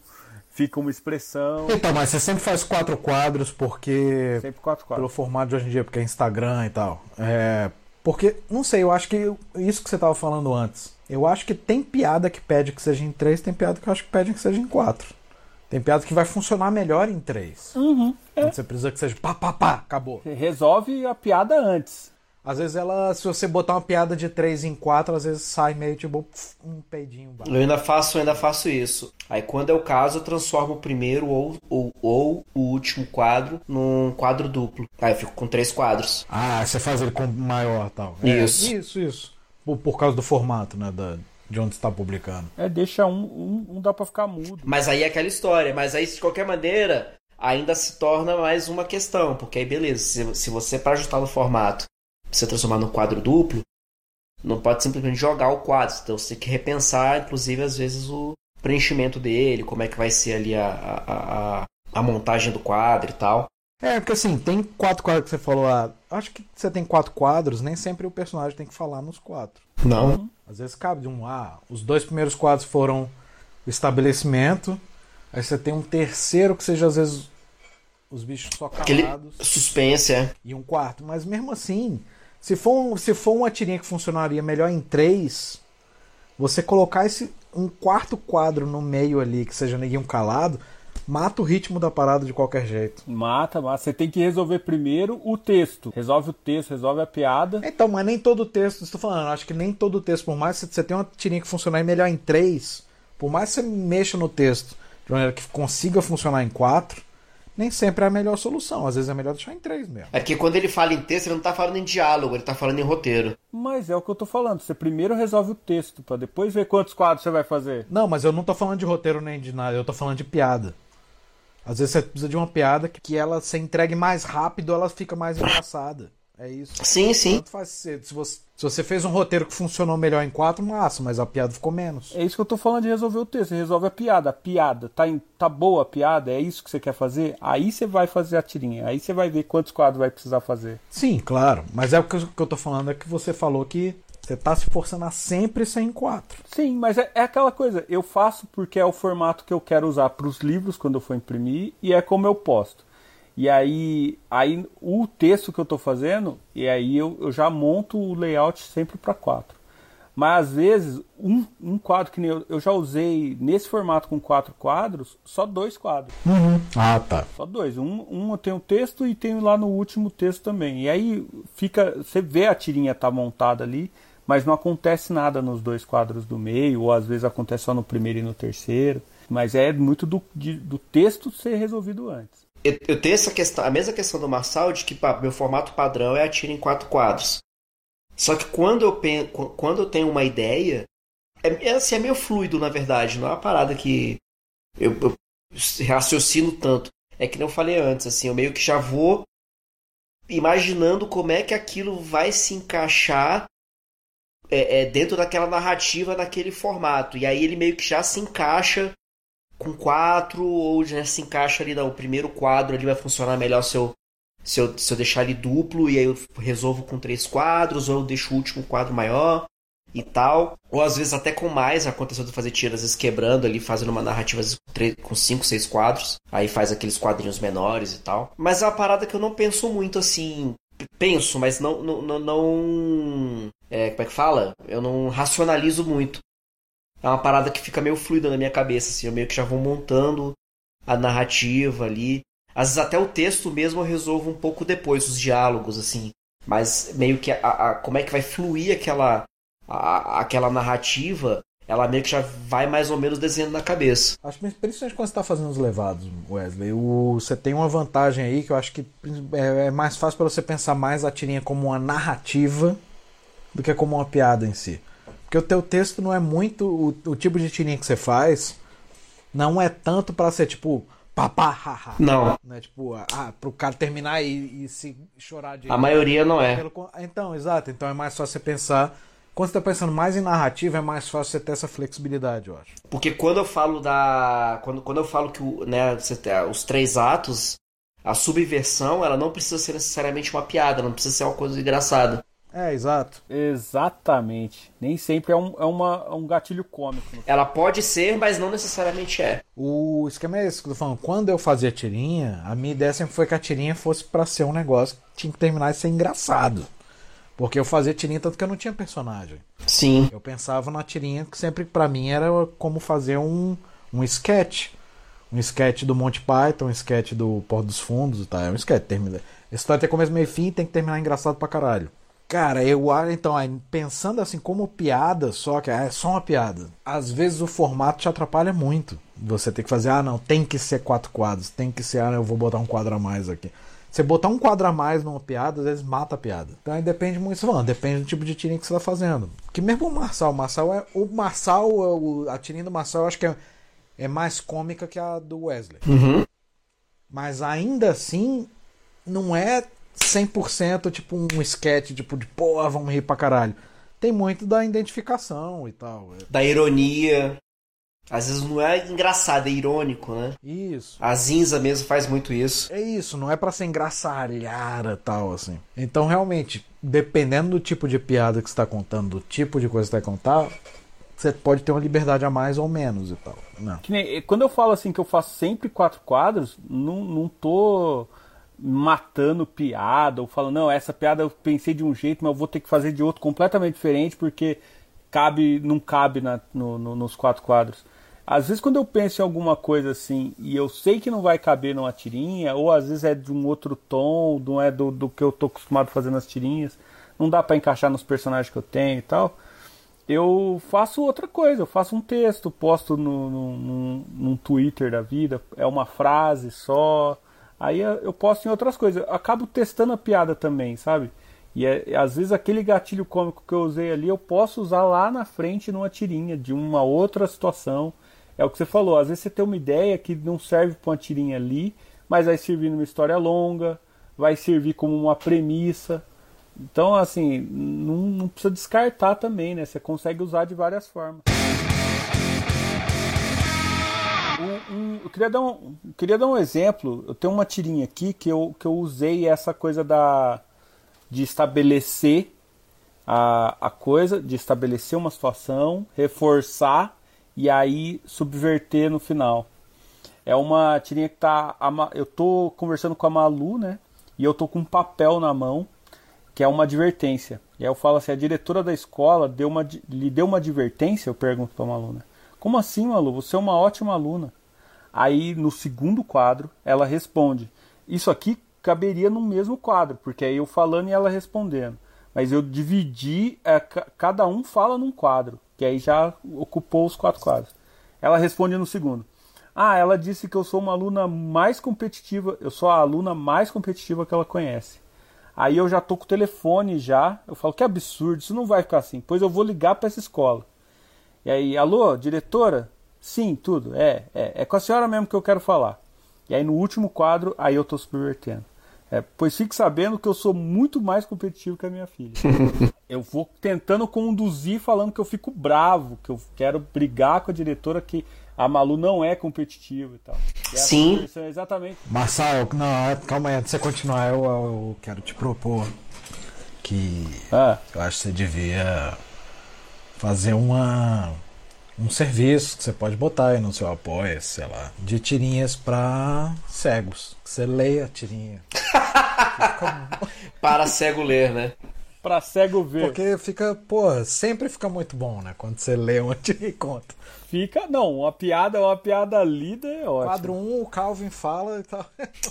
fica uma expressão. Então, mas você sempre faz quatro quadros porque... Sempre quatro quadros. Pelo formato de hoje em dia, porque é Instagram e tal. É... Porque, não sei, eu acho que isso que você estava falando antes. Eu acho que tem piada que pede que seja em três, tem piada que eu acho que pede que seja em quatro. Tem piada que vai funcionar melhor em três. Uhum, é. Quando você precisa que seja pá, pá, pá, acabou. Você resolve a piada antes. Às vezes ela, se você botar uma piada de três em quatro, às vezes sai meio tipo um peidinho. Baixo. Eu ainda faço, eu ainda faço isso. Aí quando é o caso, eu transformo o primeiro ou, ou, ou o último quadro num quadro duplo. Aí eu fico com três quadros. Ah, você faz ele com maior e tal. Isso. É, isso, isso. por, por causa do formato, né? Da, de onde está publicando. É, deixa um, um, um dá pra ficar mudo. Mas aí é aquela história, mas aí de qualquer maneira ainda se torna mais uma questão, porque aí beleza, se, se você para ajustar no formato, você transformar no quadro duplo, não pode simplesmente jogar o quadro, então você tem que repensar, inclusive às vezes o preenchimento dele, como é que vai ser ali a, a, a, a montagem do quadro e tal. É, porque assim, tem quatro quadros que você falou, ah, acho que você tem quatro quadros, nem sempre o personagem tem que falar nos quatro. Não. Então, às vezes cabe de um, ah, os dois primeiros quadros foram o estabelecimento, aí você tem um terceiro que seja às vezes os bichos só calados. Aquele suspense, é. E um quarto, mas mesmo assim, se for, se for uma tirinha que funcionaria melhor em três, você colocar esse, um quarto quadro no meio ali, que seja neguinho calado, mata o ritmo da parada de qualquer jeito. Mata, mata. Você tem que resolver primeiro o texto. Resolve o texto, resolve a piada. Então, mas nem todo o texto... Estou falando, acho que nem todo o texto, por mais que você tenha uma tirinha que funcionar melhor em três, por mais que você mexa no texto de maneira que consiga funcionar em quatro, nem sempre é a melhor solução. Às vezes é melhor deixar em três mesmo. É porque quando ele fala em texto, ele não tá falando em diálogo, ele tá falando em roteiro. Mas é o que eu tô falando. Você primeiro resolve o texto, pra depois ver quantos quadros você vai fazer. Não, mas eu não tô falando de roteiro nem de nada. Eu tô falando de piada. Às vezes você precisa de uma piada que, que ela se entregue mais rápido, ela fica mais engraçada. É isso. Sim, sim. Tanto faz ser. Se você, se você fez um roteiro que funcionou melhor em quatro, massa, mas a piada ficou menos. É isso que eu tô falando de resolver o texto. Você resolve a piada. A piada. Tá, em, tá boa a piada? É isso que você quer fazer? Aí você vai fazer a tirinha. Aí você vai ver quantos quadros vai precisar fazer. Sim, claro. Mas é o que eu, que eu tô falando é que você falou que você tá se forçando a sempre ser em quatro. Sim, mas é, é aquela coisa. Eu faço porque é o formato que eu quero usar pros livros quando eu for imprimir e é como eu posto. E aí, aí o texto que eu estou fazendo, e aí eu, eu já monto o layout sempre para quatro. Mas às vezes, um, um quadro que nem eu, eu já usei nesse formato com quatro quadros, só dois quadros. Uhum. Ah, tá. Só dois. Um, um eu tenho o texto e tenho lá no último texto também. E aí fica, você vê a tirinha tá montada ali, mas não acontece nada nos dois quadros do meio, ou às vezes acontece só no primeiro e no terceiro. Mas é muito do, de, do texto ser resolvido antes. Eu, eu tenho essa questão, a mesma questão do Marçal, de que pá, meu formato padrão é a tira em quatro quadros. Só que quando eu, penso, quando eu tenho uma ideia, é, é, assim, é meio fluido, na verdade. Não é uma parada que eu, eu raciocino tanto. É que nem eu falei antes, assim, eu meio que já vou imaginando como é que aquilo vai se encaixar é, é, dentro daquela narrativa, naquele formato. E aí ele meio que já se encaixa com quatro, ou já se encaixa ali, não, o primeiro quadro ali vai funcionar melhor se eu, se, eu, se eu deixar ele duplo, e aí eu resolvo com três quadros, ou eu deixo o último quadro maior e tal. Ou às vezes até com mais, aconteceu de fazer tiras, às vezes quebrando ali, fazendo uma narrativa vezes, com, três, com cinco, seis quadros, aí faz aqueles quadrinhos menores e tal. Mas é uma parada que eu não penso muito assim, penso, mas não, não, não, não é, como é que fala? Eu não racionalizo muito. É uma parada que fica meio fluida na minha cabeça, assim. Eu meio que já vou montando a narrativa ali. Às vezes até o texto mesmo eu resolvo um pouco depois, os diálogos, assim. Mas meio que a, a, como é que vai fluir aquela, a, aquela narrativa, ela meio que já vai mais ou menos desenhando na cabeça. Acho que principalmente quando você está fazendo os levados, Wesley, o, você tem uma vantagem aí que eu acho que é, é mais fácil para você pensar mais a tirinha como uma narrativa do que como uma piada em si. Porque o teu texto não é muito... O, o tipo de tirinha que você faz não é tanto pra ser tipo... Papá, haha. Não. Não é tipo... Ah, pro cara terminar e, e se chorar de... A maioria não é. Então, exato. Então é mais fácil você pensar... Quando você tá pensando mais em narrativa, é mais fácil você ter essa flexibilidade, eu acho. Porque quando eu falo da... Quando, quando eu falo que o, né, você tem os três atos, a subversão, ela não precisa ser necessariamente uma piada. Não precisa ser uma coisa engraçada. É, exato. Exatamente. Nem sempre é um, é uma, um gatilho cômico. Ela pode ser, mas não necessariamente é. O esquema é esse que eu tô falando. Quando eu fazia tirinha, a minha ideia sempre foi que a tirinha fosse pra ser um negócio que tinha que terminar e ser engraçado. Porque eu fazia tirinha tanto que eu não tinha personagem. Sim. Eu pensava na tirinha que sempre pra mim era como fazer um, um sketch. Um sketch do Monty Python, um sketch do Porto dos Fundos, tá? É um sketch. Termina... A história tem começo, meio e fim, tem que terminar engraçado pra caralho. Cara, eu então, pensando assim como piada, só que é só uma piada. Às vezes o formato te atrapalha muito. Você tem que fazer, ah não, tem que ser quatro quadros, tem que ser, ah eu vou botar um quadro a mais aqui. Você botar um quadro a mais numa piada, às vezes mata a piada. Então aí depende muito, mano, depende do tipo de tirinha que você tá fazendo. Que mesmo o Marçal, o Marçal é. O Marçal, o, a tirinha do Marçal eu acho que é, é mais cômica que a do Wesley. Uhum. Mas ainda assim, não é cem por cento tipo um sketch, tipo, de porra, vamos rir pra caralho. Tem muito da identificação e tal. Da ironia. Às vezes não é engraçado, é irônico, né? Isso. A Zinza mesmo faz muito isso. É isso, não é pra ser engraçalhada e tal, assim. Então, realmente, dependendo do tipo de piada que você tá contando, do tipo de coisa que você vai contar, você pode ter uma liberdade a mais ou menos e tal. Não. Que nem, quando eu falo assim que eu faço sempre quatro quadros, não, não tô matando piada, ou falando, não, essa piada eu pensei de um jeito, mas eu vou ter que fazer de outro completamente diferente, porque cabe, não cabe na, no, no, nos quatro quadros. Às vezes quando eu penso em alguma coisa assim, e eu sei que não vai caber numa tirinha, ou às vezes é de um outro tom, não é do, do que eu tô acostumado a fazer nas tirinhas, não dá pra encaixar nos personagens que eu tenho e tal, eu faço outra coisa, eu faço um texto, posto no, no, no, num Twitter da vida, é uma frase só. Aí eu posto em outras coisas. Eu acabo testando a piada também, sabe? E é, às vezes aquele gatilho cômico que eu usei ali, eu posso usar lá na frente numa tirinha, de uma outra situação. É o que você falou. Às vezes você tem uma ideia que não serve pra uma tirinha ali, mas vai servir numa história longa, vai servir como uma premissa. Então, assim, não, não precisa descartar também, né? Você consegue usar de várias formas. Um, eu queria dar um, queria dar um exemplo. Eu tenho uma tirinha aqui que eu, que eu usei essa coisa da, de estabelecer a, a coisa, de estabelecer uma situação, reforçar e aí subverter no final. É uma tirinha que tá... Eu tô conversando com a Malu, né? E eu tô com um papel na mão, que é uma advertência. E aí eu falo assim, a diretora da escola deu uma, lhe deu uma advertência? Eu pergunto pra Malu, né? Como assim, Malu? Você é uma ótima aluna. Aí, no segundo quadro, ela responde. Isso aqui caberia no mesmo quadro, porque aí eu falando e ela respondendo. Mas eu dividi, é, cada um fala num quadro, que aí já ocupou os quatro quadros. Ela responde no segundo. Ah, ela disse que eu sou uma aluna mais competitiva, eu sou a aluna mais competitiva que ela conhece. Aí eu já tô com o telefone já, eu falo, que absurdo, isso não vai ficar assim. Pois eu vou ligar para essa escola. E aí, alô, diretora? Sim, tudo, é, é, é com a senhora mesmo que eu quero falar. E aí no último quadro, aí eu tô subvertendo. É, pois fique sabendo que eu sou muito mais competitivo que a minha filha. Eu vou tentando conduzir falando que eu fico bravo, que eu quero brigar com a diretora que a Malu não é competitiva e tal. E sim. É exatamente. Marçal, não, calma aí, antes de você continuar, eu, eu quero te propor que ah. eu acho que você devia fazer uma... um serviço que você pode botar aí no seu apoia, sei lá, de tirinhas pra cegos. Você lê a tirinha. Para cego ler, né? Pra cego ver. Porque fica, pô, sempre fica muito bom, né? Quando você lê uma tirinha e conta. Fica, não, uma piada, uma piada lida é ótimo. Quadro um, o Calvin fala e tal.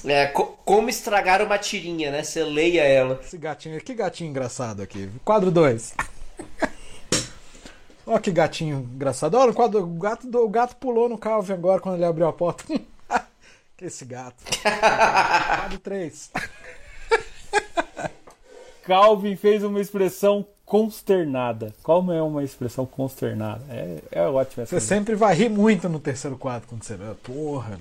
É, co- como estragar uma tirinha, né? Você leia ela. Esse gatinho, que gatinho engraçado aqui. Quadro dois. Olha que gatinho engraçado. Olha o quadro. O gato, o gato pulou no Calvin agora quando ele abriu a porta. Que esse gato. Quadro três. Calvin fez uma expressão consternada. Qual é uma expressão consternada? É, é ótimo essa. Você coisa. Sempre vai rir muito no terceiro quadro quando você vê. Porra,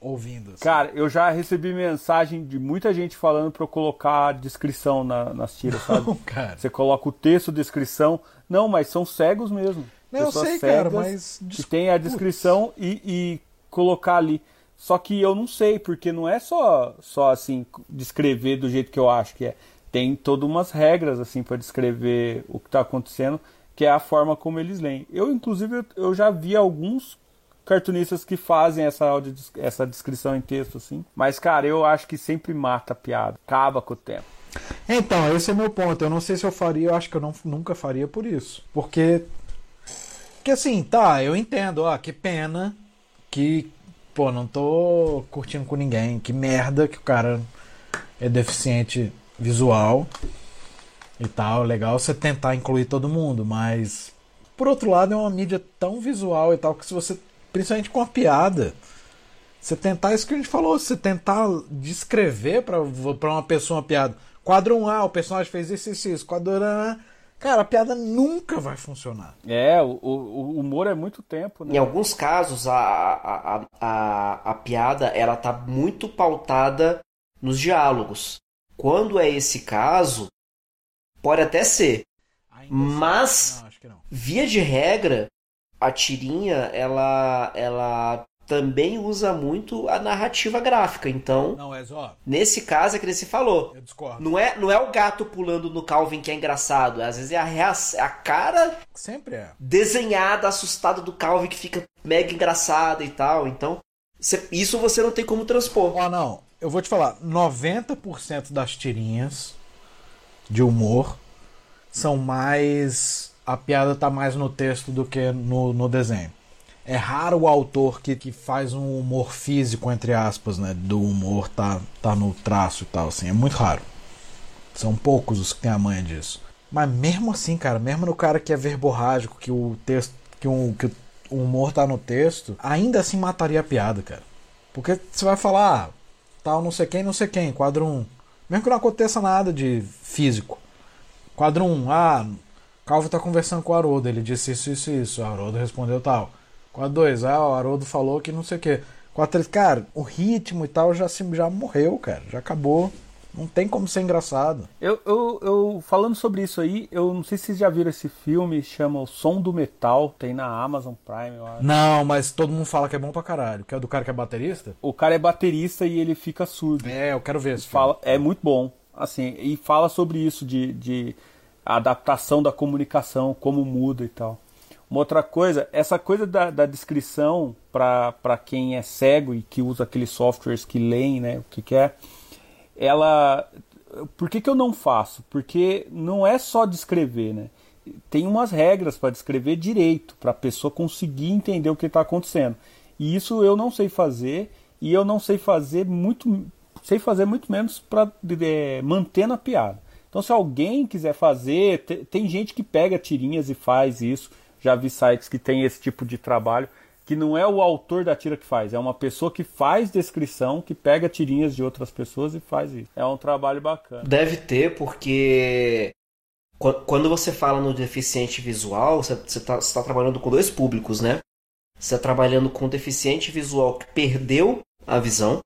ouvindo. Assim. Cara, eu já recebi mensagem de muita gente falando pra eu colocar a descrição na, nas tiras, sabe? Não, cara. Você coloca o texto, descrição. Não, mas são cegos mesmo. Não, eu sei, cara, mas... Que tem a descrição e, e colocar ali. Só que eu não sei, porque não é só, só assim, descrever do jeito que eu acho que é. Tem todas umas regras, assim, para descrever o que tá acontecendo, que é a forma como eles leem. Eu, inclusive, eu já vi alguns cartunistas que fazem essa, audio, essa descrição em texto, assim. Mas, cara, eu acho que sempre mata a piada. Acaba com o tempo. Então, esse é meu ponto. Eu não sei se eu faria, eu acho que eu não, nunca faria por isso. Porque, porque assim, tá, eu entendo, ó, que pena que, pô, não tô curtindo com ninguém, que merda que o cara é deficiente visual e tal, legal você tentar incluir todo mundo, mas por outro lado é uma mídia tão visual e tal que se você, principalmente com a piada, Você tentar isso que a gente falou, você tentar descrever pra, pra uma pessoa uma piada. Quadro um, ah, o personagem fez isso e isso, isso. Quadro dois, cara, a piada nunca vai funcionar. É, o, o humor é muito tempo, né? Em alguns casos, a, a, a, a, a piada, ela tá muito pautada nos diálogos. Quando é esse caso, pode até ser. Ainda mas, não, acho que não. Via de regra, a tirinha, ela, ela também usa muito a narrativa gráfica. Então, não, é só... nesse caso é que ele se falou. Eu discordo. Não é, não é o gato pulando no Calvin que é engraçado. Às vezes é a, reação, a cara sempre é desenhada, assustada do Calvin que fica mega engraçada e tal. Então, cê, isso você não tem como transpor. Ah, não. Eu vou te falar. noventa por cento das tirinhas de humor são mais... A piada tá mais no texto do que no, no desenho. É raro o autor que, que faz um humor físico, entre aspas, né? Do humor tá, tá no traço e tal, assim. É muito raro. São poucos os que têm a manha disso. Mas mesmo assim, cara, mesmo no cara que é verborrágico, que o texto, que, um, que o humor tá no texto, ainda assim mataria a piada, cara. Porque você vai falar, ah, tal não sei quem, não sei quem, quadro um. Mesmo que não aconteça nada de físico. Quadro um, ah... Calvin tá conversando com o Haroldo, ele disse isso, isso, isso. O Haroldo respondeu tal. Quadro dois, ah, o Haroldo falou que não sei o que. Quadro três, cara, o ritmo e tal já, já morreu, cara, já acabou. Não tem como ser engraçado. Eu, eu, eu, falando sobre isso aí, eu não sei se vocês já viram esse filme, chama O Som do Metal, tem na Amazon Prime, eu acho. Não, mas todo mundo fala que é bom pra caralho. Que é do cara que é baterista? O cara é baterista e ele fica surdo. É, eu quero ver esse fala, filme. É muito bom, assim, e fala sobre isso de... de... a adaptação da comunicação, como muda e tal. Uma outra coisa, essa coisa da, da descrição para quem é cego e que usa aqueles softwares que leem, né, o que que é, ela... Por que que eu não faço? Porque não é só descrever, né? Tem umas regras para descrever direito, para a pessoa conseguir entender o que está acontecendo. E isso eu não sei fazer, e eu não sei fazer muito, sei fazer muito menos para é, manter na piada. Então, se alguém quiser fazer, tem gente que pega tirinhas e faz isso. Já vi sites que tem esse tipo de trabalho, que não é o autor da tira que faz, é uma pessoa que faz descrição, que pega tirinhas de outras pessoas e faz isso. É um trabalho bacana. Deve ter, porque quando você fala no deficiente visual, você está tá trabalhando com dois públicos, né? Você está trabalhando com o deficiente visual que perdeu a visão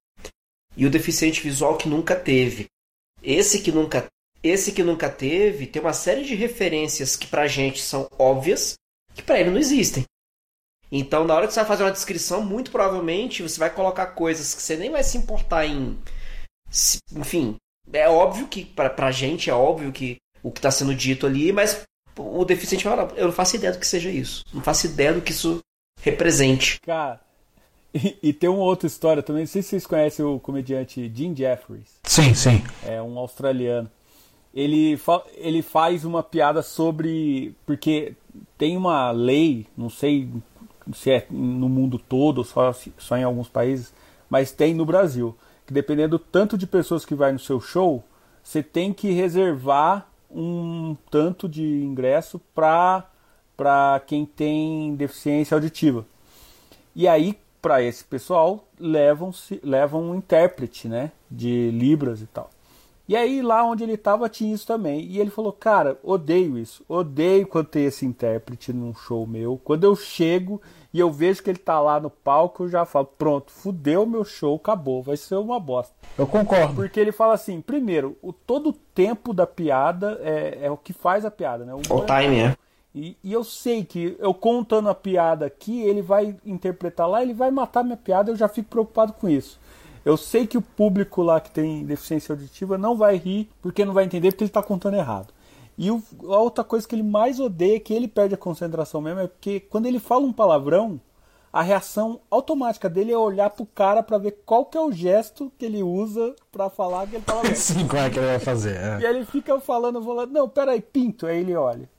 e o deficiente visual que nunca teve. Esse que nunca teve. Esse que nunca teve, tem uma série de referências que pra gente são óbvias, que pra ele não existem. Então, na hora que você vai fazer uma descrição, muito provavelmente você vai colocar coisas que você nem vai se importar em... Enfim, é óbvio que, pra, pra gente é óbvio que o que tá sendo dito ali, mas o deficiente vai falar, eu não faço ideia do que seja isso. Não faço ideia do que isso represente. Cara, e, e tem uma outra história também, não sei se vocês conhecem o comediante Jim Jeffries. Sim, sim. É um australiano. Ele, fa- ele faz uma piada sobre... Porque tem uma lei, não sei se é no mundo todo, só, só em alguns países, mas tem no Brasil, que dependendo do tanto de pessoas que vai no seu show, você tem que reservar um tanto de ingresso para para quem tem deficiência auditiva. E aí, para esse pessoal, levam-se, levam um intérprete, né, de Libras e tal. E aí, lá onde ele estava, tinha isso também. E ele falou, cara, odeio isso. Odeio quando tem esse intérprete num show meu. Quando eu chego e eu vejo que ele tá lá no palco, eu já falo, pronto, fudeu meu show, acabou. Vai ser uma bosta. Eu concordo. Porque ele fala assim, primeiro, o, todo o tempo da piada é, é o que faz a piada, né? O, o time, é. E, e eu sei que eu contando a piada aqui, ele vai interpretar lá, ele vai matar minha piada, eu já fico preocupado com isso. Eu sei que o público lá que tem deficiência auditiva não vai rir, porque não vai entender, porque ele está contando errado. E o, a outra coisa que ele mais odeia, que ele perde a concentração mesmo, é porque quando ele fala um palavrão, a reação automática dele é olhar pro cara para ver qual que é o gesto que ele usa para falar aquele palavrão. Sim, qual é que ele vai fazer? É. E aí ele fica falando, falando, não, peraí, pinto, aí ele olha.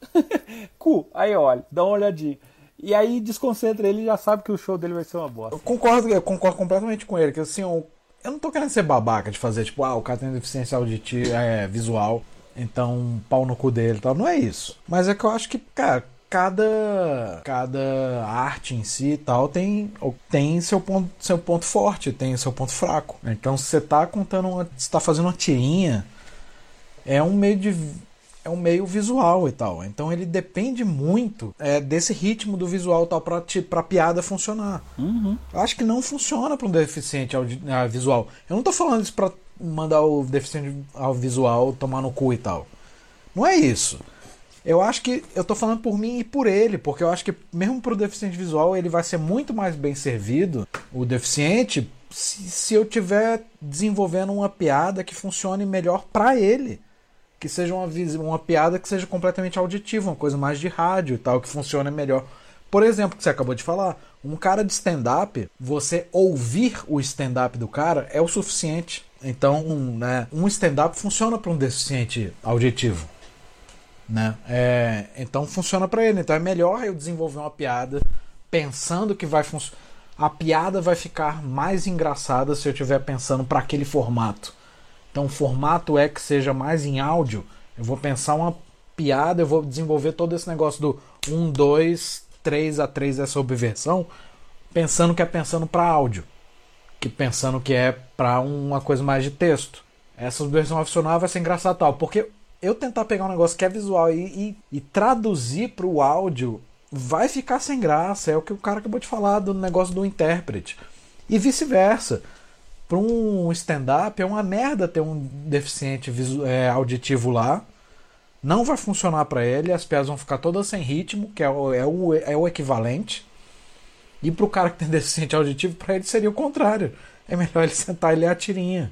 Cu, aí olha, dá uma olhadinha. E aí desconcentra ele e já sabe que o show dele vai ser uma bosta. Eu concordo, eu concordo completamente com ele, que assim, o eu não tô querendo ser babaca de fazer, tipo, ah, o cara tem deficiência auditiva, é, visual, então pau no cu dele e tal. Não é isso. Mas é que eu acho que, cara, cada, cada arte em si e tal tem, tem seu, ponto, seu ponto forte, tem seu ponto fraco. Então, se você tá contando, uma, se tá fazendo uma tirinha, é um meio de, é um meio visual e tal. Então, ele depende muito é, desse ritmo do visual e tal pra, pra piada funcionar. Uhum. Acho que não funciona pra um deficiente visual. Eu não tô falando isso pra mandar o deficiente visual tomar no cu e tal. Não é isso. Eu acho que, eu tô falando por mim e por ele, porque eu acho que mesmo pro deficiente visual ele vai ser muito mais bem servido, o deficiente, se, se eu tiver desenvolvendo uma piada que funcione melhor pra ele. Que seja uma, uma piada que seja completamente auditiva, uma coisa mais de rádio e tal, que funcione melhor. Por exemplo, que você acabou de falar, um cara de stand-up, você ouvir o stand-up do cara é o suficiente. Então, um, né, um stand-up funciona pra um deficiente auditivo. Né? É, então funciona pra ele. Então é melhor eu desenvolver uma piada pensando que vai funcionar. A piada vai ficar mais engraçada se eu estiver pensando pra aquele formato. Então o formato é que seja mais em áudio. Eu vou pensar uma piada, eu vou desenvolver todo esse negócio do um, dois, três, a três é subversão, pensando que é pensando pra áudio, que pensando que é pra uma coisa mais de texto. Essa subversão vai funcionar, vai ser engraçado tal, porque eu tentar pegar um negócio que é visual e, e, e traduzir pro áudio vai ficar sem graça. É o que o cara acabou de falar do negócio do intérprete. E vice-versa. Para um stand-up é uma merda ter um deficiente visu- é, auditivo lá. Não vai funcionar para ele. As piadas vão ficar todas sem ritmo, que é o, é o, é o equivalente. E pro cara que tem deficiente auditivo, para ele seria o contrário. É melhor ele sentar e ler a tirinha.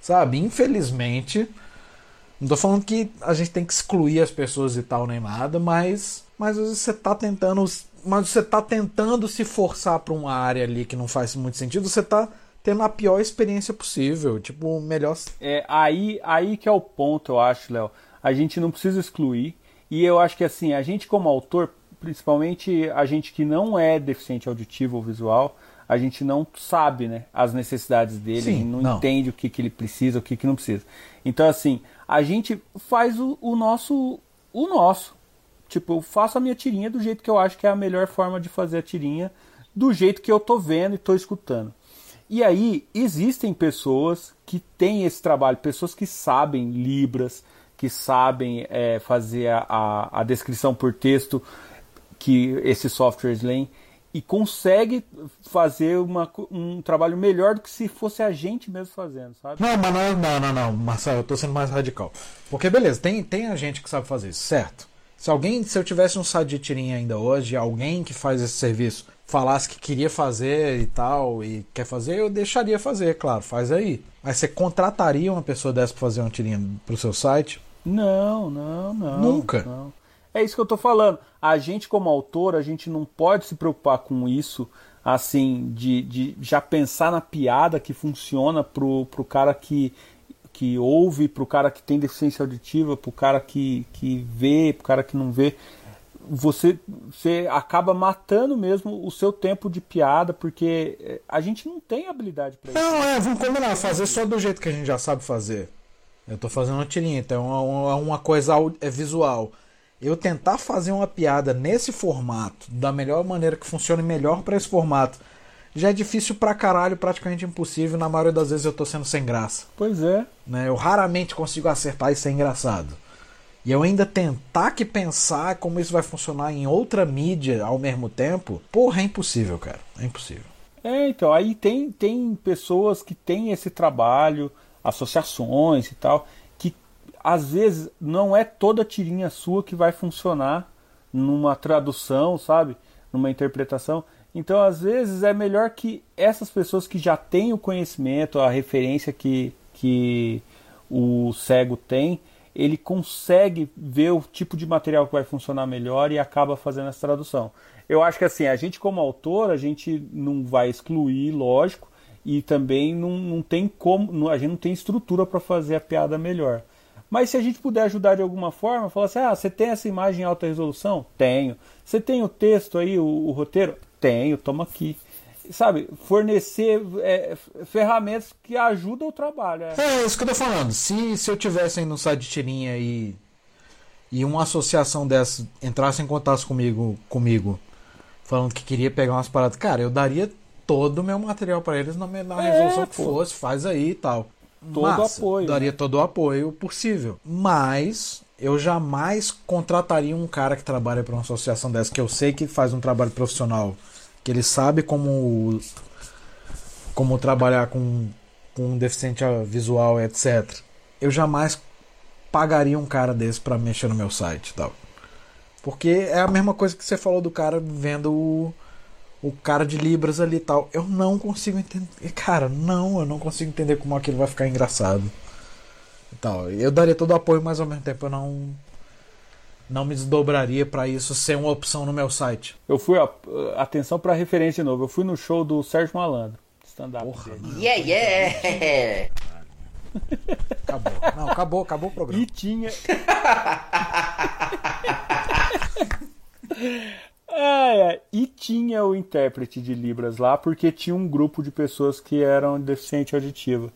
Sabe? Infelizmente... Não tô falando que a gente tem que excluir as pessoas e tal, nem nada, mas, mas você tá tentando. Mas você tá tentando se forçar pra uma área ali que não faz muito sentido, você tá tendo a pior experiência possível. Tipo, melhor. É, aí, aí que é o ponto, eu acho, Léo. A gente não precisa excluir. E eu acho que assim, a gente como autor, principalmente a gente que não é deficiente auditivo ou visual, a gente não sabe, né, as necessidades dele, Sim, a gente não, não entende o que, que ele precisa, o que, que não precisa. Então, assim, a gente faz o, o nosso... O nosso. Tipo, eu faço a minha tirinha do jeito que eu acho que é a melhor forma de fazer a tirinha, do jeito que eu tô vendo e tô escutando. E aí, existem pessoas que têm esse trabalho, pessoas que sabem libras, que sabem é, fazer a, a, a descrição por texto que esses softwares leem, e consegue fazer uma, um trabalho melhor do que se fosse a gente mesmo fazendo, sabe? Não, mas não, não, não, não, Marcelo, eu tô sendo mais radical. Porque, beleza, tem, tem a gente que sabe fazer isso, certo? Se alguém, se eu tivesse um site de tirinha ainda hoje, alguém que faz esse serviço falasse que queria fazer e tal, e quer fazer, eu deixaria fazer, claro, faz aí. Mas você contrataria uma pessoa dessa pra fazer uma tirinha pro seu site? Não, não, não. Nunca? Não. É isso que eu tô falando. A gente como autor, a gente não pode se preocupar com isso, assim, de, de já pensar na piada que funciona pro, pro cara que, que ouve, pro cara que tem deficiência auditiva, pro cara que, que vê, pro cara que não vê. Você, você acaba matando mesmo o seu tempo de piada, porque a gente não tem habilidade pra isso. Não, é, vamos combinar, fazer só do jeito que a gente já sabe fazer. Eu tô fazendo uma tirinha, então é uma, uma coisa visual. Eu tentar fazer uma piada nesse formato, da melhor maneira que funcione melhor pra esse formato, já é difícil pra caralho, praticamente impossível. Na maioria das vezes eu tô sendo sem graça. Pois é. Né? Eu raramente consigo acertar e ser engraçado. E eu ainda tentar que pensar como isso vai funcionar em outra mídia ao mesmo tempo, porra, é impossível, cara. É impossível. É, então, aí tem, tem pessoas que têm esse trabalho, associações e tal... Às vezes não é toda tirinha sua que vai funcionar numa tradução, sabe? Numa interpretação. Então, às vezes, é melhor que essas pessoas que já têm o conhecimento, a referência que, que o cego tem, ele consegue ver o tipo de material que vai funcionar melhor e acaba fazendo essa tradução. Eu acho que assim, a gente como autor, a gente não vai excluir, lógico, e também não, não tem como, a gente não tem estrutura para fazer a piada melhor. Mas se a gente puder ajudar de alguma forma, falar assim, ah, você tem essa imagem em alta resolução? Tenho. Você tem o texto aí, o, o roteiro? Tenho, toma aqui. Sabe, fornecer é, ferramentas que ajudam o trabalho. É, é isso que eu tô falando. Se, se eu tivesse aí no site de tirinha e e uma associação dessa entrasse em contato comigo, comigo falando que queria pegar umas paradas, cara, eu daria todo o meu material pra eles na, na é, resolução que pô. fosse, faz aí e tal. Todo Massa, apoio. Daria todo o apoio possível. Mas eu jamais contrataria um cara que trabalha pra uma associação dessa, que eu sei que faz um trabalho profissional, que ele sabe como, como trabalhar com, com um deficiente visual, etcétera. Eu jamais pagaria um cara desse pra mexer no meu site e tal. Porque é a mesma coisa que você falou do cara vendo o, o cara de Libras ali e tal. Eu não consigo entender. Cara, não, eu não consigo entender como aquilo vai ficar engraçado e tal. Eu daria todo o apoio, mas ao mesmo tempo eu não, não me desdobraria pra isso ser uma opção no meu site. Eu fui, ó, atenção pra referência de novo. Eu fui no show do Sérgio Malandro. Stand-up. Porra, yeah, yeah! Acabou. Não, acabou, acabou o programa. E tinha. Ah, é. E tinha o intérprete de Libras lá, porque tinha um grupo de pessoas que eram deficiente auditiva.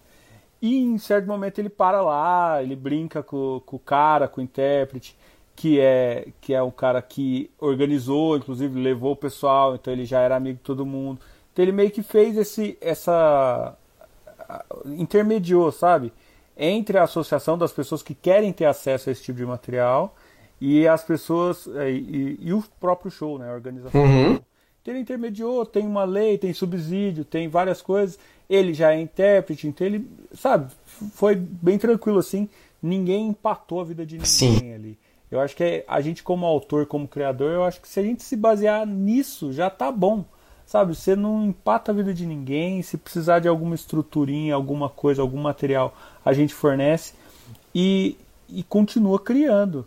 E em certo momento ele para lá, ele brinca com, com o cara, com o intérprete, que é, que é um cara que organizou, inclusive levou o pessoal, então ele já era amigo de todo mundo. Então ele meio que fez esse, essa... intermediou, sabe? Entre a associação das pessoas que querem ter acesso a esse tipo de material e as pessoas, e, e, e o próprio show, né? A organização. Uhum. Então ele intermediou, tem uma lei, tem subsídio, tem várias coisas. Ele já é intérprete, então ele, sabe? Foi bem tranquilo assim. Ninguém empatou a vida de ninguém. Sim. Ali. Eu acho que é, a gente como autor, como criador, eu acho que se a gente se basear nisso, já tá bom. Sabe, você não empata a vida de ninguém. Se precisar de alguma estruturinha, alguma coisa, algum material, a gente fornece e, e continua criando,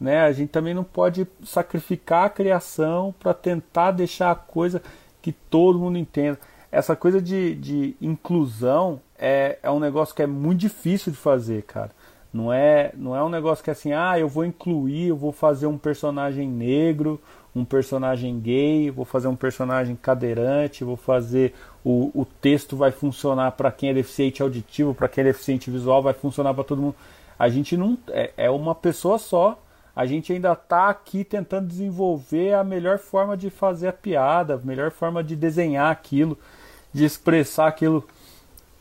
né? A gente também não pode sacrificar a criação para tentar deixar a coisa que todo mundo entenda. Essa coisa de, de inclusão é, é um negócio que é muito difícil de fazer, cara. Não é, não é um negócio que é assim, ah, eu vou incluir, eu vou fazer um personagem negro, um personagem gay, vou fazer um personagem cadeirante, vou fazer... O, o texto vai funcionar para quem é deficiente auditivo, para quem é deficiente visual, vai funcionar para todo mundo. A gente não... É, é uma pessoa só. A gente ainda está aqui tentando desenvolver a melhor forma de fazer a piada, a melhor forma de desenhar aquilo, de expressar aquilo.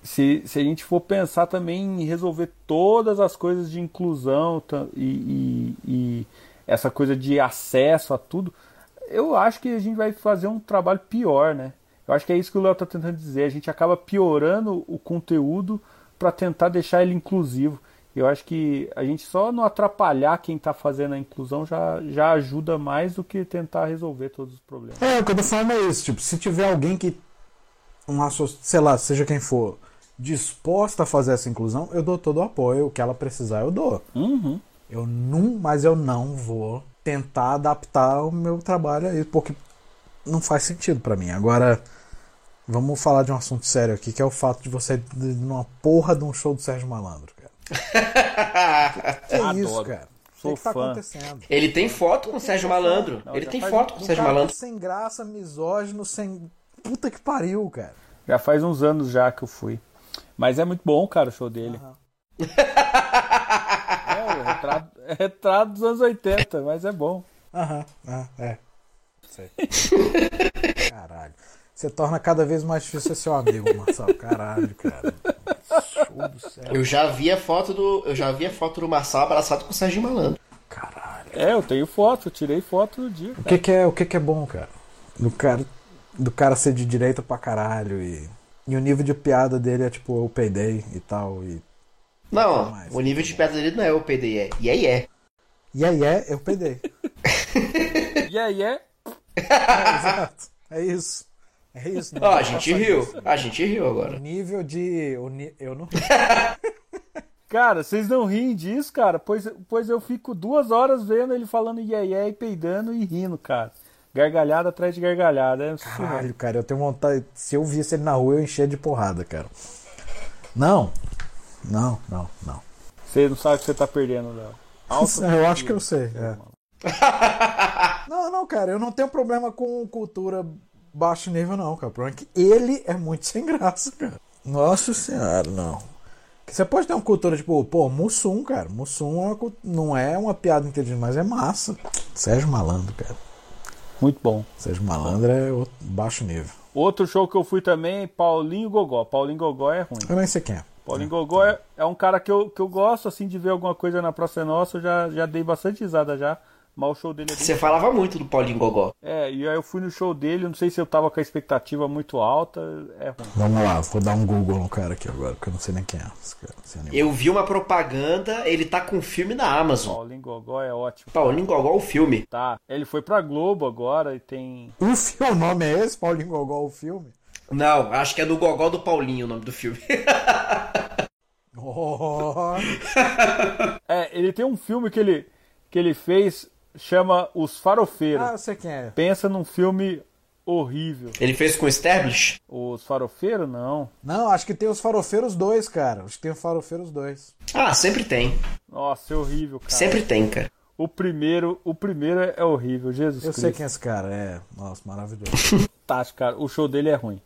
Se, se a gente for pensar também em resolver todas as coisas de inclusão e... e, e essa coisa de acesso a tudo, eu acho que a gente vai fazer um trabalho pior, né? Eu acho que é isso que o Léo está tentando dizer. A gente acaba piorando o conteúdo para tentar deixar ele inclusivo. Eu acho que a gente só não atrapalhar quem está fazendo a inclusão já, já ajuda mais do que tentar resolver todos os problemas. É, o que eu tô falando é isso. Tipo, se tiver alguém que, um associ... sei lá, seja quem for, disposta a fazer essa inclusão, eu dou todo o apoio. O que ela precisar, eu dou. Uhum. Eu não, mas eu não vou tentar adaptar o meu trabalho aí, porque não faz sentido pra mim. Agora, vamos falar de um assunto sério aqui, que é o fato de você ir numa porra de um show do Sérgio Malandro, cara. Que, que é isso, cara? Sou o que, que tá acontecendo? Ele tem foto com o Sérgio Malandro. Não, Ele tem foto com o Sérgio Malandro. Sem graça, misógino, sem... Puta que pariu, cara. Já faz uns anos já que eu fui. Mas é muito bom, cara, o show dele. Uhum. Retrato, retrato dos anos oitenta, mas é bom. Aham, ah, é. Sei. Caralho. Você torna cada vez mais difícil ser seu amigo, Marçal. Caralho, cara. Show do céu. Eu já vi a foto do, eu já vi a foto do Marçal abraçado com o Sérgio Malandro. Caralho. É, eu tenho foto, eu tirei foto no dia. O que que é, o que que é bom, cara? Do cara, do cara ser de direita pra caralho e, e o nível de piada dele é tipo, eu peidei e tal e Não, não o nível de piada dele não é o P D E, é yeah, yeah. Yeah, yeah, eu pedei. Yeah, yeah. É, exato, é isso. É isso. Ó, oh, a gente riu, isso. a gente riu agora. O nível de... O ni... Eu não ri. Cara, vocês não riem disso, cara? Pois, pois eu fico duas horas vendo ele falando yeah, yeah e peidando e rindo, cara. Gargalhada atrás de gargalhada. É Caralho, cara, eu tenho vontade... Se eu visse ele na rua, eu enchia de porrada, cara. Não... Não, não, não. Você não sabe o que você tá perdendo, Léo. Eu acho que eu sei. É. Não, não, cara, eu não tenho problema com cultura baixo nível, não, cara. O problema é que ele é muito sem graça, cara. Nossa senhora, não. Você pode ter uma cultura tipo, pô, Mussum, cara. Mussum é uma, não é uma piada inteligente, mas é massa. Sérgio Malandro, cara. Muito bom. Sérgio Malandro é outro, baixo nível. Outro show que eu fui também, Paulinho Gogó. Paulinho Gogó é ruim. Eu nem sei quem é. Paulinho é, Gogó é, é um cara que eu, que eu gosto, assim, de ver alguma coisa na Praça Nossa. Eu já, já dei bastante risada já. Mas o show dele é bem... Você falava muito do Paulinho Gogó. É, e aí eu fui no show dele, não sei se eu tava com a expectativa muito alta. É ruim. Vamos lá, vou dar um Google no cara aqui agora, porque eu não sei nem quem é. Eu vi uma propaganda, ele tá com um filme na Amazon. Paulinho Gogó é ótimo. Paulinho Gogó, o filme. Tá, ele foi pra Globo agora e tem... O filme, o nome é esse? Paulinho Gogó, o filme? Não, acho que é do Gogó do Paulinho o nome do filme. Oh. É, ele tem um filme que ele, que ele fez... Chama Os Farofeiros. Ah, eu sei quem é. Pensa num filme horrível. Ele fez com o Stablish? Os Farofeiros, não. Não, acho que tem Os Farofeiros dois, cara. Acho que tem Os Farofeiros dois. Ah, sempre tem. Nossa, é horrível, cara. Sempre tem, cara. O primeiro, o primeiro é horrível, Jesus Cristo. Eu sei quem é esse cara, é. Nossa, maravilhoso. Fantástico, cara. O show dele é ruim.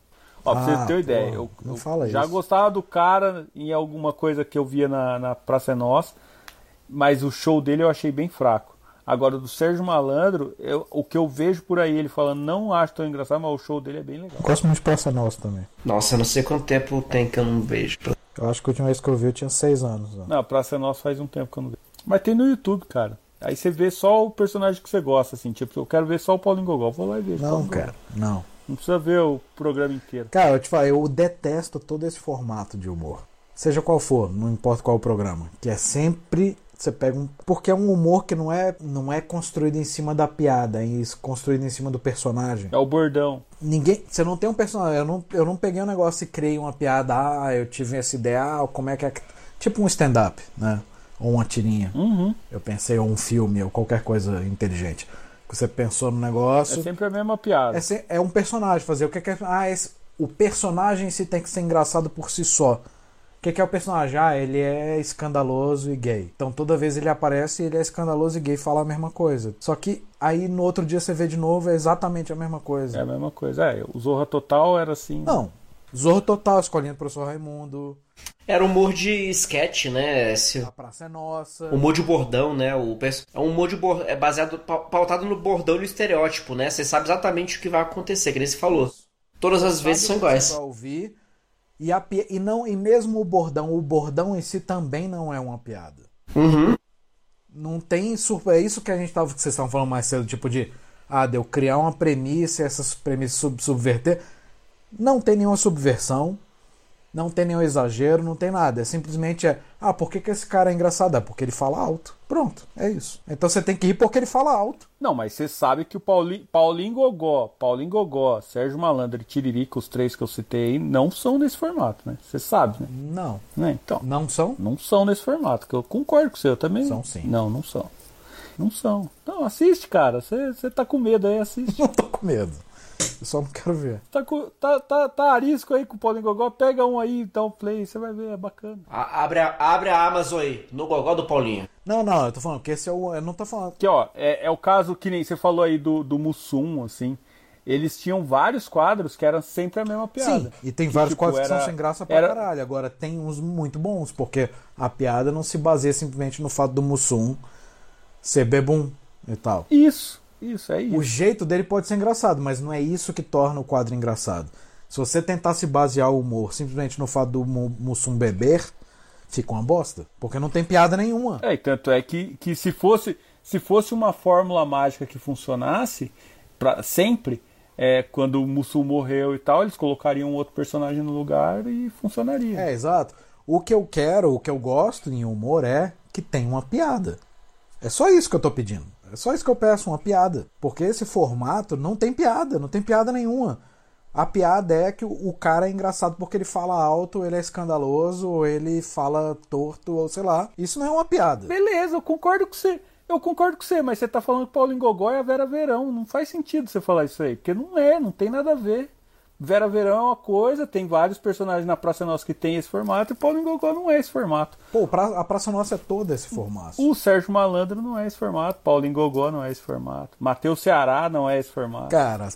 Ó, pra ah, você ter uma ideia. Eu, não eu fala já isso. Gostava do cara em alguma coisa que eu via na, na Praça é Nossa, mas o show dele eu achei bem fraco. Agora, do Sérgio Malandro, eu, o que eu vejo por aí, ele falando, não acho tão engraçado, mas o show dele é bem legal. Eu gosto muito de Praça Nossa também. Nossa, eu não sei quanto tempo tem que eu não vejo. Eu acho que a última vez que eu vi eu tinha seis anos. Ó. Não, Praça Nossa faz um tempo que eu não vejo. Mas tem no YouTube, cara. Aí você vê só o personagem que você gosta, assim. Tipo, eu quero ver só o Paulinho Gogó, vou lá e vejo. Não, cara, não. Não precisa ver o programa inteiro. Cara, eu te falo, eu detesto todo esse formato de humor. Seja qual for, não importa qual o programa. Que é sempre... Você pega um... Porque é um humor que não é, não é construído em cima da piada, é construído em cima do personagem. É o bordão. Ninguém... Você não tem um personagem. Eu não, eu não peguei um negócio e criei uma piada. Ah, eu tive essa ideia. Ah, como é que é... Tipo um stand-up, né? Ou uma tirinha. Uhum. Eu pensei, ou um filme, ou qualquer coisa inteligente. Você pensou no negócio... É sempre a mesma piada. É, se... é um personagem fazer. O que é que... Ah, esse... o personagem em si tem que ser engraçado por si só. O que, que é o personagem? Ah, ele é escandaloso e gay. Então toda vez ele aparece, ele é escandaloso e gay, fala a mesma coisa. Só que aí no outro dia você vê de novo, é exatamente a mesma coisa. É a mesma coisa. É, o Zorra Total era assim... Não. Zorra Total, Escolinha do Professor Raimundo. Era humor de sketch, né? Esse... A Praça é Nossa. Humor de bordão, né? O perso... É um humor de bordão, é baseado, pautado no bordão e no estereótipo, né? Você sabe exatamente o que vai acontecer, que nem você falou. Todas as vezes são iguais. Você vai ouvir... E, a pi... e, não... e mesmo o bordão, o bordão em si também não é uma piada. Uhum. Não tem surpresa. É isso que a gente tava, que vocês estavam falando mais cedo, tipo de, ah, de eu criar uma premissa e essas premissas sub... subverter. Não tem nenhuma subversão, não tem nenhum exagero, não tem nada. É simplesmente, é, ah, por que, que esse cara é engraçado? É porque ele fala alto. Pronto, é isso. Então você tem que rir porque ele fala alto. Não, mas você sabe que o Paulinho, Paulinho Gogó, Paulinho Gogó, Sérgio Malandro e Tiririca, os três que eu citei aí, não são nesse formato, né? Você sabe, né? Não. Né? Então, não são? Não são nesse formato, que eu concordo com você, eu também... São sim. Não, não são. Não são. Então assiste, cara, você tá com medo aí, assiste. Não tô com medo, eu só não quero ver. Tá, tá, tá, tá arisco aí com o Paulinho Gogó, pega um aí, dá um play, você vai ver, é bacana. A, abre, a, abre a Amazon aí, no Gogó do Paulinho. Não, não, eu tô falando que esse é o... Eu não tô falando. Que, ó, é, é o caso que nem você falou aí do, do Mussum, assim. Eles tinham vários quadros que eram sempre a mesma piada. Sim, e tem que, vários tipo, quadros era, que são sem graça pra era... caralho. Agora, tem uns muito bons, porque a piada não se baseia simplesmente no fato do Mussum ser bebum e tal. Isso, isso, é isso. O jeito dele pode ser engraçado, mas não é isso que torna o quadro engraçado. Se você tentasse basear o humor simplesmente no fato do Mussum beber... Fica uma bosta, porque não tem piada nenhuma. É, e tanto é que, que se, fosse, se fosse uma fórmula mágica que funcionasse pra sempre, é, quando o Mussum morreu e tal, eles colocariam outro personagem no lugar e funcionaria. É, exato. O que eu quero, o que eu gosto em humor é que tem uma piada. É só isso que eu tô pedindo. É só isso que eu peço, uma piada. Porque esse formato não tem piada, não tem piada nenhuma. A piada é que o cara é engraçado porque ele fala alto, ele é escandaloso, ele fala torto, ou sei lá. Isso não é uma piada. Beleza, eu concordo com você. Eu concordo com você, mas você tá falando que o Paulinho Gogó é a Vera Verão. Não faz sentido você falar isso aí, porque não é, não tem nada a ver. Vera Verão é uma coisa, tem vários personagens na Praça Nossa que tem esse formato, e Paulinho Gogó não é esse formato. Pô, a Praça Nossa é toda esse formato. O Sérgio Malandro não é esse formato, Paulinho Gogó não é esse formato, Matheus Ceará não é esse formato. Cara...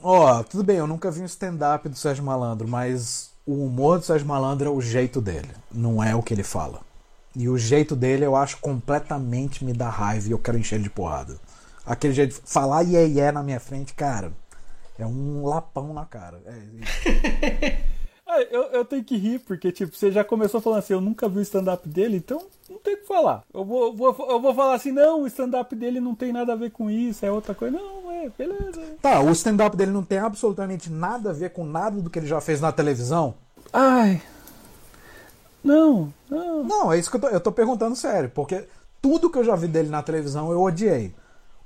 Ó, oh, tudo bem, eu nunca vi um stand-up do Sérgio Malandro, mas o humor do Sérgio Malandro é o jeito dele, não é o que ele fala. E o jeito dele eu acho completamente, me dá raiva e eu quero encher ele de porrada. Aquele jeito de falar iê iê na minha frente, cara, é um lapão na cara. É, é... ah, eu, eu tenho que rir, porque tipo, você já começou falando assim, eu nunca vi o stand-up dele, então não tem o que falar. Eu vou, vou, eu vou falar assim, não, o stand-up dele não tem nada a ver com isso, é outra coisa. Não, é, beleza. Tá, o stand-up dele não tem absolutamente nada a ver com nada do que ele já fez na televisão? Ai... Não, não... Não, é isso que eu tô, eu tô perguntando sério, porque tudo que eu já vi dele na televisão eu odiei.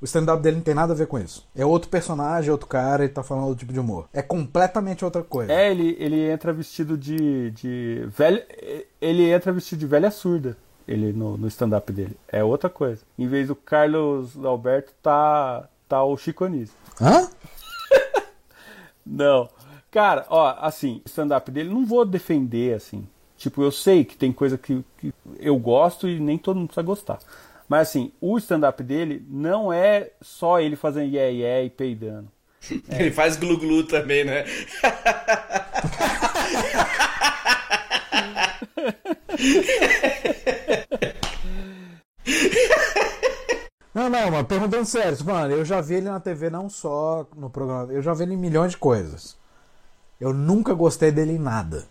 O stand-up dele não tem nada a ver com isso. É outro personagem, outro cara, ele tá falando outro tipo de humor. É completamente outra coisa. É, ele, ele entra vestido de, de... velho. Ele entra vestido de velha surda, ele no, no stand-up dele. É outra coisa. Em vez do Carlos Alberto, tá, tá o Chico Anísio. Hã? Não. Cara, ó, assim, o stand-up dele, não vou defender, assim. Tipo, eu sei que tem coisa que, que eu gosto e nem todo mundo precisa gostar. Mas assim, o stand-up dele não é só ele fazendo iê iê e peidando. É. Ele faz glu-glu também, né? Não, não, mas perguntando sério, mano, eu já vi ele na T V, não só no programa, eu já vi ele em milhões de coisas. Eu nunca gostei dele em nada.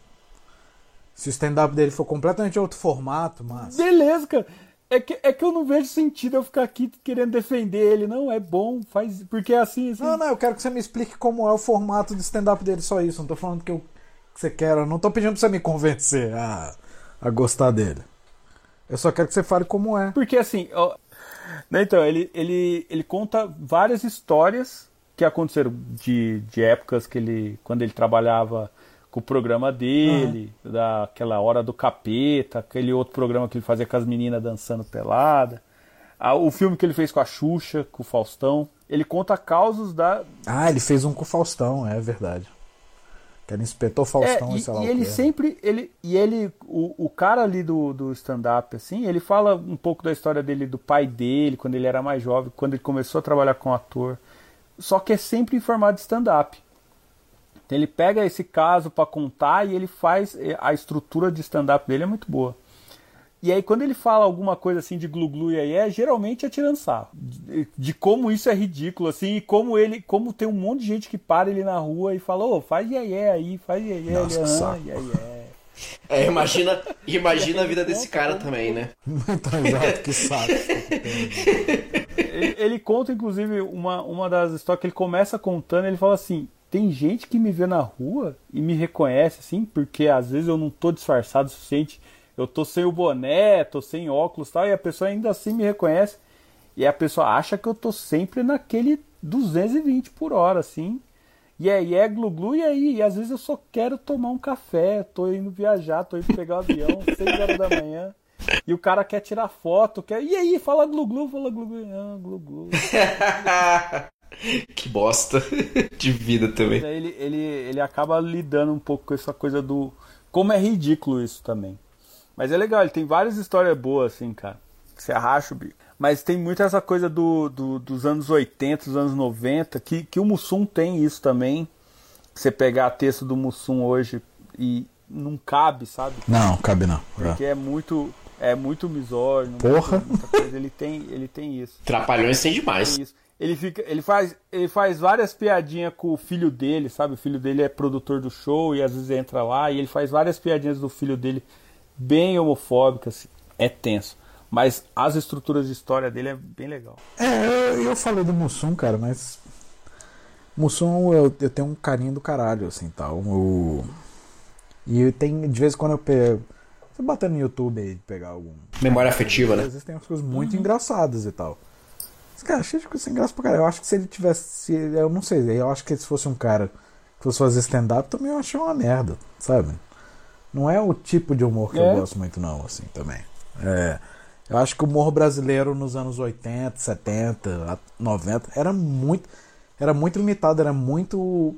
Se o stand-up dele for completamente outro formato, mas... Beleza, cara. É que, é que eu não vejo sentido eu ficar aqui querendo defender ele. Não, é bom, faz... Porque é assim, assim... Não, não, eu quero que você me explique como é o formato do stand-up dele, só isso. Não tô falando que, eu, que você quer... Eu não tô pedindo pra você me convencer a, a gostar dele. Eu só quero que você fale como é. Porque assim... Ó... Então, ele, ele, ele conta várias histórias que aconteceram de, de épocas que ele... Quando ele trabalhava... com o programa dele, uhum. daquela Hora do Capeta, aquele outro programa que ele fazia com as meninas dançando pelada, a, o filme que ele fez com a Xuxa, com o Faustão, ele conta causos da... Ah, ele fez um com o Faustão, é verdade. Que ele inspetou Faustão é, e, e sei lá e o ele que sempre, ele, e ele, o, o cara ali do, do stand-up, assim, ele fala um pouco da história dele, do pai dele, quando ele era mais jovem, quando ele começou a trabalhar com ator, só que é sempre em formato de stand-up. Ele pega esse caso para contar e ele faz... A estrutura de stand-up dele é muito boa. E aí, quando ele fala alguma coisa assim de glu-glu e aí é, geralmente é tirando sarro. De, de como isso é ridículo, assim, e como ele... Como tem um monte de gente que para ele na rua e fala, ô, oh, faz iê-iê aí, faz iê-iê, nossa, iê-iê, que saco. Iê-iê. É, imagina, imagina a vida desse cara também, né? Tá exato, que saco. Ele, ele conta, inclusive, uma, uma das histórias que ele começa contando, ele fala assim... Tem gente que me vê na rua e me reconhece, assim, porque às vezes eu não tô disfarçado o suficiente, eu tô sem o boné, tô sem óculos e tal, e a pessoa ainda assim me reconhece, e a pessoa acha que eu tô sempre naquele duzentos e vinte por hora, assim, e aí é glu-glu, e aí, e às vezes eu só quero tomar um café, tô indo viajar, tô indo pegar o avião, seis horas da manhã, e o cara quer tirar foto, quer... E aí, fala glu-glu, fala glu-glu, não, glu-glu. Que bosta de vida também. Ele, ele, ele acaba lidando um pouco com essa coisa do... Como é ridículo isso também. Mas é legal, ele tem várias histórias boas, assim, cara. Que você arracha o bico. Mas tem muito essa coisa do, do, dos anos oitenta, dos anos noventa, que, que o Mussum tem isso também. Você pegar texto do Mussum hoje e não cabe, sabe? Não, cabe não. Porque é, é muito... É muito misógino. Porra! Muito, muita coisa. Ele, tem, ele tem isso. Trapalhões tem demais. Tem isso. Ele, fica, ele, faz, ele faz várias piadinhas com o filho dele, sabe? O filho dele é produtor do show e às vezes entra lá e ele faz várias piadinhas do filho dele bem homofóbicas. É tenso. Mas as estruturas de história dele é bem legal. É, eu, eu falei do Mussum, cara, mas... Mussum, eu, eu tenho um carinho do caralho, assim, tal. Eu... E tem, de vez em quando eu pego... Você batendo no YouTube aí, pegar algum... Memória afetiva, né? Às vezes tem umas coisas muito uhum. engraçadas e tal. Cara, achei que sem graça pra caralho. Eu acho que se ele tivesse... Eu não sei. Eu acho que se fosse um cara que fosse fazer stand-up, também eu achei uma merda, sabe? Não é o tipo de humor que é. eu gosto muito, não, assim, também. É, eu acho que o humor brasileiro nos anos oitenta, setenta, noventa, era muito... Era muito limitado, era muito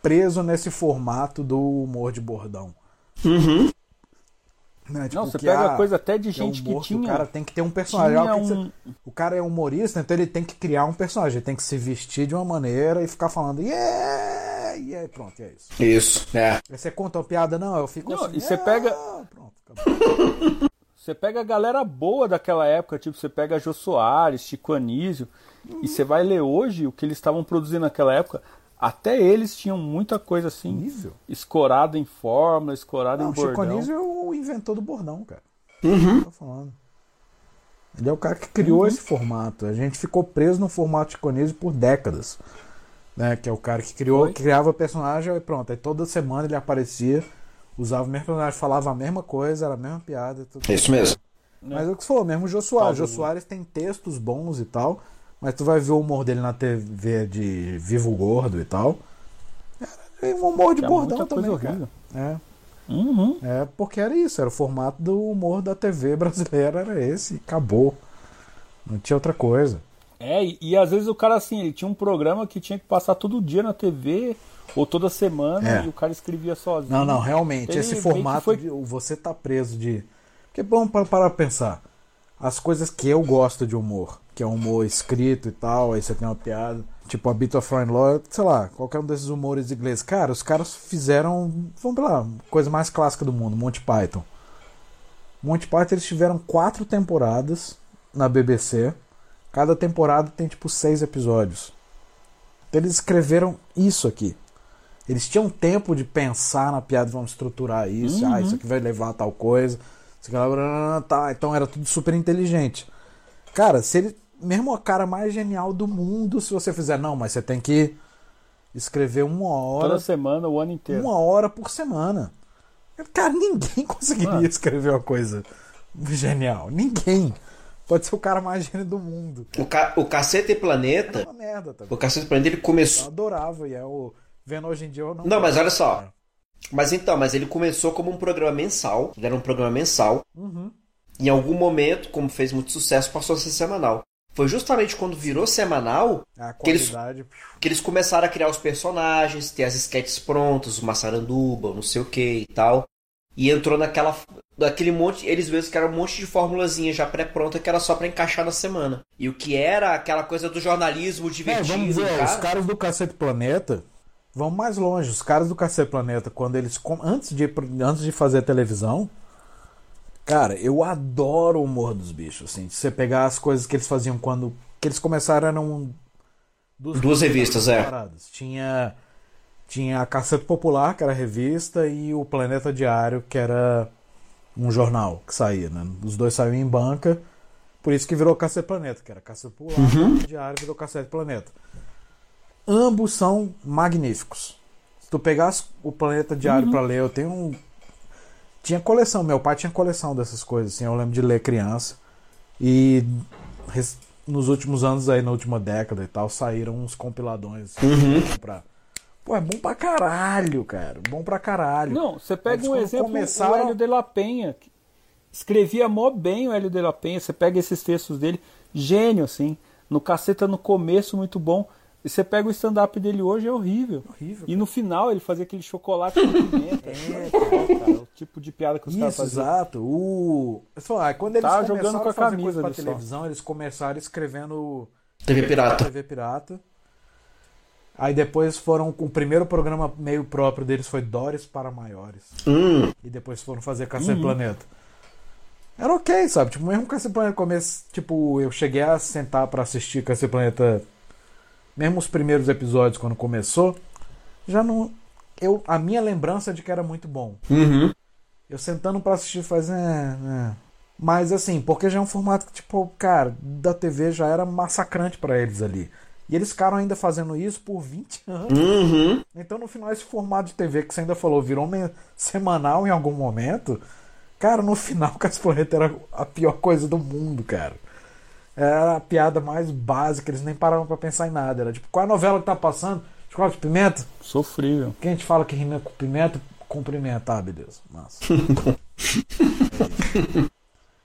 preso nesse formato do humor de bordão. Uhum. Né? Tipo, não, você pega a, coisa até de gente que, é humor, que tinha... O cara tem que ter um personagem. Um... Você, o cara é humorista, então ele tem que criar um personagem. Ele tem que se vestir de uma maneira e ficar falando yeah, e é, pronto, é isso. Isso, é. Aí você conta uma piada, não, eu fico não, assim. E você é, pega... Pronto, acabou. Você pega a galera boa daquela época, tipo, você pega Jô Soares, Chico Anísio, uhum. e você vai ler hoje o que eles estavam produzindo naquela época. Até eles tinham muita coisa assim, Anísio? escorada em fórmula, escorada não, em bordão. Chico Anísio é o inventor do bordão, cara. Uhum. Tô falando. Ele é o cara que criou uhum. esse formato. A gente ficou preso no formato Chico Anísio por décadas. Né? Que é o cara que criou, criava o personagem e pronto. Aí toda semana ele aparecia... Usava o mesmo personagem, falava a mesma coisa, era a mesma piada. Tudo isso tudo. Mesmo. Mas é o que você falou, mesmo o Jô Soares. Jô Soares tem textos bons e tal, mas tu vai ver o humor dele na T V de Vivo Gordo e tal. É um humor de bordão também, cara. É. Uhum. É, porque era isso, era o formato do humor da T V brasileira, era esse, acabou. Não tinha outra coisa. É, e, e às vezes o cara assim, ele tinha um programa que tinha que passar todo dia na T V... Ou toda semana, é. E o cara escrevia sozinho. Não, não, realmente, ele, esse formato foi... de você tá preso de... Porque vamos parar pra pensar. As coisas que eu gosto de humor, que é humor escrito e tal, aí você tem uma piada, tipo a Bit of Fine Law, sei lá, qualquer um desses humores ingleses. Cara, os caras fizeram, vamos lá, coisa mais clássica do mundo, Monty Python. Monty Python, eles tiveram quatro temporadas na B B C. Cada temporada tem tipo seis episódios. Então eles escreveram isso aqui. Eles tinham tempo de pensar na piada, vamos estruturar isso, uhum. ah, isso aqui vai levar a tal coisa, isso aqui vai... tá, então era tudo super inteligente. Cara, se ele, mesmo o cara mais genial do mundo, se você fizer, não, mas você tem que escrever uma hora... Toda semana, o ano inteiro. Uma hora por semana. Cara, ninguém conseguiria Mano. escrever uma coisa genial, ninguém. Pode ser o cara mais gênio do mundo. O, ca... o Casseta e Planeta... É uma merda também. O Casseta e Planeta, ele começou... Eu adorava, e é o... Vendo hoje em dia eu não... Não, mas olha só. Mas então, mas ele começou como um programa mensal. Ele era um programa mensal. Uhum. Em algum momento, como fez muito sucesso, passou a ser semanal. Foi justamente quando virou semanal a que, eles, que eles começaram a criar os personagens, ter as sketches prontas, uma saranduba, não sei o que e tal. E entrou naquela... Daquele monte, eles mesmos que era um monte de formulazinha já pré-pronta que era só pra encaixar na semana. E o que era aquela coisa do jornalismo divertido. É, vamos ver, cara. Os caras do Casseta e Planeta... Vão mais longe. Os caras do Casseta e Planeta, quando eles antes de, antes de fazer a televisão, cara, eu adoro o humor dos bichos. Assim, se você pegar as coisas que eles faziam quando que eles começaram, eram duas, duas revistas, é. Tinha, tinha a Casseta Popular, que era revista, e o Planeta Diário, que era um jornal que saía, né? Os dois saíam em banca, por isso que virou Casseta e Planeta, que era Casseta Popular, uhum. Planeta Diário virou Casseta e Planeta. Ambos são magníficos. Se tu pegasse o Planeta Diário uhum. pra ler, eu tenho um... Tinha coleção, meu pai tinha coleção dessas coisas, assim, eu lembro de ler criança. E res... nos últimos anos aí, na última década e tal, saíram uns compiladões. Uhum. Pra... Pô, é bom pra caralho, cara. Bom pra caralho. Não, você pega eles um exemplo, começaram... o Hélio de la Penha. Escrevia mó bem o Hélio de la Penha. Você pega esses textos dele, gênio, assim. No Caceta no começo, muito bom. E você pega o stand-up dele hoje, é horrível. horrível e no final ele fazia aquele chocolate com pimenta. É, cara, cara, o tipo de piada que os caras faziam. Exato. O... Lá, quando eles tá começaram com a, a fazer coisa pra televisão, só. Eles começaram escrevendo... T V Pirata. T V Pirata. Aí depois foram... O primeiro programa meio próprio deles foi Dores para Maiores. Hum. E depois foram fazer Casseta hum. Planeta. Era ok, sabe? Tipo, mesmo Casseta Planeta começo... Tipo, eu cheguei a sentar pra assistir Casseta Planeta... Mesmo os primeiros episódios, quando começou, já não... Eu, a minha lembrança é de que era muito bom. Uhum. Eu sentando pra assistir, fazendo... É, é. Mas assim, porque já é um formato que, tipo, cara, da T V já era massacrante pra eles ali. E eles ficaram ainda fazendo isso por vinte anos. Uhum. Então, no final, esse formato de T V que você ainda falou, virou semanal em algum momento. Cara, no final, o Casseta e Planeta era a pior coisa do mundo, cara. Era a piada mais básica, eles nem paravam pra pensar em nada. Era tipo, qual é a novela que tá passando? Escola de pimenta? Sofrível. Quem a gente fala que rima com pimenta, cumprimenta. Ah, beleza. Nossa.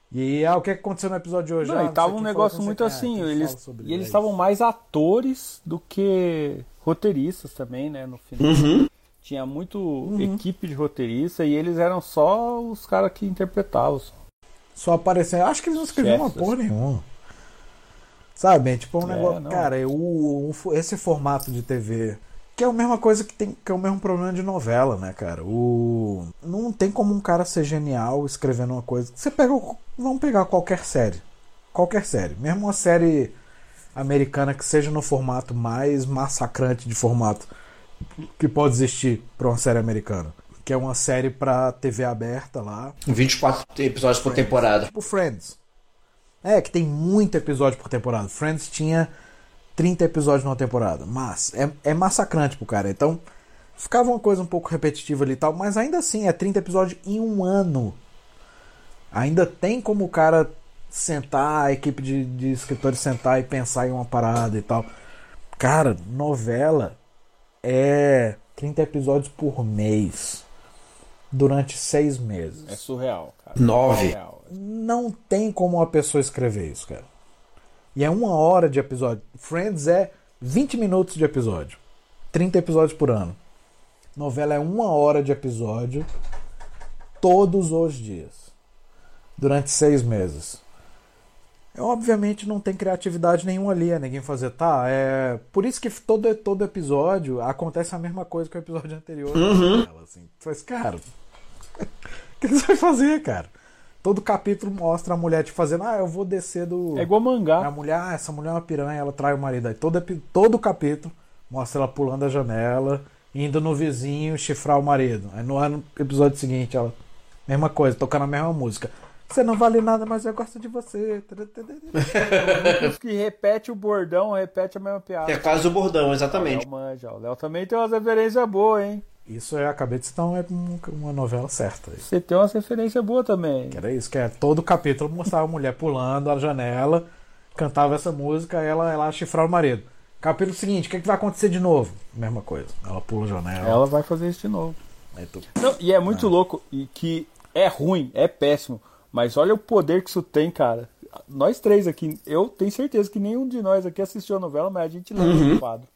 E ah, o que aconteceu no episódio de hoje? Não, ah, não tava um negócio muito assim. É, eles, e eles estavam mais atores do que roteiristas também, né? No final. Uhum. Tinha muito uhum. equipe de roteirista e eles eram só os caras que interpretavam. Só, só aparecendo. Acho que eles não escreviam uma porra nenhuma. Sabe, tipo um é, negócio... Não. Cara, o, o, esse formato de T V Que é a mesma coisa que tem, que é o mesmo problema de novela, né, cara? O... Não tem como um cara ser genial escrevendo uma coisa. Você pega. Vamos pegar qualquer série. Qualquer série. Mesmo uma série americana que seja no formato mais massacrante de formato que pode existir pra uma série americana. Que é uma série pra T V aberta lá. vinte e quatro episódios por temporada. Tipo Friends. É, que tem muito episódio por temporada. Friends tinha trinta episódios numa temporada, mas é, é massacrante pro cara, então ficava uma coisa um pouco repetitiva ali e tal, mas ainda assim é trinta episódios em um ano. Ainda tem como o cara sentar, a equipe de, de escritores sentar e pensar em uma parada e tal. Cara, novela é trinta episódios por mês durante seis meses. É surreal, cara. Nove. É surreal. Não tem como uma pessoa escrever isso, cara. E é uma hora de episódio. Friends é vinte minutos de episódio. trinta episódios por ano. Novela é uma hora de episódio todos os dias. Durante seis meses. Eu, obviamente não tem criatividade nenhuma ali. É ninguém fazer, tá? É... Por isso que todo, todo episódio acontece a mesma coisa que o episódio anterior. Uhum. Ela, assim, tu faz, cara, o que você vai fazer, cara? Todo capítulo mostra a mulher te fazendo, ah, eu vou descer do... É igual mangá. A mulher, ah, essa mulher é uma piranha, ela trai o marido. Aí todo, todo capítulo mostra ela pulando a janela, indo no vizinho chifrar o marido. Aí no, no episódio seguinte, ela, mesma coisa, tocando a mesma música. Você não vale nada, mas eu gosto de você. Que repete o bordão, repete a mesma piada. É quase o bordão, exatamente. O Léo também tem umas referências boas, hein? Isso eu acabei de citar, é uma novela certa. Você tem uma referência boa também. Que era isso, que é todo capítulo mostrava a mulher pulando a janela, cantava essa música, ela, ela chifrava o marido. Capítulo seguinte, o que, que vai acontecer de novo? Mesma coisa, ela pula a janela. Ela vai fazer isso de novo. Aí tu... Não, e é muito ah. louco, e que é ruim, é péssimo, mas olha o poder que isso tem, cara. Nós três aqui, eu tenho certeza que nenhum de nós aqui assistiu a novela, mas a gente lembra uhum. do quadro.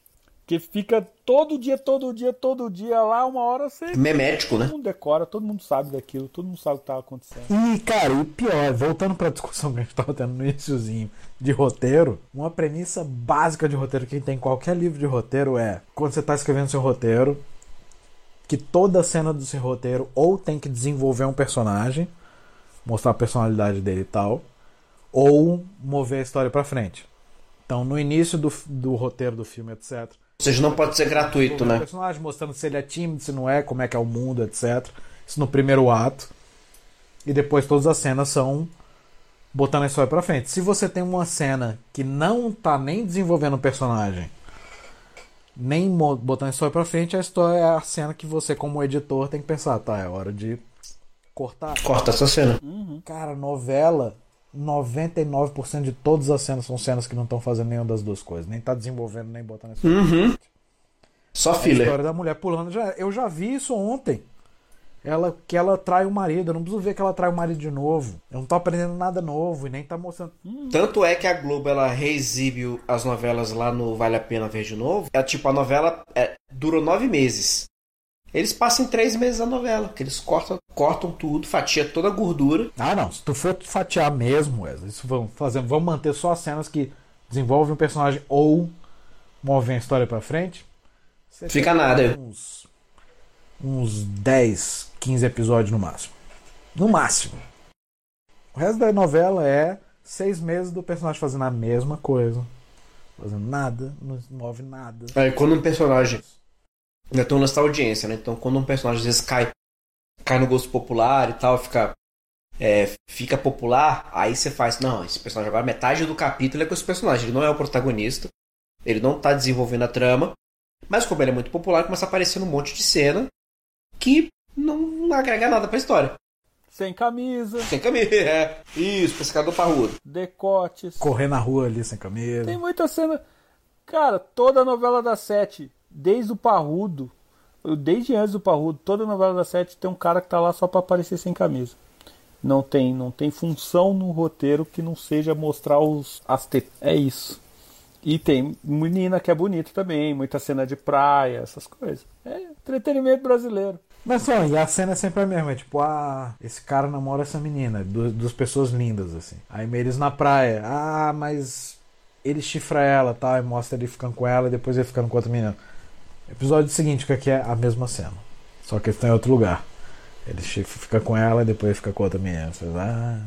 Que fica todo dia, todo dia, todo dia lá, uma hora você... Memético, né? Todo mundo decora, todo mundo sabe daquilo, todo mundo sabe o que tá acontecendo. E, cara, o pior, voltando pra discussão que a gente tava tendo no iníciozinho de roteiro, uma premissa básica de roteiro que tem em qualquer livro de roteiro é, quando você tá escrevendo seu roteiro, que toda cena do seu roteiro ou tem que desenvolver um personagem, mostrar a personalidade dele e tal, ou mover a história pra frente. Então, no início do, do roteiro do filme, etcétera, ou seja, não pode ser gratuito, né? O personagem mostrando se ele é tímido, se não é, como é que é o mundo, etcétera. Isso no primeiro ato. E depois todas as cenas são botando a história pra frente. Se você tem uma cena que não tá nem desenvolvendo o personagem, nem botando a história pra frente, a história é a cena que você, como editor, tem que pensar, tá, é hora de cortar. Corta essa cena. Uhum. Cara, novela, noventa e nove por cento de todas as cenas são cenas que não estão fazendo nenhuma das duas coisas. Nem tá desenvolvendo, nem botando isso. Uhum. Só filler. A história da mulher pulando. Já, eu já vi isso ontem. Ela, que ela trai o marido. Eu não preciso ver que ela trai o marido de novo. Eu não tô aprendendo nada novo e nem tá mostrando. Hum. Tanto é que a Globo, ela reexibe as novelas lá no Vale a Pena Ver de Novo. É tipo, a novela é, durou nove meses. Eles passam três meses a novela, que eles cortam, cortam tudo, fatia toda a gordura. Ah, não. Se tu for fatiar mesmo, Wesley, isso vão fazer, vão manter só as cenas que desenvolvem um personagem ou movem a história pra frente. Você fica nada. Uns, uns dez, quinze episódios no máximo. No máximo. O resto da novela é seis meses do personagem fazendo a mesma coisa. Fazendo nada, não move nada. Aí quando um personagem... Então, nessa audiência, né? Então, quando um personagem às vezes cai, cai no gosto popular e tal, fica, é, fica popular, aí você faz, não, esse personagem agora, metade do capítulo é com esse personagem, ele não é o protagonista, ele não tá desenvolvendo a trama, mas como ele é muito popular, começa a aparecer um monte de cena que não agrega nada pra história. Sem camisa. Sem camisa, é. Isso, pescador parrudo. Decotes. Correr na rua ali sem camisa. Tem muita cena. Cara, toda a novela das sete. Desde o Parrudo, desde antes do Parrudo, toda novela da sete tem um cara que tá lá só pra aparecer sem camisa. Não tem, não tem função no roteiro que não seja mostrar os, as tetas. É isso. E tem menina que é bonita também, muita cena de praia, essas coisas. É entretenimento brasileiro. Mas só, e a cena é sempre a mesma, é tipo, ah, esse cara namora essa menina, duas, duas pessoas lindas, assim. Aí eles na praia, ah, mas ele chifra ela, tá, e mostra ele ficando com ela e depois ele ficando com outra menina. Episódio seguinte, que é a mesma cena, só que eles estão em outro lugar. Ele fica com ela e depois fica com outra menina. Ah,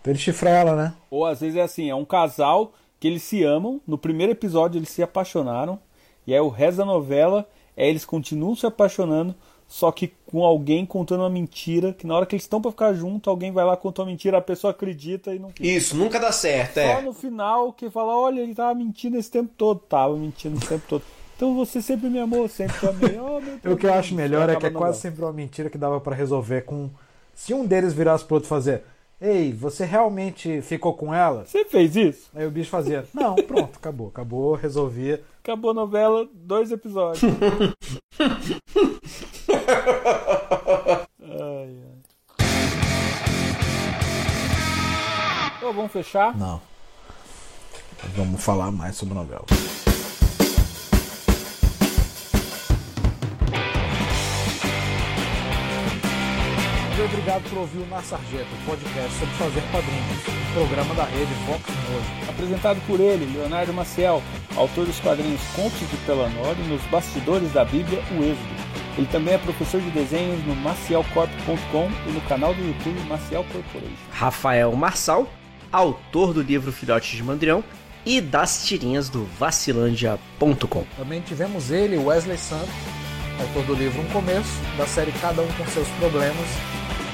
então ele chifra ela, né? Ou às vezes é assim, é um casal que eles se amam, no primeiro episódio eles se apaixonaram, e aí o resto da novela é eles continuam se apaixonando, só que com alguém contando uma mentira, que na hora que eles estão pra ficar junto, alguém vai lá contar uma mentira, a pessoa acredita e não... Isso, nunca dá certo, é. Só no final que fala, olha, ele tava mentindo esse tempo todo, tava mentindo esse tempo todo. Então você sempre me amou, sempre te amei. Oh, meu Deus, o que eu acho melhor é que é quase sempre uma mentira que dava pra resolver com... Se um deles virasse pro outro fazer, ei, você realmente ficou com ela? Você fez isso? Aí o bicho fazia, não, pronto, acabou, acabou, resolvia. Acabou a novela, dois episódios. Ai, ai. Então, vamos fechar? Não. Vamos falar mais sobre novela. Obrigado por ouvir o Na Sarjeta, o podcast sobre fazer quadrinhos, um programa da rede Fox News. Apresentado por ele, Leonardo Maciel, autor dos quadrinhos Contos de Pellanori, nos bastidores da Bíblia, o Êxodo. Ele também é professor de desenhos no maciel corp ponto com e no canal do YouTube Maciel Corporation. Rafael Marçal, autor do livro Filhotes de Mandrião e das tirinhas do vacilândia ponto com. Também tivemos ele, Wesley Santos, autor do livro Um Começo, da série Cada Um com Seus Problemas,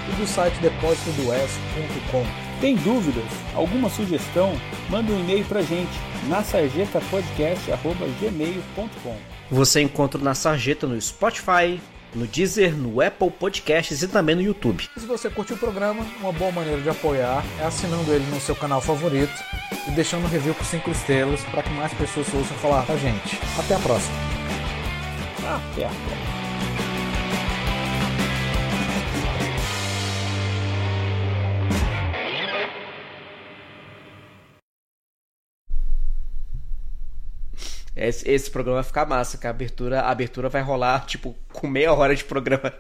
e do site depósito do e s ponto com. Tem dúvidas? Alguma sugestão? Manda um e-mail pra gente, na sarjeta podcast arroba gmail ponto com. Você encontra o Na Sarjeta no Spotify, no Deezer, no Apple Podcasts e também no YouTube. Se você curtiu o programa, uma boa maneira de apoiar é assinando ele no seu canal favorito e deixando um review com cinco estrelas para que mais pessoas ouçam falar com a gente. Até a próxima. Até a próxima. Esse, esse programa vai ficar massa, que a abertura, a abertura vai rolar, tipo, com meia hora de programa.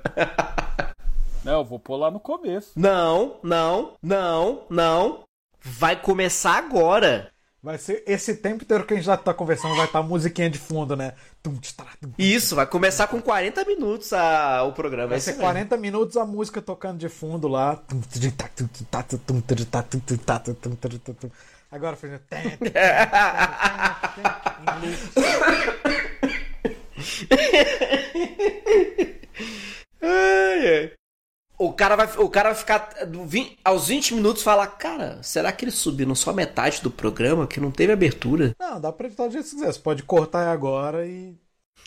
Não, eu vou pôr lá no começo. Não, não, não, não. Vai começar agora. Vai ser esse tempo inteiro que a gente já tá conversando, vai estar tá musiquinha de fundo, né? Isso, vai começar com quarenta minutos a, o programa. Vai ser quarenta minutos a música tocando de fundo lá. Agora fazendo. O cara vai, o cara vai ficar aos vinte minutos e falar: cara, será que eles subiram só metade do programa que não teve abertura? Não, dá pra editar do jeito que você quiser. Você pode cortar agora e.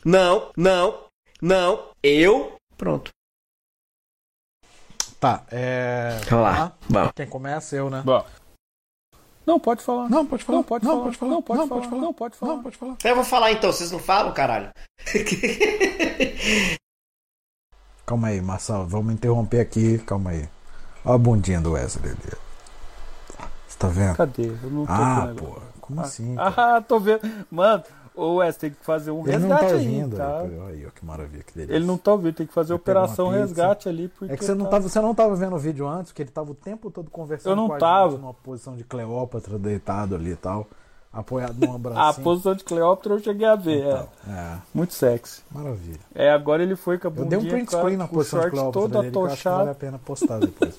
Não, não, não. Eu. Pronto. Tá, é. Vamos lá. Vamos. Quem começa é eu, né? Bom. Não, pode falar. Não, pode falar. Não, pode falar. Não, pode falar. Não, pode falar. Não, pode falar. Não, pode falar. Eu vou falar então, vocês não falam, caralho? Calma aí, Marçal, vamos interromper aqui. Calma aí. Olha a bundinha do Wesley. Você tá vendo? Cadê? Eu não tô ah, vendo. Ah, pô, como ah, assim? Cara? Ah, tô vendo. Mano, o Wesley tem que fazer um ele resgate tá aí, tá? Olha que maravilha, que delícia. Ele não tá ouvindo, tem que fazer eu operação resgate ali. Porque é que você, tá... não tava, você não tava vendo o vídeo antes, que ele tava o tempo todo conversando eu não com a tava. Gente numa posição de Cleópatra, deitado ali e tal, apoiado num abracinho. A posição de Cleópatra eu cheguei a ver, então, é. é. Muito sexy. Maravilha. É, agora ele foi com a bundinha. Eu dei um print screen na posição de Cleópatra toda dele, tochada. Que eu acho que vale a pena postar depois.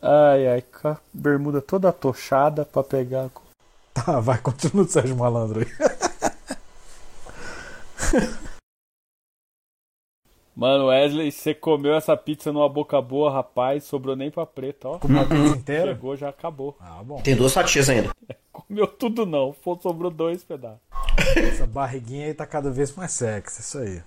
Ai, ai, com a bermuda toda atochada pra pegar... Tá, vai, continua o Sérgio Malandro aí. Mano, Wesley, você comeu essa pizza numa boca boa, rapaz. Sobrou nem pra preta, ó. Comeu a pizza inteira? Chegou, já acabou. Ah, bom. Tem duas fatias ainda. Comeu tudo não, sobrou dois pedaços. Essa barriguinha aí tá cada vez mais sexy, isso aí.